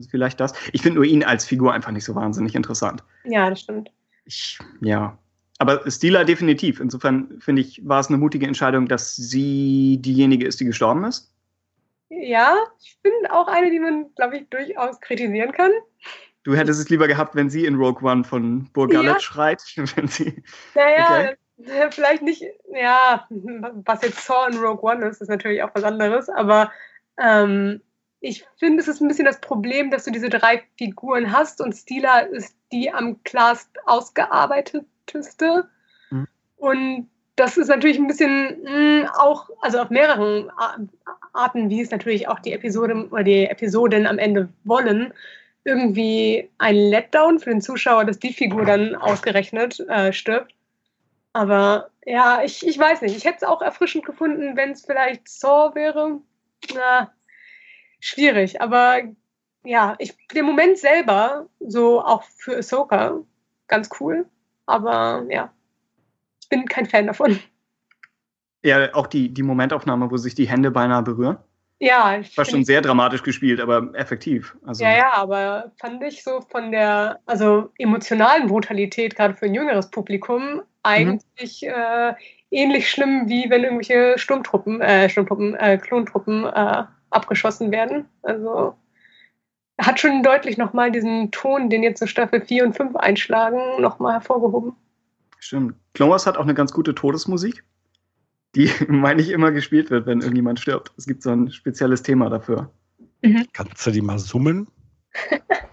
Also vielleicht das. Ich finde nur ihn als Figur einfach nicht so wahnsinnig interessant. Ja, das stimmt. Ich, ja... Aber Steela definitiv. Insofern, finde ich, war es eine mutige Entscheidung, dass sie diejenige ist, die gestorben ist. Ja, ich finde auch eine, die man, glaube ich, durchaus kritisieren kann. Du hättest es lieber gehabt, wenn sie in Rogue One von Burg Gallet ja. schreit. Wenn sie, naja, okay. vielleicht nicht, ja, was jetzt Saw in Rogue One ist, ist natürlich auch was anderes. Aber ähm, ich finde, es ist ein bisschen das Problem, dass du diese drei Figuren hast und Steela ist die am klarst ausgearbeitet. Mhm. Und das ist natürlich ein bisschen mh, auch, also auf mehreren Arten, wie es natürlich auch die Episode oder die Episoden am Ende wollen, irgendwie ein Letdown für den Zuschauer, dass die Figur dann ausgerechnet äh, stirbt. Aber ja, ich, ich weiß nicht. Ich hätte es auch erfrischend gefunden, wenn es vielleicht Saw wäre. Na, schwierig. Aber ja, ich, der Moment selber, so auch für Ahsoka, ganz cool. Aber ja, ich bin kein Fan davon. Ja, auch die, die Momentaufnahme, wo sich die Hände beinahe berühren. Ja. War schon sehr dramatisch gespielt, aber effektiv. Also, ja, ja, aber fand ich so von der also emotionalen Brutalität, gerade für ein jüngeres Publikum, eigentlich mhm. äh, ähnlich schlimm, wie wenn irgendwelche Sturmtruppen, äh, Sturmtruppen, äh, Klontruppen äh, abgeschossen werden. Also hat schon deutlich nochmal diesen Ton, den jetzt so Staffel vier und fünf einschlagen, nochmal hervorgehoben. Stimmt. Clone Wars hat auch eine ganz gute Todesmusik, die, meine ich, immer gespielt wird, wenn irgendjemand stirbt. Es gibt so ein spezielles Thema dafür. Mhm. Kannst du die mal summen?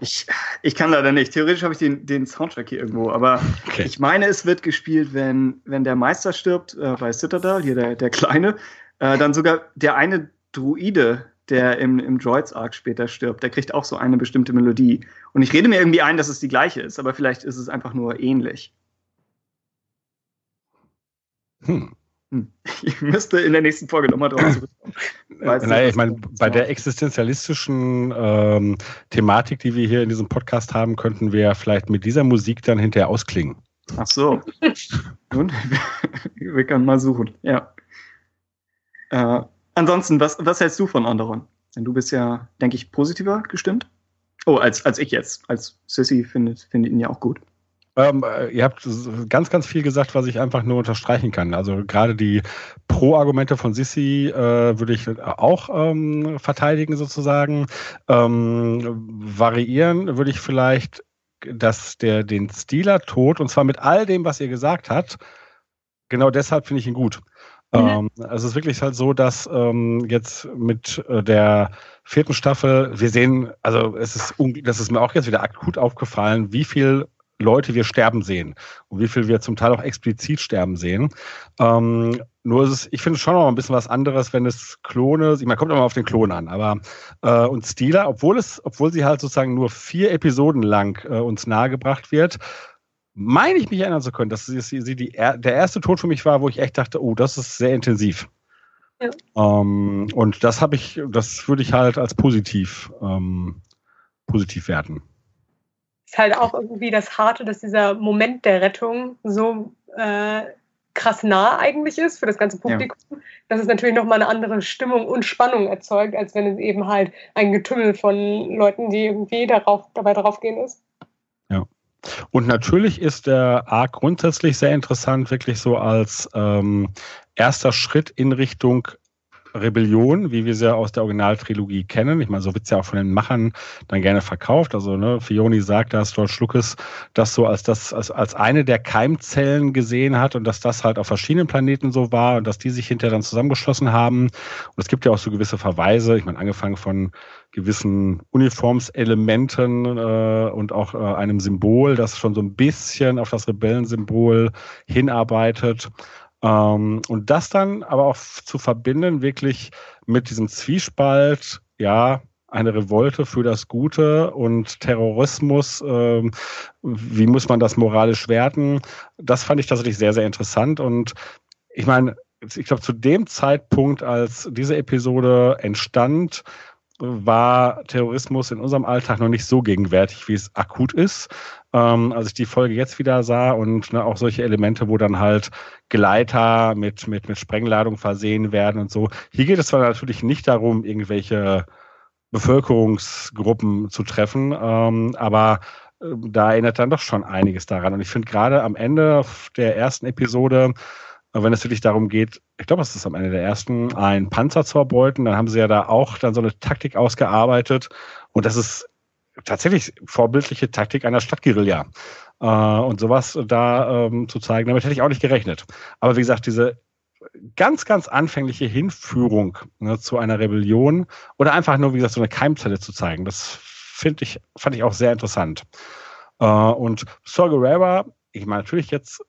Ich, ich kann leider nicht. Theoretisch habe ich den, den Soundtrack hier irgendwo, aber okay. Ich meine, es wird gespielt, wenn, wenn der Meister stirbt, äh, bei Citadel, hier der, der Kleine, äh, dann sogar der eine Druide, der im, im Droids-Arc später stirbt, der kriegt auch so eine bestimmte Melodie. Und ich rede mir irgendwie ein, dass es die gleiche ist, aber vielleicht ist es einfach nur ähnlich. Hm. Ich müsste in der nächsten Folge nochmal drauf zurückkommen. Naja, ich meine, bei der existenzialistischen ähm, Thematik, die wir hier in diesem Podcast haben, könnten wir vielleicht mit dieser Musik dann hinterher ausklingen. Ach so. Nun, wir können mal suchen, ja. Äh, ansonsten, was, was hältst du von Onderon? Denn du bist ja, denke ich, positiver gestimmt. Oh, als, als ich jetzt. Als Sissy finde find ihn ja auch gut. Ähm, ihr habt ganz, ganz viel gesagt, was ich einfach nur unterstreichen kann. Also gerade die Pro-Argumente von Sissi äh, würde ich auch ähm, verteidigen sozusagen. Ähm, variieren würde ich vielleicht, dass der den Steela-Tod, und zwar mit all dem, was ihr gesagt habt, genau deshalb finde ich ihn gut. Mhm. Ähm, also es ist wirklich halt so, dass ähm, jetzt mit äh, der vierten Staffel, wir sehen, also es ist, das ist mir auch jetzt wieder akut aufgefallen, wie viel Leute wir sterben sehen und wie viel wir zum Teil auch explizit sterben sehen. Ähm, nur ist es, ich finde es schon noch ein bisschen was anderes, wenn es Klone, man kommt immer auf den Klon an, aber äh, und Steela, obwohl es, obwohl sie halt sozusagen nur vier Episoden lang äh, uns nahegebracht wird, meine ich mich erinnern zu können, dass sie, sie die, der erste Tod für mich war, wo ich echt dachte, oh, das ist sehr intensiv. Ja. Ähm, und das habe ich, das würde ich halt als positiv, ähm, positiv werten. Ist halt auch irgendwie das Harte, dass dieser Moment der Rettung so äh, krass nah eigentlich ist für das ganze Publikum, ja. Dass es natürlich nochmal eine andere Stimmung und Spannung erzeugt, als wenn es eben halt ein Getümmel von Leuten, die irgendwie darauf, dabei draufgehen ist. Ja. Und natürlich ist der Arc grundsätzlich sehr interessant, wirklich so als ähm, erster Schritt in Richtung Rebellion, wie wir sie aus der Originaltrilogie kennen. Ich meine, so wird es ja auch von den Machern dann gerne verkauft. Also, ne, Filoni sagt, dass George Lucas das so als, das, als, als eine der Keimzellen gesehen hat und dass das halt auf verschiedenen Planeten so war und dass die sich hinterher dann zusammengeschlossen haben. Und es gibt ja auch so gewisse Verweise, ich meine, angefangen von gewissen Uniformselementen äh, und auch äh, einem Symbol, das schon so ein bisschen auf das Rebellensymbol hinarbeitet. Und das dann aber auch zu verbinden, wirklich mit diesem Zwiespalt, ja, eine Revolte für das Gute und Terrorismus, äh, wie muss man das moralisch werten, das fand ich tatsächlich sehr, sehr interessant. Und ich meine, ich glaube, zu dem Zeitpunkt, als diese Episode entstand, war Terrorismus in unserem Alltag noch nicht so gegenwärtig, wie es akut ist. Ähm, als ich die Folge jetzt wieder sah und ne, auch solche Elemente, wo dann halt Gleiter mit, mit, mit Sprengladung versehen werden und so. Hier geht es zwar natürlich nicht darum, irgendwelche Bevölkerungsgruppen zu treffen, ähm, aber äh, da erinnert dann doch schon einiges daran. Und ich finde gerade am Ende der ersten Episode, wenn es wirklich darum geht, ich glaube, es ist am Ende der ersten, einen Panzer zu erbeuten, dann haben sie ja da auch dann so eine Taktik ausgearbeitet. Und das ist tatsächlich vorbildliche Taktik einer Stadtguerilla. Äh, und sowas da ähm, zu zeigen, damit hätte ich auch nicht gerechnet. Aber wie gesagt, diese ganz, ganz anfängliche Hinführung ne, zu einer Rebellion oder einfach nur, wie gesagt, so eine Keimzelle zu zeigen, das finde ich, fand ich auch sehr interessant. Äh, und Saw Gerrera, ich meine natürlich jetzt,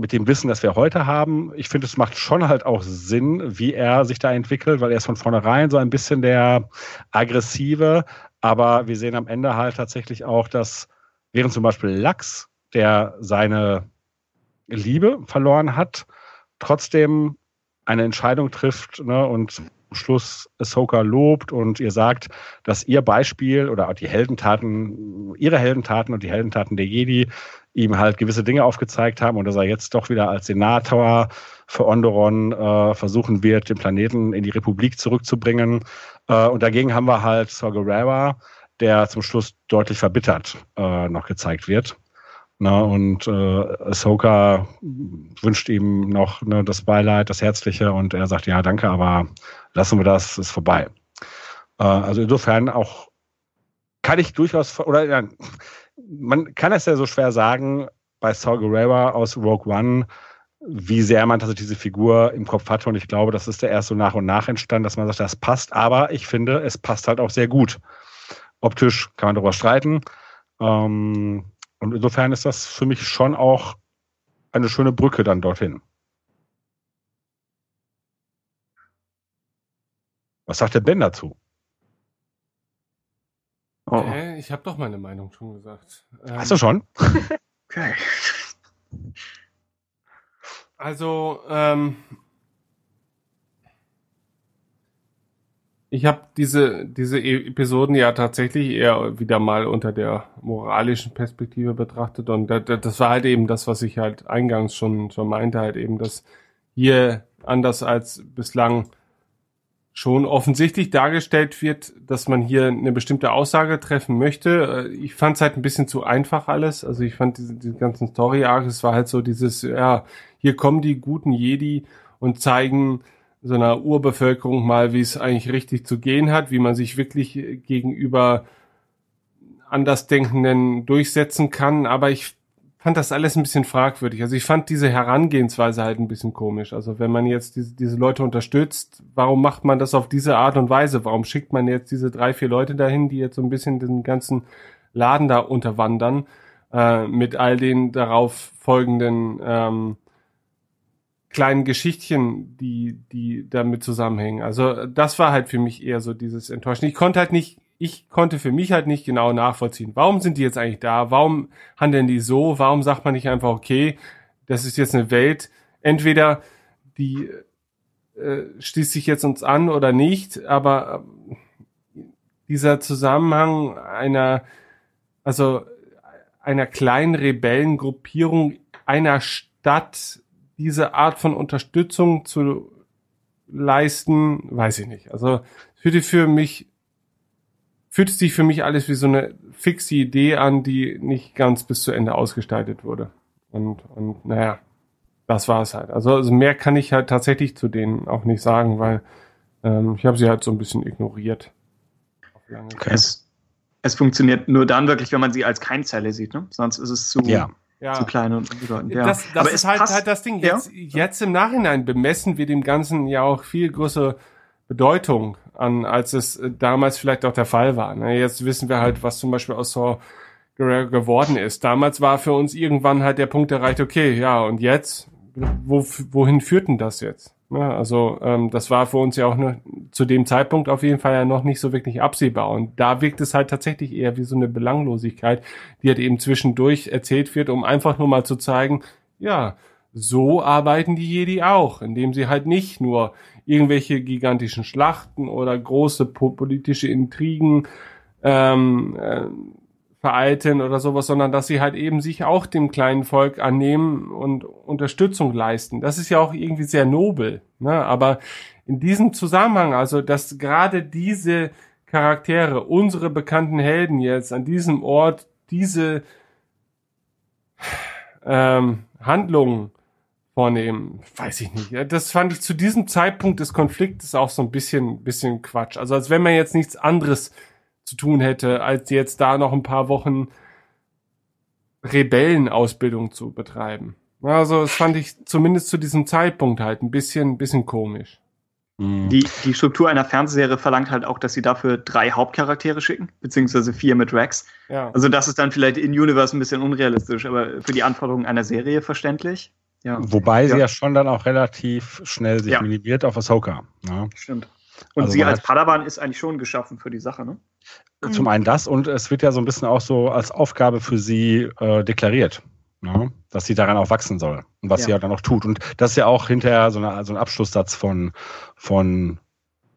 mit dem Wissen, das wir heute haben, ich finde, es macht schon halt auch Sinn, wie er sich da entwickelt, weil er ist von vornherein so ein bisschen der Aggressive, aber wir sehen am Ende halt tatsächlich auch, dass während zum Beispiel Lux, der seine Liebe verloren hat, trotzdem eine Entscheidung trifft, ne, und am Schluss Ahsoka lobt und ihr sagt, dass ihr Beispiel oder die Heldentaten, ihre Heldentaten und die Heldentaten der Jedi ihm halt gewisse Dinge aufgezeigt haben und dass er jetzt doch wieder als Senator für Onderon äh, versuchen wird, den Planeten in die Republik zurückzubringen. Äh, und dagegen haben wir halt Saw Gerrera, der zum Schluss deutlich verbittert äh, noch gezeigt wird. Na, und äh, Ahsoka wünscht ihm noch ne, das Beileid, das Herzliche und er sagt, ja, danke, aber lassen wir das, ist vorbei. Äh, also insofern auch kann ich durchaus, oder ja, man kann es ja so schwer sagen, bei Saw Gerrera aus Rogue One, wie sehr man tatsächlich diese Figur im Kopf hatte und ich glaube, das ist ja erst so nach und nach entstanden, dass man sagt, das passt, aber ich finde, es passt halt auch sehr gut. optisch kann man darüber streiten. Ähm, und insofern ist das für mich schon auch eine schöne Brücke dann dorthin. Was sagt der Ben dazu? Oh. Äh, ich habe doch meine Meinung schon gesagt. Ähm, Hast du schon? Okay. Also, ähm, ich habe diese, diese Episoden ja tatsächlich eher wieder mal unter der moralischen Perspektive betrachtet. Und das, das war halt eben das, was ich halt eingangs schon, schon meinte, halt eben, dass hier anders als bislang schon offensichtlich dargestellt wird, dass man hier eine bestimmte Aussage treffen möchte. Ich fand es halt ein bisschen zu einfach alles. Also ich fand diese, diese ganzen Story-Arcs, es war halt so dieses, ja, hier kommen die guten Jedi und zeigen so einer Urbevölkerung mal, wie es eigentlich richtig zu gehen hat, wie man sich wirklich gegenüber Andersdenkenden durchsetzen kann. Aber ich fand das alles ein bisschen fragwürdig. Also ich fand diese Herangehensweise halt ein bisschen komisch. Also wenn man jetzt diese, diese Leute unterstützt, warum macht man das auf diese Art und Weise? Warum schickt man jetzt diese drei, vier Leute dahin, die jetzt so ein bisschen den ganzen Laden da unterwandern, äh, mit all den darauf folgenden ähm, kleinen Geschichtchen, die die damit zusammenhängen. Also das war halt für mich eher so dieses Enttäuschen. Ich konnte halt nicht Ich konnte für mich halt nicht genau nachvollziehen, warum sind die jetzt eigentlich da, warum handeln die so, warum sagt man nicht einfach, okay, das ist jetzt eine Welt, entweder die äh, schließt sich jetzt uns an oder nicht, aber äh, dieser Zusammenhang einer, also einer kleinen Rebellengruppierung einer Stadt, diese Art von Unterstützung zu leisten, weiß ich nicht. Also würde für mich fühlt sich für mich alles wie so eine fixe Idee an, die nicht ganz bis zu Ende ausgestaltet wurde. Und, und naja, das war es halt. Also, also mehr kann ich halt tatsächlich zu denen auch nicht sagen, weil ähm, ich habe sie halt so ein bisschen ignoriert. Okay. Es, es funktioniert nur dann wirklich, wenn man sie als Keimzelle sieht, ne? Sonst ist es zu, ja. Ja. zu klein und unbedeutend. Ja. Das, das Aber ist es halt, passt, halt das Ding. Jetzt, ja? jetzt im Nachhinein bemessen wir dem Ganzen ja auch viel größere Bedeutung an, als es damals vielleicht auch der Fall war. Jetzt wissen wir halt, was zum Beispiel aus Saw Gerrera geworden ist. Damals war für uns irgendwann halt der Punkt erreicht, okay, ja, und jetzt? Wo, wohin führt denn das jetzt? Also ähm, das war für uns ja auch ne, zu dem Zeitpunkt auf jeden Fall ja noch nicht so wirklich absehbar. Und da wirkt es halt tatsächlich eher wie so eine Belanglosigkeit, die halt eben zwischendurch erzählt wird, um einfach nur mal zu zeigen, ja, so arbeiten die Jedi auch, indem sie halt nicht nur irgendwelche gigantischen Schlachten oder große politische Intrigen ähm, äh, vereiteln oder sowas, sondern dass sie halt eben sich auch dem kleinen Volk annehmen und Unterstützung leisten. Das ist ja auch irgendwie sehr nobel, ne? Aber in diesem Zusammenhang, also dass gerade diese Charaktere, unsere bekannten Helden jetzt an diesem Ort, diese ähm, Handlungen vornehmen, weiß ich nicht. Das fand ich zu diesem Zeitpunkt des Konfliktes auch so ein bisschen, bisschen Quatsch. Also als wenn man jetzt nichts anderes zu tun hätte, als jetzt da noch ein paar Wochen Rebellenausbildung zu betreiben. Also das fand ich zumindest zu diesem Zeitpunkt halt ein bisschen, bisschen komisch. Die, die Struktur einer Fernsehserie verlangt halt auch, dass sie dafür drei Hauptcharaktere schicken, beziehungsweise vier mit Rex. Ja. Also das ist dann vielleicht in Universe ein bisschen unrealistisch, aber für die Anforderungen einer Serie verständlich. Ja. Wobei ja. sie ja schon dann auch relativ schnell sich ja. minimiert auf Ahsoka. Ja. Stimmt. Und also sie als Padawan ist eigentlich schon geschaffen für die Sache, ne? Zum einen das, und es wird ja so ein bisschen auch so als Aufgabe für sie äh, deklariert, ne? Dass sie daran auch wachsen soll und was ja. sie ja dann auch tut. Und das ist ja auch hinterher so, eine, so ein Abschlusssatz von, von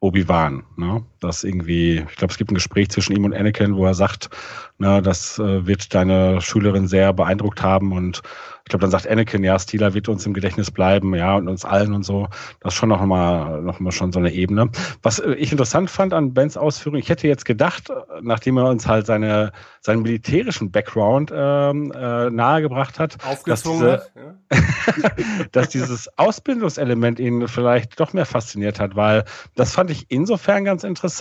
Obi-Wan, ne? Dass irgendwie, ich glaube, es gibt ein Gespräch zwischen ihm und Anakin, wo er sagt, ne, das äh, wird deine Schülerin sehr beeindruckt haben, und ich glaube, dann sagt Anakin, ja, Steela wird uns im Gedächtnis bleiben, ja, und uns allen und so. Das ist schon noch mal, noch mal schon so eine Ebene. Was ich interessant fand an Bens Ausführung, ich hätte jetzt gedacht, nachdem er uns halt seine, seinen militärischen Background ähm, äh, nahegebracht hat, dass, diese, ja. dass dieses Ausbildungselement ihn vielleicht doch mehr fasziniert hat, weil das fand ich insofern ganz interessant,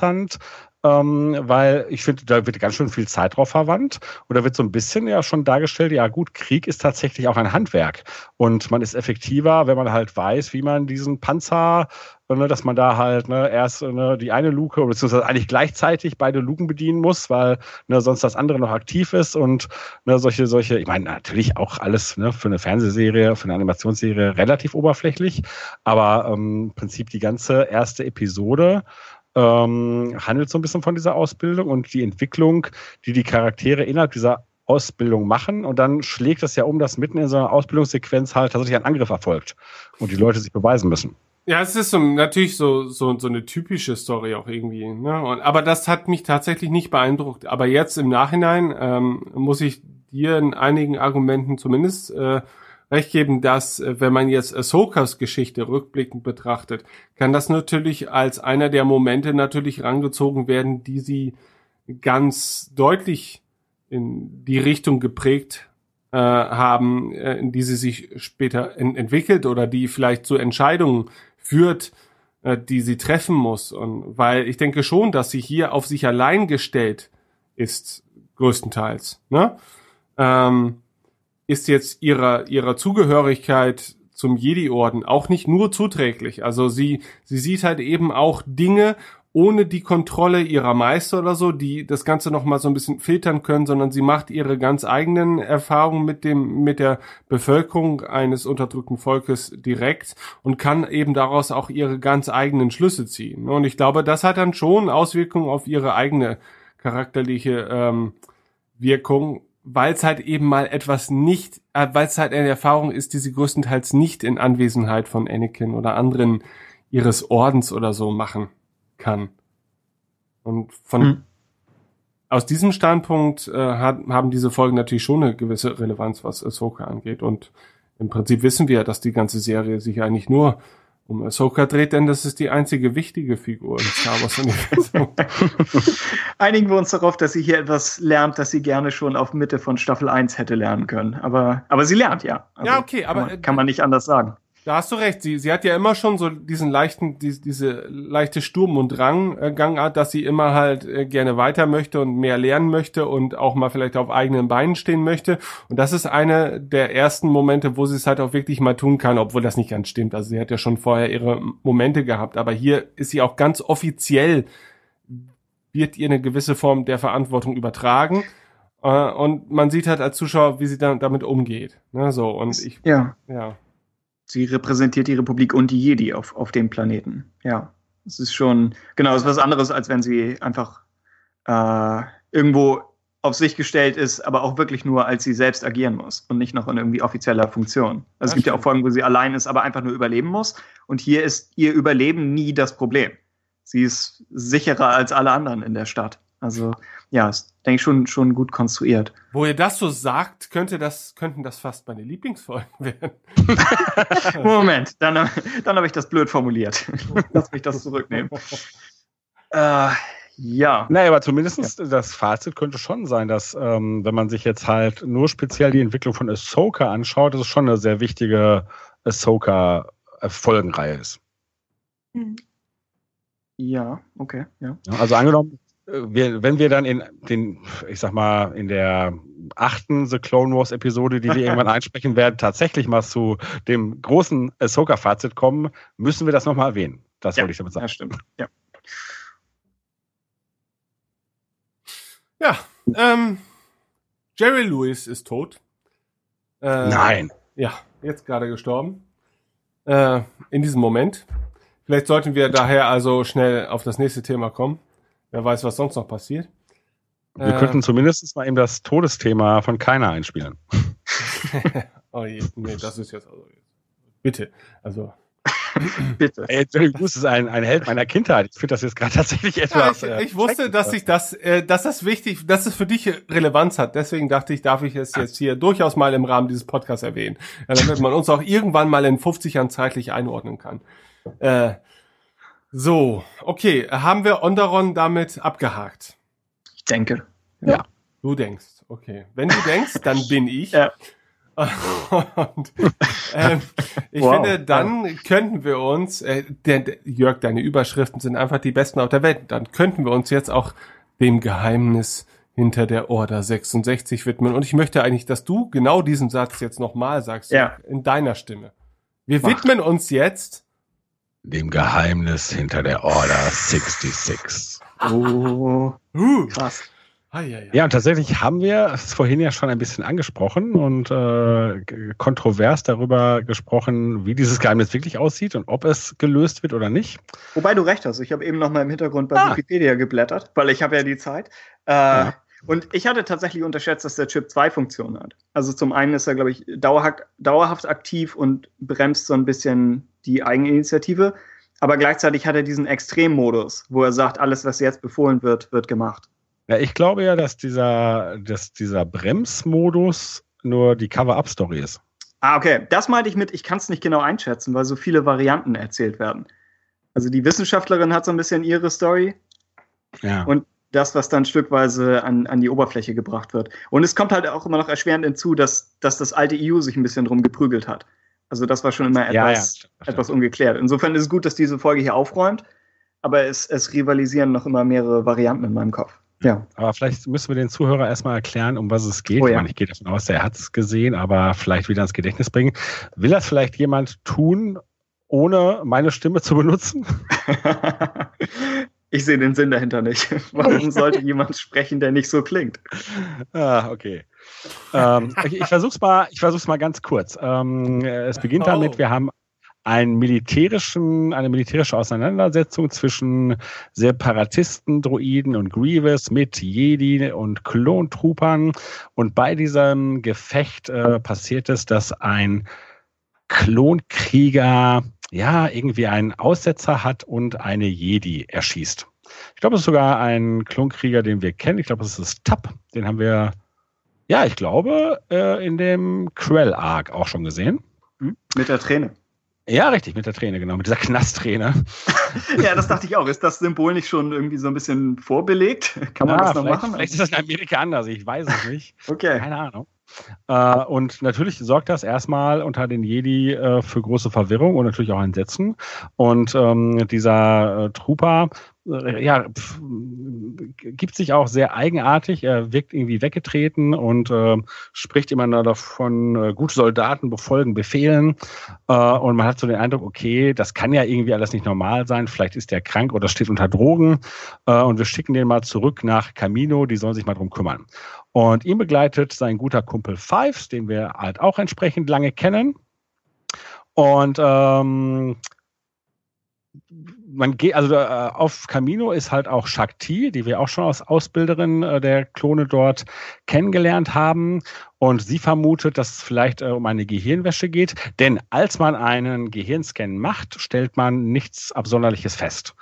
ähm, weil ich finde, da wird ganz schön viel Zeit drauf verwandt und da wird so ein bisschen ja schon dargestellt, ja gut, Krieg ist tatsächlich auch ein Handwerk und man ist effektiver, wenn man halt weiß, wie man diesen Panzer, ne, dass man da halt ne, erst ne, die eine Luke, beziehungsweise eigentlich gleichzeitig beide Luken bedienen muss, weil ne, sonst das andere noch aktiv ist und ne, solche, solche, ich meine natürlich auch alles ne, für eine Fernsehserie, für eine Animationsserie relativ oberflächlich, aber ähm, im Prinzip die ganze erste Episode ähm, handelt so ein bisschen von dieser Ausbildung und die Entwicklung, die die Charaktere innerhalb dieser Ausbildung machen und dann schlägt das ja um, dass mitten in so einer Ausbildungssequenz halt tatsächlich ein Angriff erfolgt und die Leute sich beweisen müssen. Ja, es ist so, natürlich so, so, so eine typische Story auch irgendwie, ne? Und, aber das hat mich tatsächlich nicht beeindruckt. Aber jetzt im Nachhinein ähm, muss ich dir in einigen Argumenten zumindest äh, recht geben, dass äh, wenn man jetzt Ahsokas Geschichte rückblickend betrachtet, kann das natürlich als einer der Momente natürlich rangezogen werden, die sie ganz deutlich in die Richtung geprägt äh, haben, äh, in die sie sich später in, entwickelt oder die vielleicht zu Entscheidungen führt, äh, die sie treffen muss. Und weil ich denke schon, dass sie hier auf sich allein gestellt ist, größtenteils, ne? Ähm, ist jetzt ihrer ihrer Zugehörigkeit zum Jedi-Orden auch nicht nur zuträglich. Also sie sie sieht halt eben auch Dinge ohne die Kontrolle ihrer Meister oder so, die das Ganze nochmal so ein bisschen filtern können, sondern sie macht ihre ganz eigenen Erfahrungen mit dem mit der Bevölkerung eines unterdrückten Volkes direkt und kann eben daraus auch ihre ganz eigenen Schlüsse ziehen. Und ich glaube, das hat dann schon Auswirkungen auf ihre eigene charakterliche ähm, Wirkung, weil es halt eben mal etwas nicht, äh, weil es halt eine Erfahrung ist, die sie größtenteils nicht in Anwesenheit von Anakin oder anderen ihres Ordens oder so machen kann. Und von hm. aus diesem Standpunkt äh, hat, haben diese Folgen natürlich schon eine gewisse Relevanz, was Ahsoka angeht. Und im Prinzip wissen wir, dass die ganze Serie sich eigentlich nur um Ahsoka dreht, denn das ist die einzige wichtige Figur im Star Wars-Universum. Einigen wir uns darauf, dass sie hier etwas lernt, das sie gerne schon auf Mitte von Staffel eins hätte lernen können. Aber, aber sie lernt ja. Also ja, okay, aber kann man, kann man nicht anders sagen. Da hast du recht, sie sie hat ja immer schon so diesen leichten, die, diese leichte Sturm- und Drang-Gangart, dass sie immer halt gerne weiter möchte und mehr lernen möchte und auch mal vielleicht auf eigenen Beinen stehen möchte. Und das ist einer der ersten Momente, wo sie es halt auch wirklich mal tun kann, obwohl das nicht ganz stimmt. Also sie hat ja schon vorher ihre Momente gehabt, aber hier ist sie auch ganz offiziell, wird ihr eine gewisse Form der Verantwortung übertragen. Und man sieht halt als Zuschauer, wie sie dann damit umgeht. So, und ich, ja. ja. Sie repräsentiert die Republik und die Jedi auf, auf dem Planeten. Ja, es ist schon, genau, es ist was anderes, als wenn sie einfach äh, irgendwo auf sich gestellt ist, aber auch wirklich nur, als sie selbst agieren muss und nicht noch in irgendwie offizieller Funktion. Also das es gibt stimmt. ja auch Folgen, wo sie allein ist, aber einfach nur überleben muss. Und hier ist ihr Überleben nie das Problem. Sie ist sicherer als alle anderen in der Stadt. Also ja, ist, denke ich, schon, schon gut konstruiert. Wo ihr das so sagt, könnte das, könnten das fast meine Lieblingsfolgen werden. Moment, dann, dann habe ich das blöd formuliert. Lass mich das zurücknehmen. äh, ja. Naja, aber zumindest ja. das Fazit könnte schon sein, dass, ähm, wenn man sich jetzt halt nur speziell die Entwicklung von Ahsoka anschaut, das ist schon eine sehr wichtige Ahsoka-Folgenreihe ist. Ja, okay. Ja. Also angenommen, Wir, wenn wir dann in den, ich sag mal, in der achten The Clone Wars Episode, die wir irgendwann einsprechen werden, tatsächlich mal zu dem großen Ahsoka-Fazit kommen, müssen wir das nochmal erwähnen. Das ja, wollte ich damit sagen. Ja, stimmt. Ja, ja ähm, Jerry Lewis ist tot. Äh, Nein. Ja, jetzt gerade gestorben. Äh, in diesem Moment. Vielleicht sollten wir daher also schnell auf das nächste Thema kommen. Wer weiß, was sonst noch passiert. Wir äh, könnten zumindest mal eben das Todesthema von Keiner einspielen. Oh je, nee, das ist jetzt... Also, bitte, also... Bitte. Ey, Jerry Lewis ist ein, ein Held meiner Kindheit. Ich finde das jetzt gerade tatsächlich etwas... Ja, ich, ich wusste, dass ich das, äh, dass das wichtig, dass es für dich Relevanz hat. Deswegen dachte ich, darf ich es jetzt hier durchaus mal im Rahmen dieses Podcasts erwähnen. Ja, damit man uns auch irgendwann mal in fünfzig Jahren zeitlich einordnen kann. Äh... So, okay, haben wir Onderon damit abgehakt? Ich denke. Ja. Du denkst, okay. Wenn du denkst, dann bin ich. Ja. Und, ähm, ich wow. finde, dann könnten wir uns, äh, der, der, Jörg, deine Überschriften sind einfach die besten auf der Welt, dann könnten wir uns jetzt auch dem Geheimnis hinter der Order sechsundsechzig widmen. Und ich möchte eigentlich, dass du genau diesen Satz jetzt nochmal sagst, ja. in deiner Stimme. Wir Macht. widmen uns jetzt dem Geheimnis hinter der Order sechsundsechzig. Oh, uh, krass. Ah, ja, ja. ja, und tatsächlich haben wir es vorhin ja schon ein bisschen angesprochen und äh, kontrovers darüber gesprochen, wie dieses Geheimnis wirklich aussieht und ob es gelöst wird oder nicht. Wobei du recht hast, ich habe eben noch mal im Hintergrund bei ah. Wikipedia geblättert, weil ich habe ja die Zeit. Äh, ja. Und ich hatte tatsächlich unterschätzt, dass der Chip zwei Funktionen hat. Also zum einen ist er, glaube ich, dauerhaft, dauerhaft aktiv und bremst so ein bisschen die Eigeninitiative. Aber gleichzeitig hat er diesen Extremmodus, wo er sagt, alles, was jetzt befohlen wird, wird gemacht. Ja, ich glaube ja, dass dieser, dass dieser Bremsmodus nur die Cover-Up-Story ist. Ah, okay. Das meinte ich mit, ich kann es nicht genau einschätzen, weil so viele Varianten erzählt werden. Also die Wissenschaftlerin hat so ein bisschen ihre Story. Ja. Und das, was dann stückweise an, an die Oberfläche gebracht wird. Und es kommt halt auch immer noch erschwerend hinzu, dass, dass das alte E U sich ein bisschen drum geprügelt hat. Also das war schon immer etwas, ja, ja, stimmt, stimmt. etwas ungeklärt. Insofern ist es gut, dass diese Folge hier aufräumt. Aber es, es rivalisieren noch immer mehrere Varianten in meinem Kopf. Ja. Aber vielleicht müssen wir den Zuhörer erstmal erklären, um was es geht. Oh, ja. Ich meine, ich gehe davon aus, er hat es gesehen, aber vielleicht wieder ins Gedächtnis bringen. Will das vielleicht jemand tun, ohne meine Stimme zu benutzen? Ich sehe den Sinn dahinter nicht. Warum sollte jemand sprechen, der nicht so klingt? Ah, okay. Ähm, ich ich versuche es mal, mal ganz kurz. Ähm, es beginnt oh. damit, wir haben einen militärischen, eine militärische Auseinandersetzung zwischen Separatisten, Droiden und Grievous mit Jedi und Klontroopern. Und bei diesem Gefecht äh, passiert es, dass ein Klonkrieger ja irgendwie einen Aussetzer hat und eine Jedi erschießt. Ich glaube, es ist sogar ein Klonkrieger, den wir kennen. Ich glaube, es ist Tab. Den haben wir, ja, ich glaube, äh, in dem Krell-Arc auch schon gesehen. Mhm. Mit der Träne. Ja, richtig, mit der Träne, genau, mit dieser Knastträne. Ja, das dachte ich auch. Ist das Symbol nicht schon irgendwie so ein bisschen vorbelegt? Kann man ja, das noch machen? Vielleicht ist das in Amerika anders, ich weiß es nicht. Okay. Keine Ahnung. Äh, und natürlich sorgt das erstmal unter den Jedi äh, für große Verwirrung und natürlich auch Entsetzen. Und ähm, dieser äh, Trooper äh, ja, pf, gibt sich auch sehr eigenartig, er wirkt irgendwie weggetreten und äh, spricht immer nur davon, äh, gute Soldaten befolgen Befehlen. Äh, und man hat so den Eindruck, okay, das kann ja irgendwie alles nicht normal sein, vielleicht ist der krank oder steht unter Drogen. Äh, und wir schicken den mal zurück nach Kamino, die sollen sich mal drum kümmern. Und ihn begleitet sein guter Kumpel Fives, den wir halt auch entsprechend lange kennen. Und ähm, man geht, also äh, auf Kamino ist halt auch Shaak Ti, die wir auch schon als Ausbilderin äh, der Klone dort kennengelernt haben. Und sie vermutet, dass es vielleicht äh, um eine Gehirnwäsche geht. Denn als man einen Gehirnscan macht, stellt man nichts Absonderliches fest.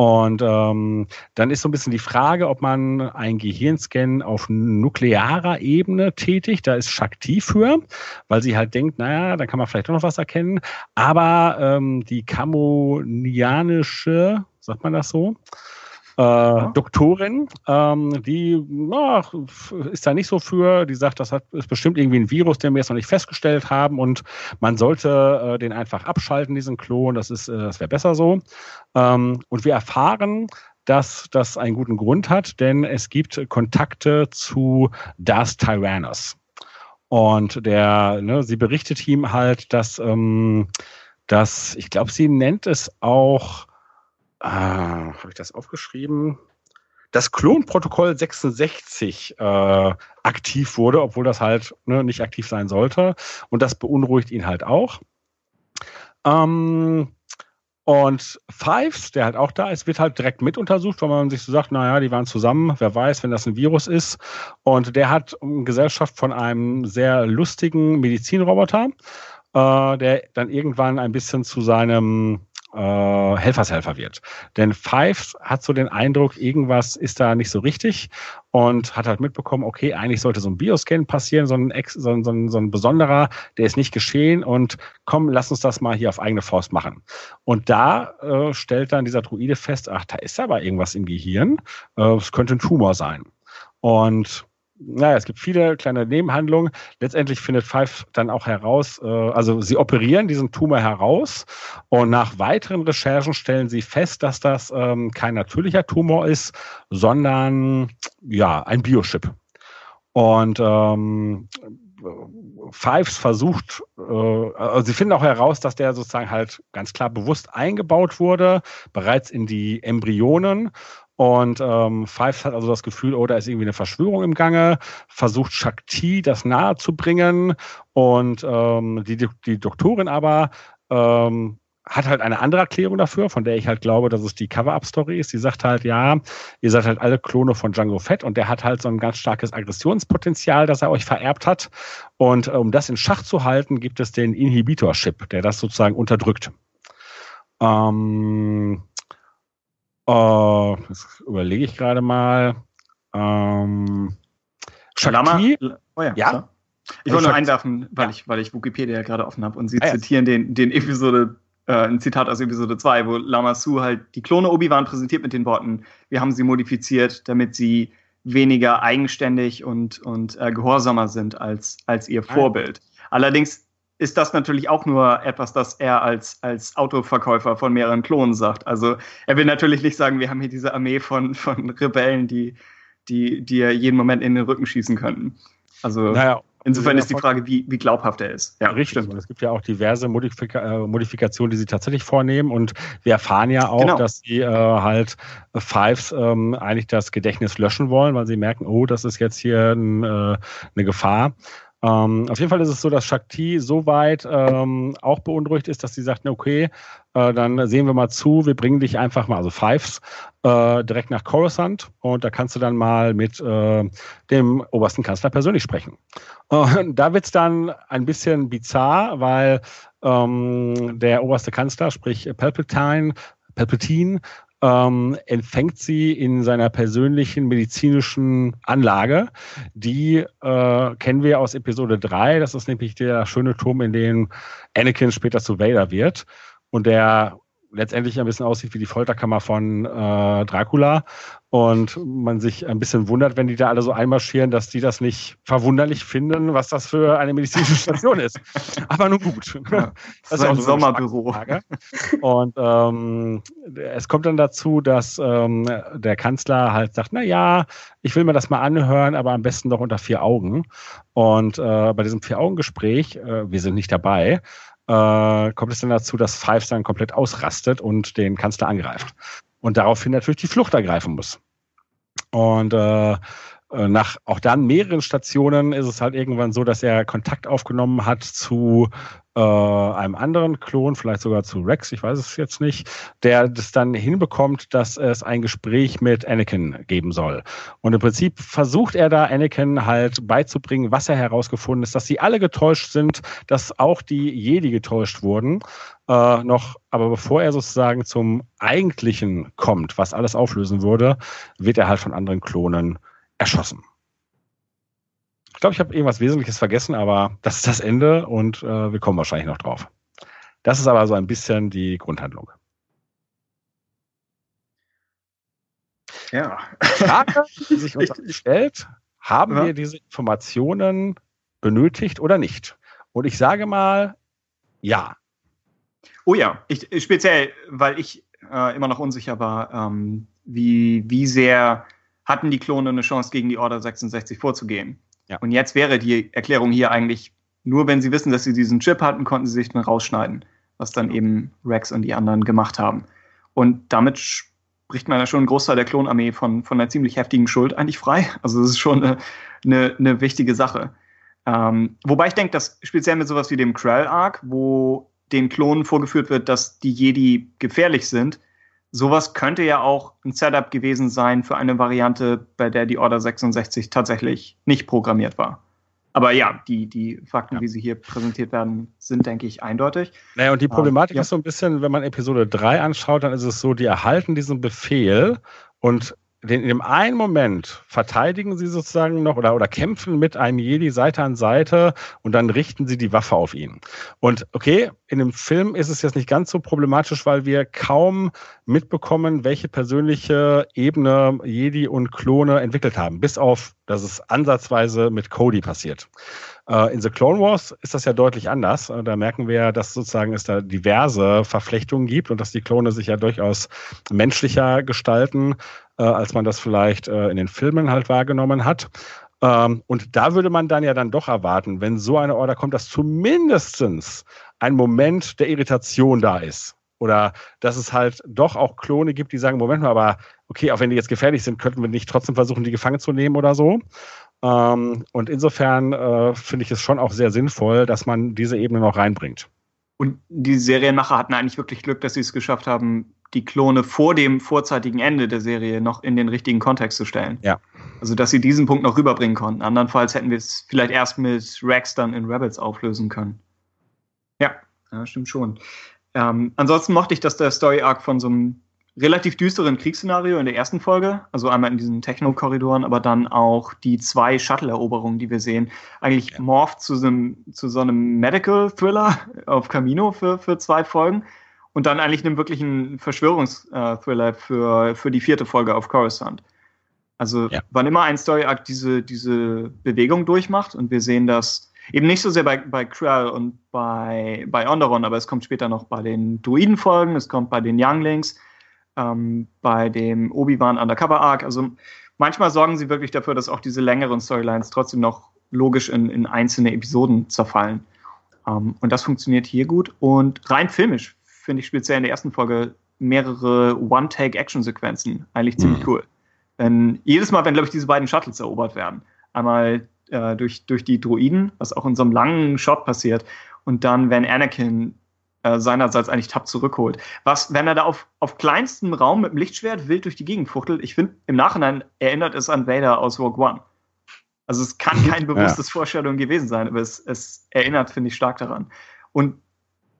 Und ähm, dann ist so ein bisschen die Frage, ob man einen Gehirnscan auf nuklearer Ebene tätigt. Da ist Shaak Ti für, weil sie halt denkt, naja, da kann man vielleicht doch noch was erkennen. Aber ähm, die kamonianische, sagt man das so, äh, ja. Doktorin, ähm, die na, ist da nicht so für. Die sagt, das hat, ist bestimmt irgendwie ein Virus, den wir jetzt noch nicht festgestellt haben. Und man sollte äh, den einfach abschalten, diesen Klon. Das, ist, äh, das wäre besser so. Und wir erfahren, dass das einen guten Grund hat, denn es gibt Kontakte zu Darth Tyrannus. Und der, ne, sie berichtet ihm halt, dass, ähm, dass ich glaube, sie nennt es auch, äh, habe ich das aufgeschrieben? Das Klonprotokoll sechsundsechzig äh, aktiv wurde, obwohl das halt ne, nicht aktiv sein sollte. Und das beunruhigt ihn halt auch. Ähm, Und Fives, der halt auch da ist, wird halt direkt mit untersucht, weil man sich so sagt, naja, die waren zusammen, wer weiß, wenn das ein Virus ist. Und der hat Gesellschaft von einem sehr lustigen Medizinroboter, äh, der dann irgendwann ein bisschen zu seinem äh, Helfershelfer wird. Denn Fives hat so den Eindruck, irgendwas ist da nicht so richtig und hat halt mitbekommen, okay, eigentlich sollte so ein Bioscan passieren, so ein, Ex, so ein, so ein, so ein besonderer, der ist nicht geschehen und komm, lass uns das mal hier auf eigene Faust machen. Und da äh, stellt dann dieser Druide fest, ach, da ist aber irgendwas im Gehirn, es äh, könnte ein Tumor sein. Und naja, es gibt viele kleine Nebenhandlungen. Letztendlich findet Five dann auch heraus, äh, also sie operieren diesen Tumor heraus und nach weiteren Recherchen stellen sie fest, dass das ähm, kein natürlicher Tumor ist, sondern ja, ein Biochip. Und ähm, Fives versucht, äh, also sie finden auch heraus, dass der sozusagen halt ganz klar bewusst eingebaut wurde, bereits in die Embryonen. Und ähm, Fives hat also das Gefühl, oh, da ist irgendwie eine Verschwörung im Gange, versucht Shaak Ti das nahe zu bringen. Und ähm, die, die Doktorin aber ähm, hat halt eine andere Erklärung dafür, von der ich halt glaube, dass es die Cover-Up-Story ist. Die sagt halt, ja, ihr seid halt alle Klone von Django Fett und der hat halt so ein ganz starkes Aggressionspotenzial, das er euch vererbt hat. Und äh, um das in Schach zu halten, gibt es den Inhibitor-Chip, der das sozusagen unterdrückt. Ähm... Uh, das überlege ich gerade mal. Ähm, Shaak Ti? Oh ja, ja? Ich wollte nur einwerfen, weil, ja. ich, weil ich Wikipedia ja gerade offen habe und sie ah, zitieren ja. den, den Episode, äh, ein Zitat aus Episode zwei, wo Lama Su halt die Klone Obi-Wan präsentiert mit den Worten, wir haben sie modifiziert, damit sie weniger eigenständig und, und äh, gehorsamer sind als, als ihr Vorbild. Ja. Allerdings ist das natürlich auch nur etwas, das er als, als Autoverkäufer von mehreren Klonen sagt. Also er will natürlich nicht sagen, wir haben hier diese Armee von, von Rebellen, die die dir jeden Moment in den Rücken schießen könnten. Also naja, insofern ist die Frage, wie, wie glaubhaft er ist. Ja, richtig. Stimmt. Es gibt ja auch diverse Modifika- Modifikationen, die sie tatsächlich vornehmen. Und wir erfahren ja auch, genau. dass sie äh, halt Fives ähm, eigentlich das Gedächtnis löschen wollen, weil sie merken, oh, das ist jetzt hier ein, äh, eine Gefahr. Ähm, auf jeden Fall ist es so, dass Shaak Ti so weit ähm, auch beunruhigt ist, dass sie sagt, okay, äh, dann sehen wir mal zu, wir bringen dich einfach mal, also Fives, äh, direkt nach Coruscant und da kannst du dann mal mit äh, dem obersten Kanzler persönlich sprechen. Und da wird es dann ein bisschen bizarr, weil ähm, der oberste Kanzler, sprich Palpatine, Palpatine Ähm, empfängt sie in seiner persönlichen medizinischen Anlage. Die äh, kennen wir aus Episode drei. Das ist nämlich der schöne Turm, in dem Anakin später zu Vader wird und der letztendlich ein bisschen aussieht wie die Folterkammer von äh, Dracula. Und man sich ein bisschen wundert, wenn die da alle so einmarschieren, dass die das nicht verwunderlich finden, was das für eine medizinische Station ist. Aber nun gut. Ja, das ist ein Sommerbüro. Und ähm, es kommt dann dazu, dass ähm, der Kanzler halt sagt, na ja, ich will mir das mal anhören, aber am besten doch unter vier Augen. Und äh, bei diesem Vier-Augen-Gespräch, äh, wir sind nicht dabei, äh, kommt es dann dazu, dass Fives dann komplett ausrastet und den Kanzler angreift. Und daraufhin natürlich die Flucht ergreifen muss. Und äh, nach auch dann mehreren Stationen ist es halt irgendwann so, dass er Kontakt aufgenommen hat zu äh, einem anderen Klon, vielleicht sogar zu Rex, ich weiß es jetzt nicht, der das dann hinbekommt, dass es ein Gespräch mit Anakin geben soll. Und im Prinzip versucht er da Anakin halt beizubringen, was er herausgefunden ist, dass sie alle getäuscht sind, dass auch die Jedi getäuscht wurden. Äh, noch, aber bevor er sozusagen zum Eigentlichen kommt, was alles auflösen würde, wird er halt von anderen Klonen erschossen. Ich glaube, ich habe irgendwas Wesentliches vergessen, aber das ist das Ende und äh, wir kommen wahrscheinlich noch drauf. Das ist aber so ein bisschen die Grundhandlung. Ja. Frage, die sich uns stellt, haben ja. wir diese Informationen benötigt oder nicht? Und ich sage mal, ja. Oh ja, ich, speziell, weil ich äh, immer noch unsicher war, ähm, wie, wie sehr hatten die Klone eine Chance, gegen die Order sechsundsechzig vorzugehen. Ja. Und jetzt wäre die Erklärung hier eigentlich, nur wenn sie wissen, dass sie diesen Chip hatten, konnten sie sich dann rausschneiden, was dann eben Rex und die anderen gemacht haben. Und damit spricht man ja schon einen Großteil der Klonarmee von, von einer ziemlich heftigen Schuld eigentlich frei. Also das ist schon eine, eine, eine wichtige Sache. Ähm, wobei ich denke, dass speziell mit sowas wie dem Krell-Arc, wo den Klonen vorgeführt wird, dass die Jedi gefährlich sind, sowas könnte ja auch ein Setup gewesen sein für eine Variante, bei der die Order sechsundsechzig tatsächlich nicht programmiert war. Aber ja, die, die Fakten, ja. wie sie hier präsentiert werden, sind, denke ich, eindeutig. Naja, und die Problematik ähm, ja. ist so ein bisschen, wenn man Episode drei anschaut, dann ist es so, die erhalten diesen Befehl und in dem einen Moment verteidigen sie sozusagen noch oder, oder kämpfen mit einem Jedi Seite an Seite und dann richten sie die Waffe auf ihn. Und okay, in dem Film ist es jetzt nicht ganz so problematisch, weil wir kaum mitbekommen, welche persönliche Ebene Jedi und Klone entwickelt haben, bis auf, dass es ansatzweise mit Cody passiert. In The Clone Wars ist das ja deutlich anders. Da merken wir, dass sozusagen es da diverse Verflechtungen gibt und dass die Klone sich ja durchaus menschlicher gestalten, äh, als man das vielleicht äh, in den Filmen halt wahrgenommen hat. Ähm, und da würde man dann ja dann doch erwarten, wenn so eine Order kommt, dass zumindest ein Moment der Irritation da ist. Oder dass es halt doch auch Klone gibt, die sagen, Moment mal, aber okay, auch wenn die jetzt gefährlich sind, könnten wir nicht trotzdem versuchen, die gefangen zu nehmen oder so. Ähm, und insofern äh, finde ich es schon auch sehr sinnvoll, dass man diese Ebene noch reinbringt. Und die Serienmacher hatten eigentlich wirklich Glück, dass sie es geschafft haben, die Klone vor dem vorzeitigen Ende der Serie noch in den richtigen Kontext zu stellen. Ja. Also, dass sie diesen Punkt noch rüberbringen konnten. Andernfalls hätten wir es vielleicht erst mit Rex dann in Rebels auflösen können. Ja, ja, stimmt schon. Ähm, ansonsten mochte ich, dass der Story-Arc von so einem relativ düsteren Kriegsszenario in der ersten Folge, also einmal in diesen Techno-Korridoren, aber dann auch die zwei Shuttle-Eroberungen, die wir sehen, eigentlich ja. morpht zu so einem, zu so einem Medical-Thriller auf Kamino für, für zwei Folgen und dann eigentlich einem wirklichen Verschwörungsthriller für, für die vierte Folge auf Coruscant. Also ja. wann immer ein Story-Arc diese, diese Bewegung durchmacht und wir sehen das eben nicht so sehr bei, bei Krell und bei, bei Onderon, aber es kommt später noch bei den Druiden-Folgen, es kommt bei den Younglings, Ähm, bei dem Obi-Wan Undercover Arc. Also manchmal sorgen sie wirklich dafür, dass auch diese längeren Storylines trotzdem noch logisch in, in einzelne Episoden zerfallen. Ähm, und das funktioniert hier gut. Und rein filmisch finde ich speziell in der ersten Folge mehrere One-Take-Action-Sequenzen eigentlich ziemlich mhm. cool. Denn jedes Mal, wenn, glaube ich, diese beiden Shuttles erobert werden, einmal äh, durch, durch die Droiden, was auch in so einem langen Shot passiert, und dann, wenn Anakin seinerseits eigentlich tappt zurückholt. Was, wenn er da auf, auf kleinstem Raum mit dem Lichtschwert wild durch die Gegend fuchtelt, ich finde, im Nachhinein erinnert es an Vader aus Rogue One. Also es kann kein bewusstes ja. Vorstellung gewesen sein, aber es, es erinnert, finde ich, stark daran. Und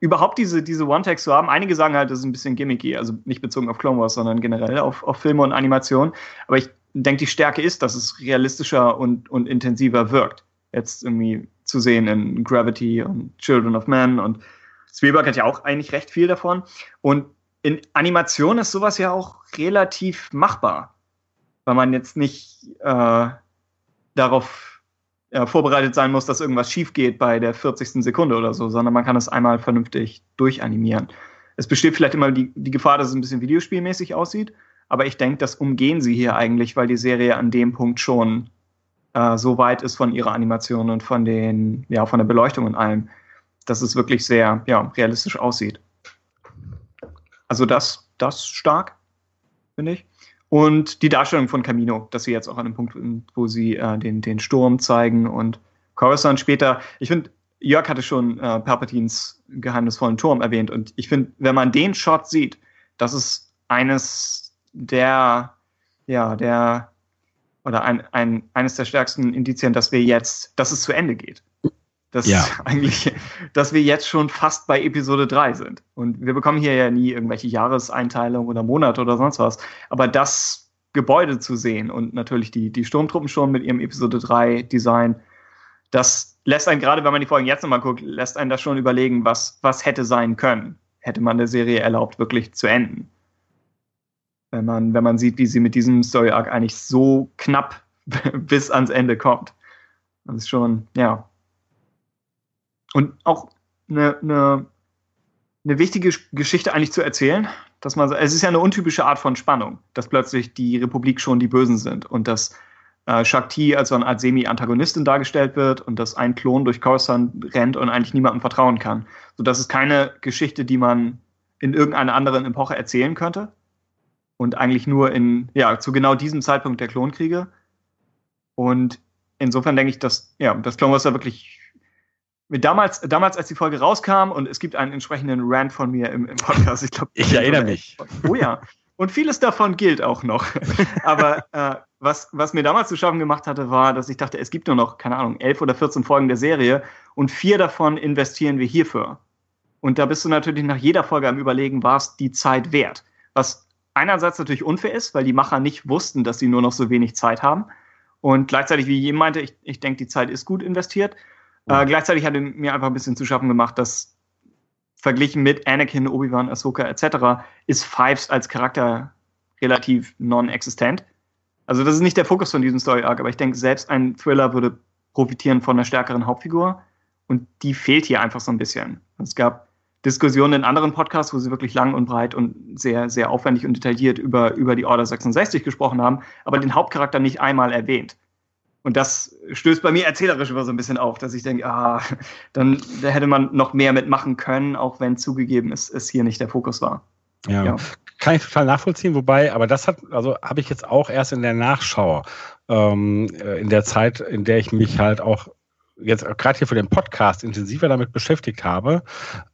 überhaupt diese, diese One-Tags zu haben, einige sagen halt, das ist ein bisschen gimmicky, also nicht bezogen auf Clone Wars, sondern generell auf, auf Filme und Animationen. Aber ich denke, die Stärke ist, dass es realistischer und, und intensiver wirkt. Jetzt irgendwie zu sehen in Gravity und Children of Men und Spielberg hat ja auch eigentlich recht viel davon. Und in Animation ist sowas ja auch relativ machbar, weil man jetzt nicht äh, darauf äh, vorbereitet sein muss, dass irgendwas schief geht bei der vierzigsten Sekunde oder so, sondern man kann das einmal vernünftig durchanimieren. Es besteht vielleicht immer die, die Gefahr, dass es ein bisschen videospielmäßig aussieht, aber ich denke, das umgehen sie hier eigentlich, weil die Serie an dem Punkt schon äh, so weit ist von ihrer Animation und von den, ja, von der Beleuchtung und allem, dass es wirklich sehr ja, realistisch aussieht. Also das, das stark, finde ich. Und die Darstellung von Kamino, dass sie jetzt auch an dem Punkt, wo sie äh, den, den Sturm zeigen und Coruscant später. Ich finde, Jörg hatte schon äh, Palpatines geheimnisvollen Turm erwähnt. Und ich finde, wenn man den Shot sieht, das ist eines der, ja, der, oder ein, ein, eines der stärksten Indizien, dass wir jetzt, dass es zu Ende geht. Das ja. eigentlich, dass wir jetzt schon fast bei Episode drei sind. Und wir bekommen hier ja nie irgendwelche Jahreseinteilungen oder Monate oder sonst was. Aber das Gebäude zu sehen und natürlich die, die Sturmtruppen schon mit ihrem Episode drei Design, das lässt einen, gerade wenn man die Folgen jetzt nochmal guckt, lässt einen das schon überlegen, was, was hätte sein können, hätte man der Serie erlaubt, wirklich zu enden. Wenn man, wenn man sieht, wie sie mit diesem Story-Arc eigentlich so knapp bis ans Ende kommt. Das ist schon, ja. Und auch eine, eine, eine wichtige Geschichte eigentlich zu erzählen, dass man, es ist ja eine untypische Art von Spannung, dass plötzlich die Republik schon die Bösen sind und dass äh, Shaak Ti als so eine Art Semi-Antagonistin dargestellt wird und dass ein Klon durch Coruscant rennt und eigentlich niemandem vertrauen kann. So, das ist keine Geschichte, die man in irgendeiner anderen Epoche erzählen könnte und eigentlich nur in, ja, zu genau diesem Zeitpunkt der Klonkriege. Und insofern denke ich, dass, ja, das Clone Wars da wirklich Damals, damals, als die Folge rauskam, und es gibt einen entsprechenden Rant von mir im, im Podcast. Ich glaube, ich erinnere mich. Oh ja. Und vieles davon gilt auch noch. Aber äh, was, was mir damals zu schaffen gemacht hatte, war, dass ich dachte, es gibt nur noch, keine Ahnung, elf oder vierzehn Folgen der Serie und vier davon investieren wir hierfür. Und da bist du natürlich nach jeder Folge am Überlegen, war es die Zeit wert? Was einerseits natürlich unfair ist, weil die Macher nicht wussten, dass sie nur noch so wenig Zeit haben. Und gleichzeitig, wie jemand meinte, ich, ich denke, die Zeit ist gut investiert. Äh, gleichzeitig hat er mir einfach ein bisschen zu schaffen gemacht, dass verglichen mit Anakin, Obi-Wan, Ahsoka et cetera ist Fives als Charakter relativ non-existent. Also das ist nicht der Fokus von diesem Story-Arc, aber ich denke, selbst ein Thriller würde profitieren von einer stärkeren Hauptfigur. Und die fehlt hier einfach so ein bisschen. Es gab Diskussionen in anderen Podcasts, wo sie wirklich lang und breit und sehr, sehr aufwendig und detailliert über, über die Order sechsundsechzig gesprochen haben, aber den Hauptcharakter nicht einmal erwähnt. Und das stößt bei mir erzählerisch immer so ein bisschen auf, dass ich denke, ah, dann da hätte man noch mehr mitmachen können, auch wenn zugegeben ist, es hier nicht der Fokus war. Ja, ja. Kann ich total nachvollziehen, wobei, aber das hat, also habe ich jetzt auch erst in der Nachschau, ähm, in der Zeit, in der ich mich halt auch jetzt gerade hier für den Podcast intensiver damit beschäftigt habe,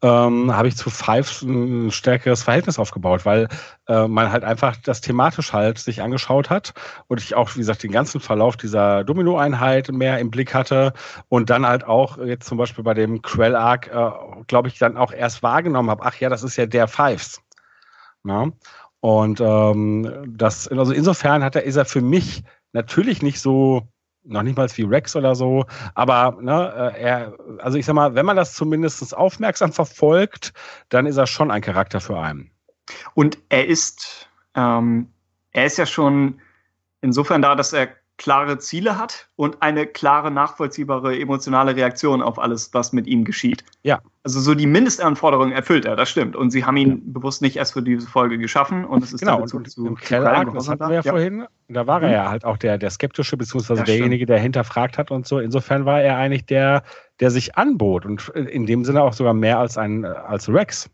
ähm, habe ich zu Fives ein stärkeres Verhältnis aufgebaut, weil äh, man halt einfach das thematisch halt sich angeschaut hat und ich auch, wie gesagt, den ganzen Verlauf dieser Domino-Einheit mehr im Blick hatte und dann halt auch jetzt zum Beispiel bei dem Krell-Arc, äh, glaube ich, dann auch erst wahrgenommen habe, ach ja, das ist ja der Fives. Na? Und ähm, das, also insofern hat er, ist er für mich natürlich nicht so noch nicht mal wie Rex oder so, aber ne, er, also ich sag mal, wenn man das zumindest aufmerksam verfolgt, dann ist er schon ein Charakter für einen. Und er ist, ähm, er ist ja schon insofern da, dass er klare Ziele hat und eine klare, nachvollziehbare, emotionale Reaktion auf alles, was mit ihm geschieht. Ja. Also so die Mindestanforderungen erfüllt er, das stimmt. Und sie haben ihn ja. bewusst nicht erst für diese Folge geschaffen. Und es ist genau, und zu, im Krell-Arc, das hatten wir ja, ja vorhin, da war er ja halt auch der, der Skeptische, beziehungsweise ja, derjenige, der hinterfragt hat und so. Insofern war er eigentlich der, der sich anbot und in dem Sinne auch sogar mehr als ein, als Rex.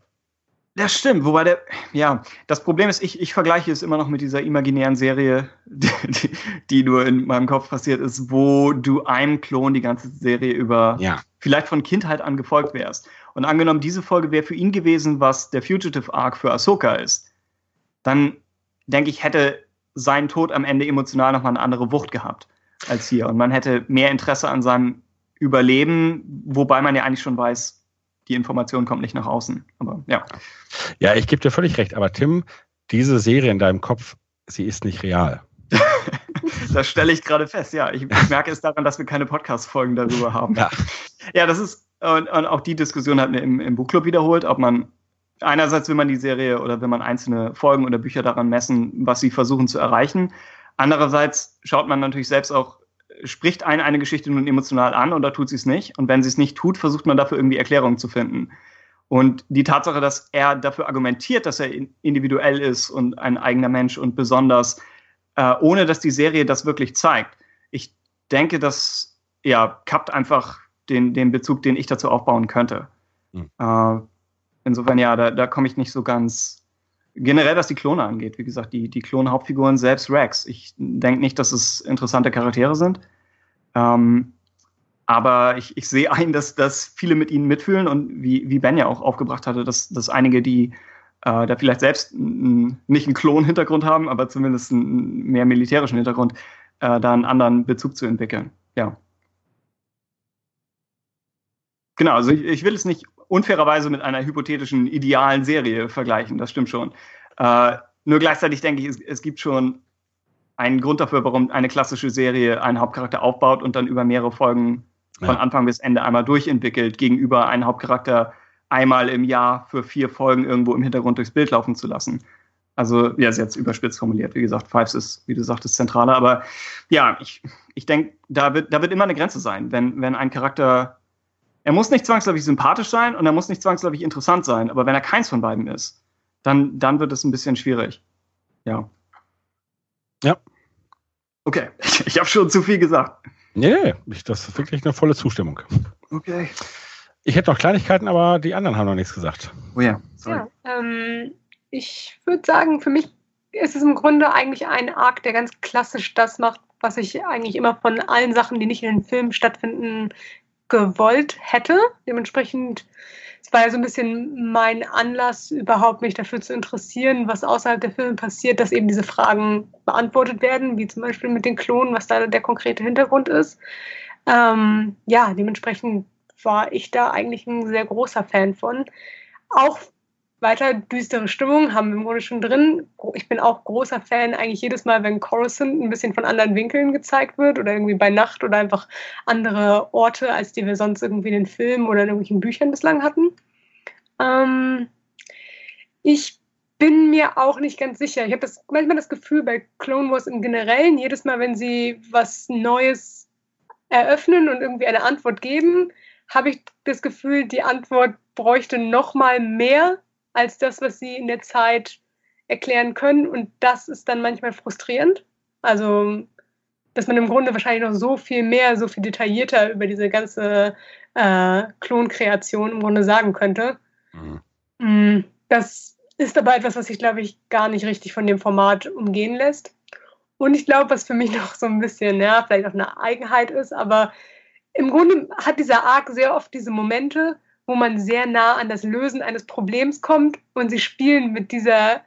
Das stimmt, wobei der, ja, das Problem ist, ich, ich vergleiche es immer noch mit dieser imaginären Serie, die, die, die nur in meinem Kopf passiert ist, wo du einem Klon die ganze Serie über ja. vielleicht von Kindheit an gefolgt wärst. Und angenommen, diese Folge wäre für ihn gewesen, was der Fugitive Arc für Ahsoka ist, dann denke ich, hätte sein Tod am Ende emotional nochmal eine andere Wucht gehabt als hier. Und man hätte mehr Interesse an seinem Überleben, wobei man ja eigentlich schon weiß, die Information kommt nicht nach außen. Aber ja. Ja, ich gebe dir völlig recht. Aber Tim, diese Serie in deinem Kopf, sie ist nicht real. Das stelle ich gerade fest, ja. Ich, ich merke es daran, dass wir keine Podcast-Folgen darüber haben. Ja, ja das ist, und, und auch die Diskussion hatten wir im, im Buchclub wiederholt, ob man, einerseits will man die Serie oder will man einzelne Folgen oder Bücher daran messen, was sie versuchen zu erreichen. Andererseits schaut man natürlich selbst auch, spricht einen eine Geschichte nun emotional an oder tut sie es nicht? Und wenn sie es nicht tut, versucht man dafür irgendwie Erklärungen zu finden. Und die Tatsache, dass er dafür argumentiert, dass er individuell ist und ein eigener Mensch und besonders, äh, ohne dass die Serie das wirklich zeigt. Ich denke, das ja, kappt einfach den, den Bezug, den ich dazu aufbauen könnte. Mhm. Äh, insofern, ja, da, da komme ich nicht so ganz... Generell, was die Klone angeht, wie gesagt, die, die Klone-Hauptfiguren, selbst Rex. Ich denke nicht, dass es interessante Charaktere sind. Ähm, aber ich, ich sehe ein, dass, dass viele mit ihnen mitfühlen und wie, wie Ben ja auch aufgebracht hatte, dass, dass einige, die äh, da vielleicht selbst n, nicht einen Klon-Hintergrund haben, aber zumindest einen mehr militärischen Hintergrund, äh, da einen anderen Bezug zu entwickeln. Ja. Genau, also ich, ich will es nicht unfairerweise mit einer hypothetischen, idealen Serie vergleichen, das stimmt schon. Äh, nur gleichzeitig denke ich, es, es gibt schon einen Grund dafür, warum eine klassische Serie einen Hauptcharakter aufbaut und dann über mehrere Folgen ja. von Anfang bis Ende einmal durchentwickelt, gegenüber einen Hauptcharakter einmal im Jahr für vier Folgen irgendwo im Hintergrund durchs Bild laufen zu lassen. Also, ja, ist jetzt überspitzt formuliert. Wie gesagt, Fives ist, wie du sagtest, zentraler. Aber ja, ich, ich denke, da wird, da wird immer eine Grenze sein, wenn, wenn ein Charakter... Er muss nicht zwangsläufig sympathisch sein und er muss nicht zwangsläufig interessant sein. Aber wenn er keins von beiden ist, dann, dann wird es ein bisschen schwierig. Ja. Ja. Okay, ich habe schon zu viel gesagt. Nee, das ist wirklich eine volle Zustimmung. Okay. Ich hätte noch Kleinigkeiten, aber die anderen haben noch nichts gesagt. Oh ja. Sorry. Ja, ähm, ich würde sagen, für mich ist es im Grunde eigentlich ein Arc, der ganz klassisch das macht, was ich eigentlich immer von allen Sachen, die nicht in den Filmen stattfinden, gewollt hätte. Dementsprechend, es war ja so ein bisschen mein Anlass, überhaupt mich dafür zu interessieren, was außerhalb der Filme passiert, dass eben diese Fragen beantwortet werden, wie zum Beispiel mit den Klonen, was da der konkrete Hintergrund ist. Ähm, ja, dementsprechend war ich da eigentlich ein sehr großer Fan von. Auch weiter düstere Stimmung, haben wir im Grunde schon drin. Ich bin auch großer Fan, eigentlich jedes Mal, wenn Coruscant ein bisschen von anderen Winkeln gezeigt wird oder irgendwie bei Nacht oder einfach andere Orte, als die wir sonst irgendwie in den Filmen oder in irgendwelchen Büchern bislang hatten. Ähm, ich bin mir auch nicht ganz sicher. Ich habe das, manchmal das Gefühl, bei Clone Wars im Generellen, jedes Mal, wenn sie was Neues eröffnen und irgendwie eine Antwort geben, habe ich das Gefühl, die Antwort bräuchte noch mal mehr als das, was sie in der Zeit erklären können. Und das ist dann manchmal frustrierend. Also, dass man im Grunde wahrscheinlich noch so viel mehr, so viel detaillierter über diese ganze äh, Klonkreation im Grunde sagen könnte. Mhm. Das ist aber etwas, was sich, glaube ich, gar nicht richtig von dem Format umgehen lässt. Und ich glaube, was für mich noch so ein bisschen, ja, vielleicht auch eine Eigenheit ist, aber im Grunde hat dieser Arc sehr oft diese Momente, wo man sehr nah an das Lösen eines Problems kommt und sie spielen mit dieser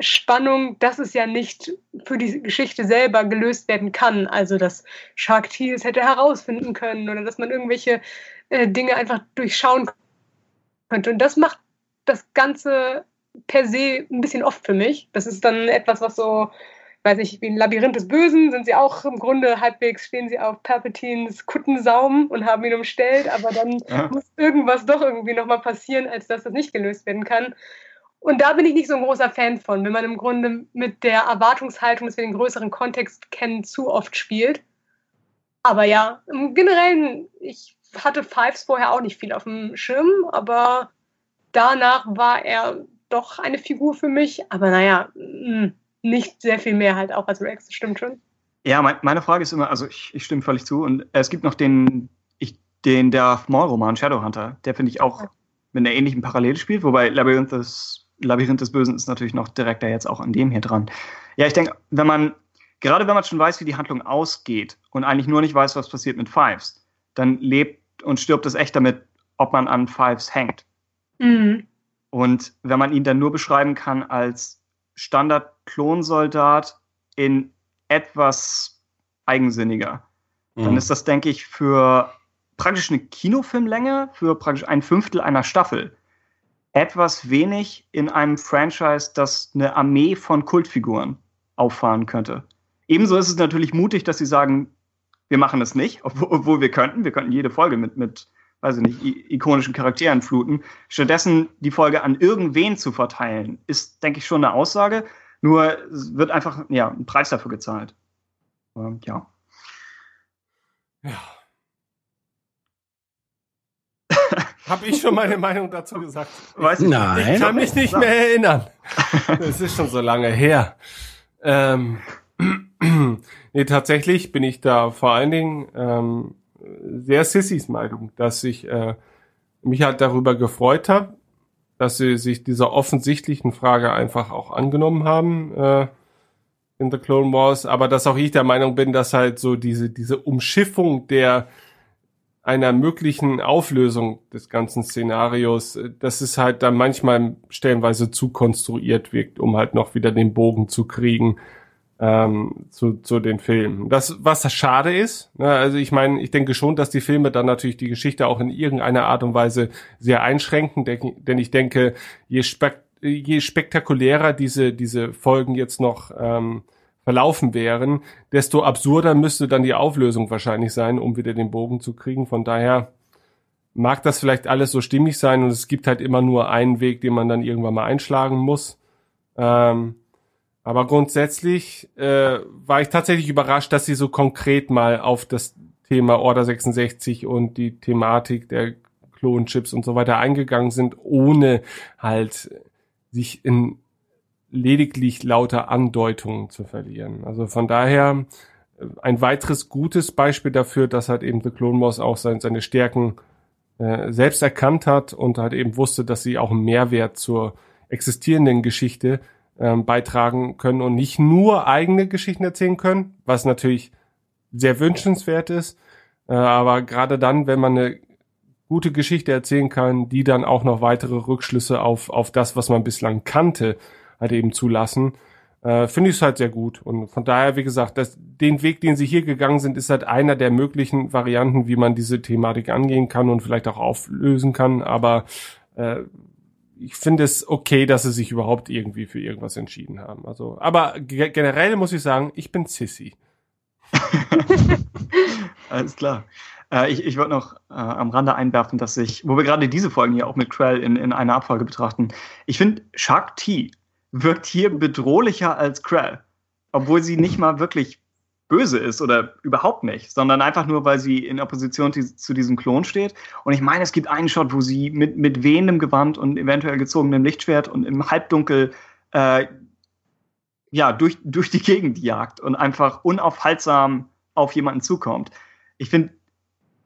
Spannung, dass es ja nicht für die Geschichte selber gelöst werden kann. Also, dass Shaak Ti es hätte herausfinden können oder dass man irgendwelche äh, Dinge einfach durchschauen könnte. Und das macht das Ganze per se ein bisschen oft für mich. Das ist dann etwas, was so, weiß ich, wie ein Labyrinth des Bösen sind sie auch im Grunde halbwegs, stehen sie auf Palpatines Kuttensaum und haben ihn umstellt, aber dann ja. muss irgendwas doch irgendwie nochmal passieren, als dass das nicht gelöst werden kann. Und da bin ich nicht so ein großer Fan von, wenn man im Grunde mit der Erwartungshaltung, dass wir den größeren Kontext kennen, zu oft spielt. Aber ja, im Generellen, ich hatte Fives vorher auch nicht viel auf dem Schirm, aber danach war er doch eine Figur für mich, aber naja, mh. nicht sehr viel mehr halt auch als Rex, das stimmt schon. Ja, mein, meine Frage ist immer, also ich, ich stimme völlig zu und es gibt noch den, ich, den Darth Maul-Roman Shadowhunter, der finde ich auch ja. mit einer ähnlichen Parallele spielt, wobei Labyrinth des, Labyrinth des Bösen ist natürlich noch direkter jetzt auch an dem hier dran. Ja, ich denke, wenn man, gerade wenn man schon weiß, wie die Handlung ausgeht und eigentlich nur nicht weiß, was passiert mit Fives, dann lebt und stirbt es echt damit, ob man an Fives hängt. Mhm. Und wenn man ihn dann nur beschreiben kann als Standard-Klonsoldat in etwas eigensinniger. Mhm. Dann ist das, denke ich, für praktisch eine Kinofilmlänge, für praktisch ein Fünftel einer Staffel, etwas wenig in einem Franchise, das eine Armee von Kultfiguren auffahren könnte. Ebenso ist es natürlich mutig, dass sie sagen, wir machen es nicht, obwohl wir könnten. Wir könnten jede Folge mit, mit weiß ich nicht, ikonischen Charakteren fluten. Stattdessen die Folge an irgendwen zu verteilen, ist, denke ich, schon eine Aussage. Nur wird einfach ja, ein Preis dafür gezahlt. Ähm, ja. Ja. Habe ich schon meine Meinung dazu gesagt? Ich, Weiß ich, Nein. Ich kann mich nicht mehr erinnern. Das ist schon so lange her. Ähm, nee, tatsächlich bin ich da vor allen Dingen ähm, sehr Sissys Meinung, dass ich äh, mich halt darüber gefreut habe, dass sie sich dieser offensichtlichen Frage einfach auch angenommen haben äh, in The Clone Wars, aber dass auch ich der Meinung bin, dass halt so diese diese Umschiffung der einer möglichen Auflösung des ganzen Szenarios, dass es halt dann manchmal stellenweise zu konstruiert wirkt, um halt noch wieder den Bogen zu kriegen. Ähm, zu, zu den Filmen. Das, was das schade ist, ne, also ich meine, ich denke schon, dass die Filme dann natürlich die Geschichte auch in irgendeiner Art und Weise sehr einschränken, denk, denn ich denke, je, spek- je spektakulärer diese diese Folgen jetzt noch ähm, verlaufen wären, desto absurder müsste dann die Auflösung wahrscheinlich sein, um wieder den Bogen zu kriegen. Von daher mag das vielleicht alles so stimmig sein und es gibt halt immer nur einen Weg, den man dann irgendwann mal einschlagen muss. Ähm, Aber grundsätzlich äh, war ich tatsächlich überrascht, dass sie so konkret mal auf das Thema Order sechsundsechzig und die Thematik der Klonchips und so weiter eingegangen sind, ohne halt sich in lediglich lauter Andeutungen zu verlieren. Also von daher ein weiteres gutes Beispiel dafür, dass halt eben The Clone Wars auch sein, seine Stärken äh, selbst erkannt hat und halt eben wusste, dass sie auch einen Mehrwert zur existierenden Geschichte Ähm, beitragen können und nicht nur eigene Geschichten erzählen können, was natürlich sehr wünschenswert ist, äh, aber gerade dann, wenn man eine gute Geschichte erzählen kann, die dann auch noch weitere Rückschlüsse auf auf das, was man bislang kannte, halt eben zulassen, äh, finde ich es halt sehr gut und von daher, wie gesagt, dass den Weg, den sie hier gegangen sind, ist halt einer der möglichen Varianten, wie man diese Thematik angehen kann und vielleicht auch auflösen kann, aber äh, ich finde es okay, dass sie sich überhaupt irgendwie für irgendwas entschieden haben. Also, aber g- generell muss ich sagen, ich bin Sissy. Alles klar. Äh, ich ich wollte noch äh, am Rande einwerfen, dass ich, wo wir gerade diese Folgen hier auch mit Krell in, in einer Abfolge betrachten, ich finde, Shaak Ti wirkt hier bedrohlicher als Krell, obwohl sie nicht mal wirklich böse ist oder überhaupt nicht, sondern einfach nur, weil sie in Opposition t- zu diesem Klon steht. Und ich meine, es gibt einen Shot, wo sie mit, mit wehendem Gewand und eventuell gezogenem Lichtschwert und im Halbdunkel äh, ja, durch, durch die Gegend jagt und einfach unaufhaltsam auf jemanden zukommt. Ich finde,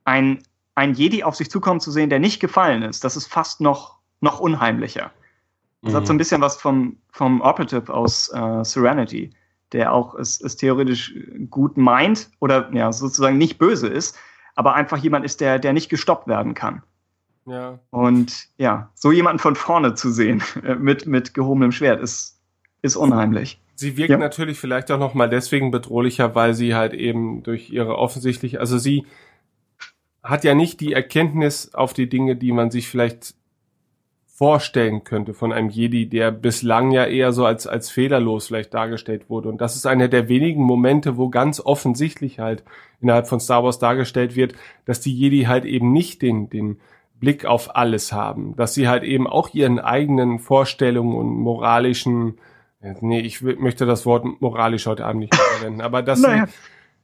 ein, ein Jedi auf sich zukommen zu sehen, der nicht gefallen ist, das ist fast noch, noch unheimlicher. Das mhm. hat so ein bisschen was vom, vom Operative aus äh, Serenity, der auch es, es theoretisch gut meint oder ja sozusagen nicht böse ist, aber einfach jemand ist, der, der nicht gestoppt werden kann. Ja. Und ja, so jemanden von vorne zu sehen mit, mit gehobenem Schwert ist, ist unheimlich. Sie wirkt ja. natürlich vielleicht auch nochmal deswegen bedrohlicher, weil sie halt eben durch ihre offensichtliche, also sie hat ja nicht die Erkenntnis auf die Dinge, die man sich vielleicht vorstellen könnte von einem Jedi, der bislang ja eher so als als fehlerlos vielleicht dargestellt wurde. Und das ist einer der wenigen Momente, wo ganz offensichtlich halt innerhalb von Star Wars dargestellt wird, dass die Jedi halt eben nicht den den Blick auf alles haben, dass sie halt eben auch ihren eigenen Vorstellungen und moralischen, nee, ich w- möchte das Wort moralisch heute Abend nicht verwenden, aber dass naja. sie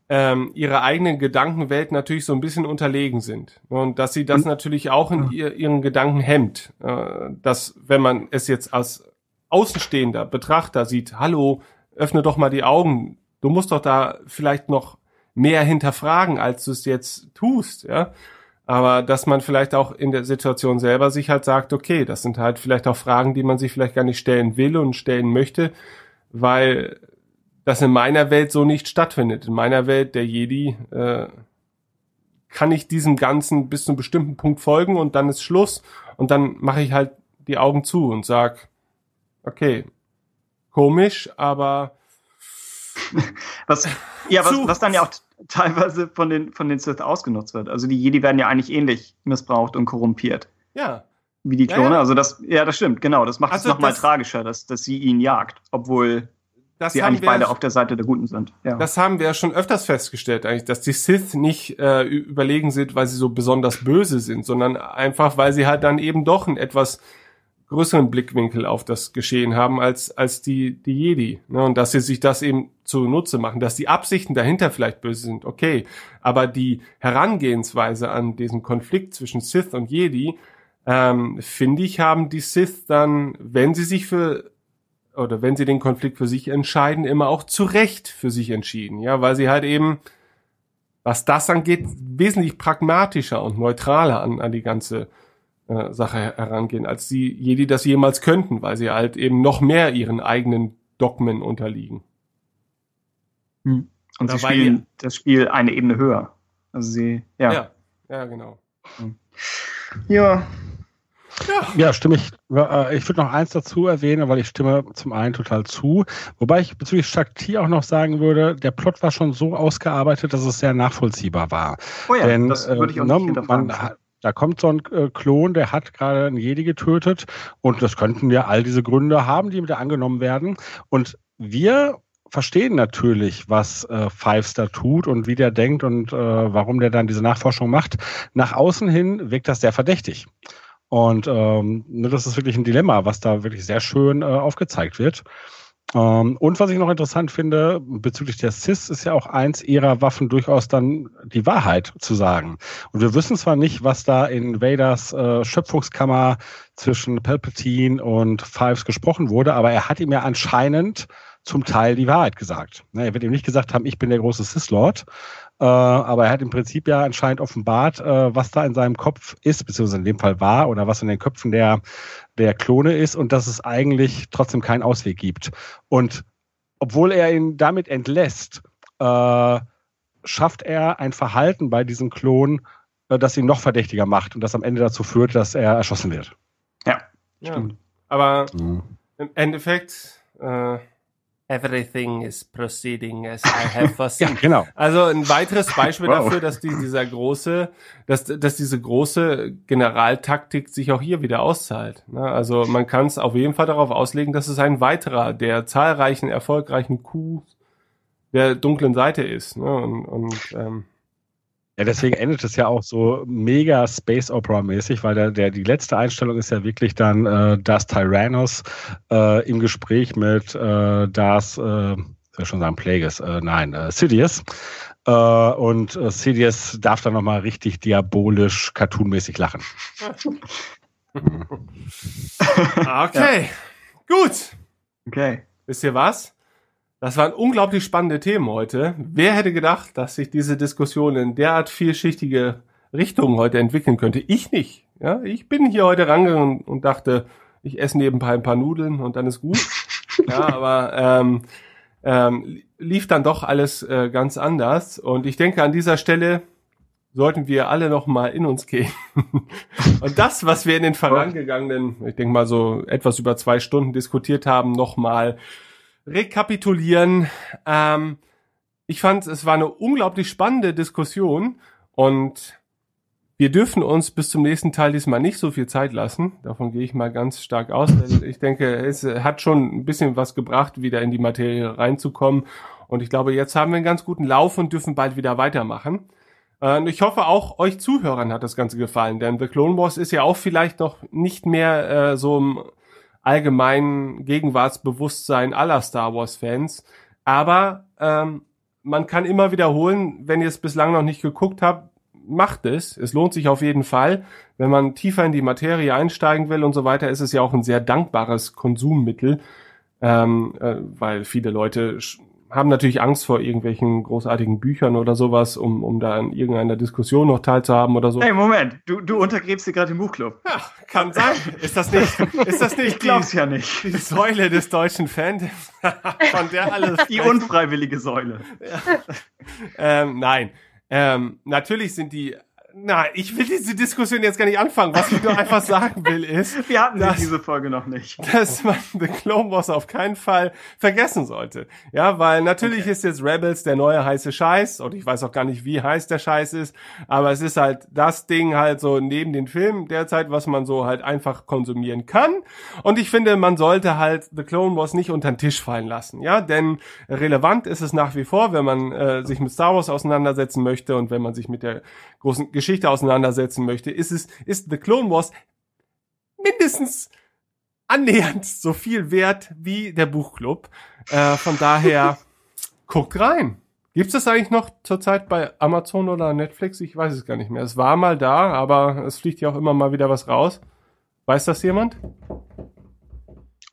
ähm, ihre eigenen Gedankenwelt natürlich so ein bisschen unterlegen sind. Und dass sie das und, natürlich auch in ihr, ihren Gedanken hemmt. Äh, dass, wenn man es jetzt als außenstehender Betrachter sieht, hallo, öffne doch mal die Augen, du musst doch da vielleicht noch mehr hinterfragen, als du es jetzt tust, ja. Aber dass man vielleicht auch in der Situation selber sich halt sagt, okay, das sind halt vielleicht auch Fragen, die man sich vielleicht gar nicht stellen will und stellen möchte, weil das in meiner Welt so nicht stattfindet. In meiner Welt, der Jedi, äh, kann ich diesem Ganzen bis zu einem bestimmten Punkt folgen und dann ist Schluss und dann mache ich halt die Augen zu und sag, okay, komisch, aber was, ja, was, was dann ja auch teilweise von den, von den Sith ausgenutzt wird. Also die Jedi werden ja eigentlich ähnlich missbraucht und korrumpiert. Ja. Wie die Klone, ja, ja. also das, ja, das stimmt, genau, das macht also es nochmal das tragischer, dass, dass sie ihn jagt, obwohl Das die eigentlich beide auf der Seite der Guten sind. Ja. Das haben wir ja schon öfters festgestellt, eigentlich, dass die Sith nicht äh, überlegen sind, weil sie so besonders böse sind, sondern einfach, weil sie halt dann eben doch einen etwas größeren Blickwinkel auf das Geschehen haben als als die die Jedi. Ne? Und dass sie sich das eben zunutze machen, dass die Absichten dahinter vielleicht böse sind, okay. Aber die Herangehensweise an diesen Konflikt zwischen Sith und Jedi, ähm, finde ich, haben die Sith dann, wenn sie sich für oder wenn sie den Konflikt für sich entscheiden, immer auch zu Recht für sich entschieden, ja, weil sie halt eben, was das angeht, wesentlich pragmatischer und neutraler an, an die ganze äh, Sache herangehen, als die Jedi das jemals könnten, weil sie halt eben noch mehr ihren eigenen Dogmen unterliegen. Hm. Und dabei sie spielen ja. das Spiel eine Ebene höher. Also sie, ja. Ja, ja genau. Hm. Ja, Ja. ja, stimme ich. Äh, ich würde noch eins dazu erwähnen, weil ich stimme zum einen total zu. Wobei ich bezüglich Shaak Ti auch noch sagen würde, der Plot war schon so ausgearbeitet, dass es sehr nachvollziehbar war. Oh ja, Denn, das würde ich auch äh, nicht man, Da kommt so ein äh, Klon, der hat gerade einen Jedi getötet und das könnten ja all diese Gründe haben, die mit der angenommen werden. Und wir verstehen natürlich, was äh, Fives da tut und wie der denkt und äh, warum der dann diese Nachforschung macht. Nach außen hin wirkt das sehr verdächtig. Und ähm, das ist wirklich ein Dilemma, was da wirklich sehr schön äh, aufgezeigt wird. Ähm, und was ich noch interessant finde, bezüglich der Sith ist ja auch eins ihrer Waffen durchaus dann die Wahrheit zu sagen. Und wir wissen zwar nicht, was da in Vaders äh, Schöpfungskammer zwischen Palpatine und Fives gesprochen wurde, aber er hat ihm ja anscheinend zum Teil die Wahrheit gesagt. Er wird ihm nicht gesagt haben, ich bin der große Sith-Lord, Äh, aber er hat im Prinzip ja anscheinend offenbart, äh, was da in seinem Kopf ist, beziehungsweise in dem Fall war, oder was in den Köpfen der, der Klone ist und dass es eigentlich trotzdem keinen Ausweg gibt. Und obwohl er ihn damit entlässt, äh, schafft er ein Verhalten bei diesem Klon, äh, das ihn noch verdächtiger macht und das am Ende dazu führt, dass er erschossen wird. Ja, ja stimmt. Aber mhm. im Endeffekt äh, Everything is proceeding as I have foreseen. Ja, genau. Also ein weiteres Beispiel wow. dafür, dass die, dieser große, dass, dass diese große Generaltaktik sich auch hier wieder auszahlt. Also man kann es auf jeden Fall darauf auslegen, dass es ein weiterer der zahlreichen erfolgreichen Coups der dunklen Seite ist. Und, und ähm ja, deswegen endet es ja auch so mega Space Opera mäßig, weil der, der die letzte Einstellung ist ja wirklich dann äh, Darth Tyrannos äh, im Gespräch mit äh, Darth, äh, ich will schon sagen Plagueis, äh, nein, äh, Sidious. Äh, und äh, Sidious darf dann nochmal richtig diabolisch, cartoonmäßig lachen. Okay, ja. Gut. Okay. Wisst ihr was? Das waren unglaublich spannende Themen heute. Wer hätte gedacht, dass sich diese Diskussion in derart vielschichtige Richtungen heute entwickeln könnte? Ich nicht. Ja, ich bin hier heute rangegangen und dachte, ich esse nebenbei ein paar Nudeln und dann ist gut. Ja, aber ähm, ähm, lief dann doch alles äh, ganz anders. Und ich denke, an dieser Stelle sollten wir alle noch mal in uns gehen. Und das, was wir in den vorangegangenen, ich denke mal so etwas über zwei Stunden diskutiert haben, noch mal rekapitulieren. Ähm, ich fand, es war eine unglaublich spannende Diskussion und wir dürfen uns bis zum nächsten Teil diesmal nicht so viel Zeit lassen. Davon gehe ich mal ganz stark aus. Ich denke, es hat schon ein bisschen was gebracht, wieder in die Materie reinzukommen. Und ich glaube, jetzt haben wir einen ganz guten Lauf und dürfen bald wieder weitermachen. Und ich hoffe, auch euch Zuhörern hat das Ganze gefallen, denn The Clone Wars ist ja auch vielleicht noch nicht mehr äh, so im allgemeinen Gegenwartsbewusstsein aller Star Wars Fans, aber ähm, man kann immer wiederholen, wenn ihr es bislang noch nicht geguckt habt, macht es, es lohnt sich auf jeden Fall, wenn man tiefer in die Materie einsteigen will und so weiter, ist es ja auch ein sehr dankbares Konsummittel, ähm, äh, weil viele Leute sch- haben natürlich Angst vor irgendwelchen großartigen Büchern oder sowas, um, um da an irgendeiner Diskussion noch teilzuhaben oder so. Hey, Moment, du, du untergräbst dir gerade den Buchclub. Ja, kann sein. Ist das nicht, ist das nicht, ich glaub's ja nicht, die Säule des deutschen Fandoms, von der alles. Die unfreiwillige Säule. Ja. Ähm, nein. Ähm, natürlich sind die, na, ich will diese Diskussion jetzt gar nicht anfangen. Was ich nur einfach sagen will, ist, wir hatten dass, diese Folge noch nicht, dass man The Clone Wars auf keinen Fall vergessen sollte. Ja, weil natürlich okay. ist jetzt Rebels der neue heiße Scheiß und ich weiß auch gar nicht, wie heiß der Scheiß ist, aber es ist halt das Ding halt so neben den Filmen derzeit, was man so halt einfach konsumieren kann. Und ich finde, man sollte halt The Clone Wars nicht unter den Tisch fallen lassen. Ja, denn relevant ist es nach wie vor, wenn man äh, sich mit Star Wars auseinandersetzen möchte und wenn man sich mit der großen Geschichte Geschichte auseinandersetzen möchte, ist es, ist The Clone Wars mindestens annähernd so viel wert wie der Buchclub. Äh, von daher, guckt rein. Gibt's das eigentlich noch zurzeit bei Amazon oder Netflix? Ich weiß es gar nicht mehr. Es war mal da, aber es fliegt ja auch immer mal wieder was raus. Weiß das jemand?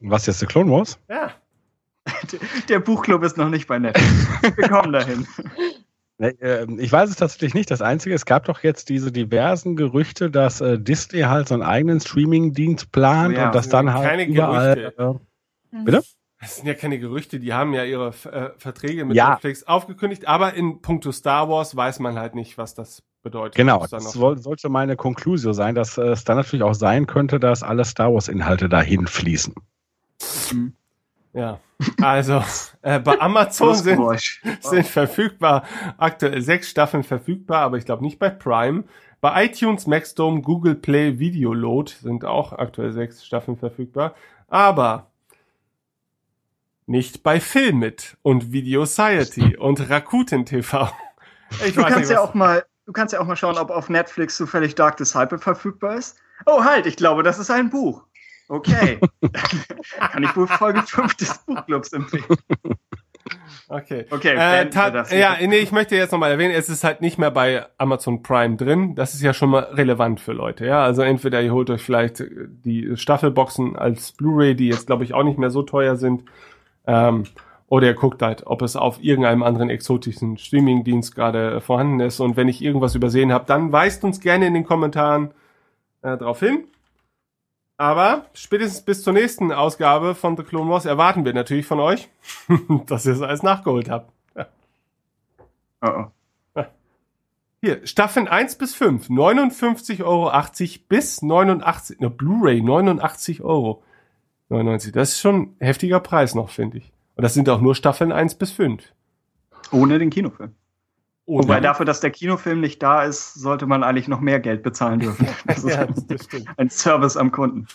Was jetzt The Clone Wars? Ja. Der Buchclub ist noch nicht bei Netflix. Wir kommen dahin. Ich weiß es tatsächlich nicht. Das Einzige, es gab doch jetzt diese diversen Gerüchte, dass äh, Disney halt so einen eigenen Streaming-Dienst plant ja, und dass dann halt keine überall... Gerüchte. Äh, bitte? Das sind ja keine Gerüchte, die haben ja ihre äh, Verträge mit ja. Netflix aufgekündigt, aber in puncto Star Wars weiß man halt nicht, was das bedeutet. Genau, das noch soll, sollte meine Konklusio sein, dass äh, es dann natürlich auch sein könnte, dass alle Star Wars-Inhalte dahin fließen. Mhm. Ja, also äh, bei Amazon sind, sind verfügbar, aktuell sechs Staffeln verfügbar, aber ich glaube nicht bei Prime. Bei iTunes, Maxdome, Google Play, Videoload sind auch aktuell sechs Staffeln verfügbar, aber nicht bei Filmit und Videosciety und Rakuten T V. Ich du, weiß kannst nicht, ja auch mal, du kannst ja auch mal schauen, ob auf Netflix zufällig Dark Disciple verfügbar ist. Oh halt, ich glaube, das ist ein Buch. Okay, kann ich wohl Folge fünf des Buchclubs empfehlen. Okay, okay. Äh, ta- ja, nee, ich möchte jetzt nochmal erwähnen, es ist halt nicht mehr bei Amazon Prime drin. Das ist ja schon mal relevant für Leute. Ja, also entweder ihr holt euch vielleicht die Staffelboxen als Blu-ray, die jetzt glaube ich auch nicht mehr so teuer sind, ähm, oder ihr guckt halt, ob es auf irgendeinem anderen exotischen Streamingdienst gerade vorhanden ist. Und wenn ich irgendwas übersehen habe, dann weist uns gerne in den Kommentaren äh, drauf hin. Aber spätestens bis zur nächsten Ausgabe von The Clone Wars erwarten wir natürlich von euch, dass ihr das alles nachgeholt habt. Ja. Oh oh. Hier, Staffeln eins bis fünf, neunundfünfzig Euro achtzig bis neunundachtzig, ne, Blu-ray neunundachtzig Euro neunundneunzig. Das ist schon ein heftiger Preis noch, finde ich. Und das sind auch nur Staffeln eins bis fünf. Ohne den Kinofilm. Ohne. Wobei dafür, dass der Kinofilm nicht da ist, sollte man eigentlich noch mehr Geld bezahlen dürfen. Das ist ja, das ein Service am Kunden.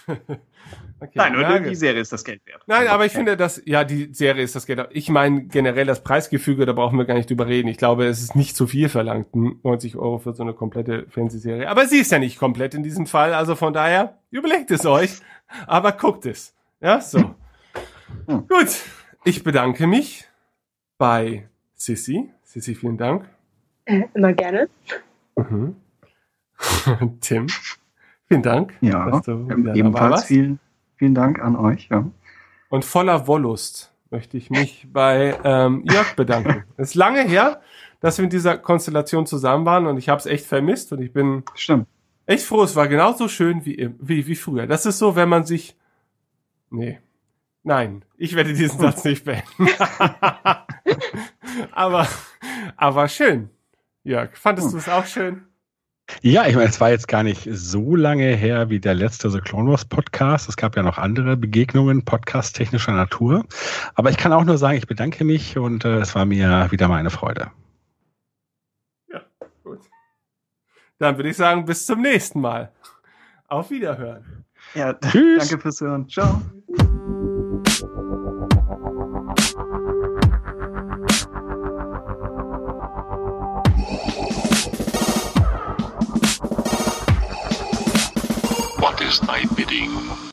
Okay. Nein, nur ja, die Serie ist das Geld wert. Nein, aber ich finde, dass, ja, die Serie ist das Geld wert. Ich meine generell das Preisgefüge, da brauchen wir gar nicht drüber reden. Ich glaube, es ist nicht zu viel verlangt, neunzig Euro für so eine komplette Fernsehserie. Aber sie ist ja nicht komplett in diesem Fall, also von daher, überlegt es euch, aber guckt es. Ja, so. Hm. Gut, ich bedanke mich bei Sissi. Sissi, vielen Dank. Äh, immer gerne. Mhm. Tim, vielen Dank. Ja, dass du ebenfalls vielen Vielen Dank an euch. Ja. Und voller Wollust möchte ich mich bei ähm, Jörg bedanken. Es ist lange her, dass wir in dieser Konstellation zusammen waren und ich habe es echt vermisst und ich bin Stimmt. echt froh. Es war genauso schön wie, wie, wie früher. Das ist so, wenn man sich... Nee, nein, ich werde diesen Satz nicht beenden. aber, aber schön. Jörg, fandest du es auch schön? Ja, ich meine, es war jetzt gar nicht so lange her wie der letzte The Clone Wars Podcast. Es gab ja noch andere Begegnungen, podcast-technischer Natur. Aber ich kann auch nur sagen, ich bedanke mich und äh, es war mir wieder mal eine Freude. Ja, gut. Dann würde ich sagen, bis zum nächsten Mal. Auf Wiederhören. Ja, d- Tschüss. Danke fürs Hören. Ciao. Is thy bidding.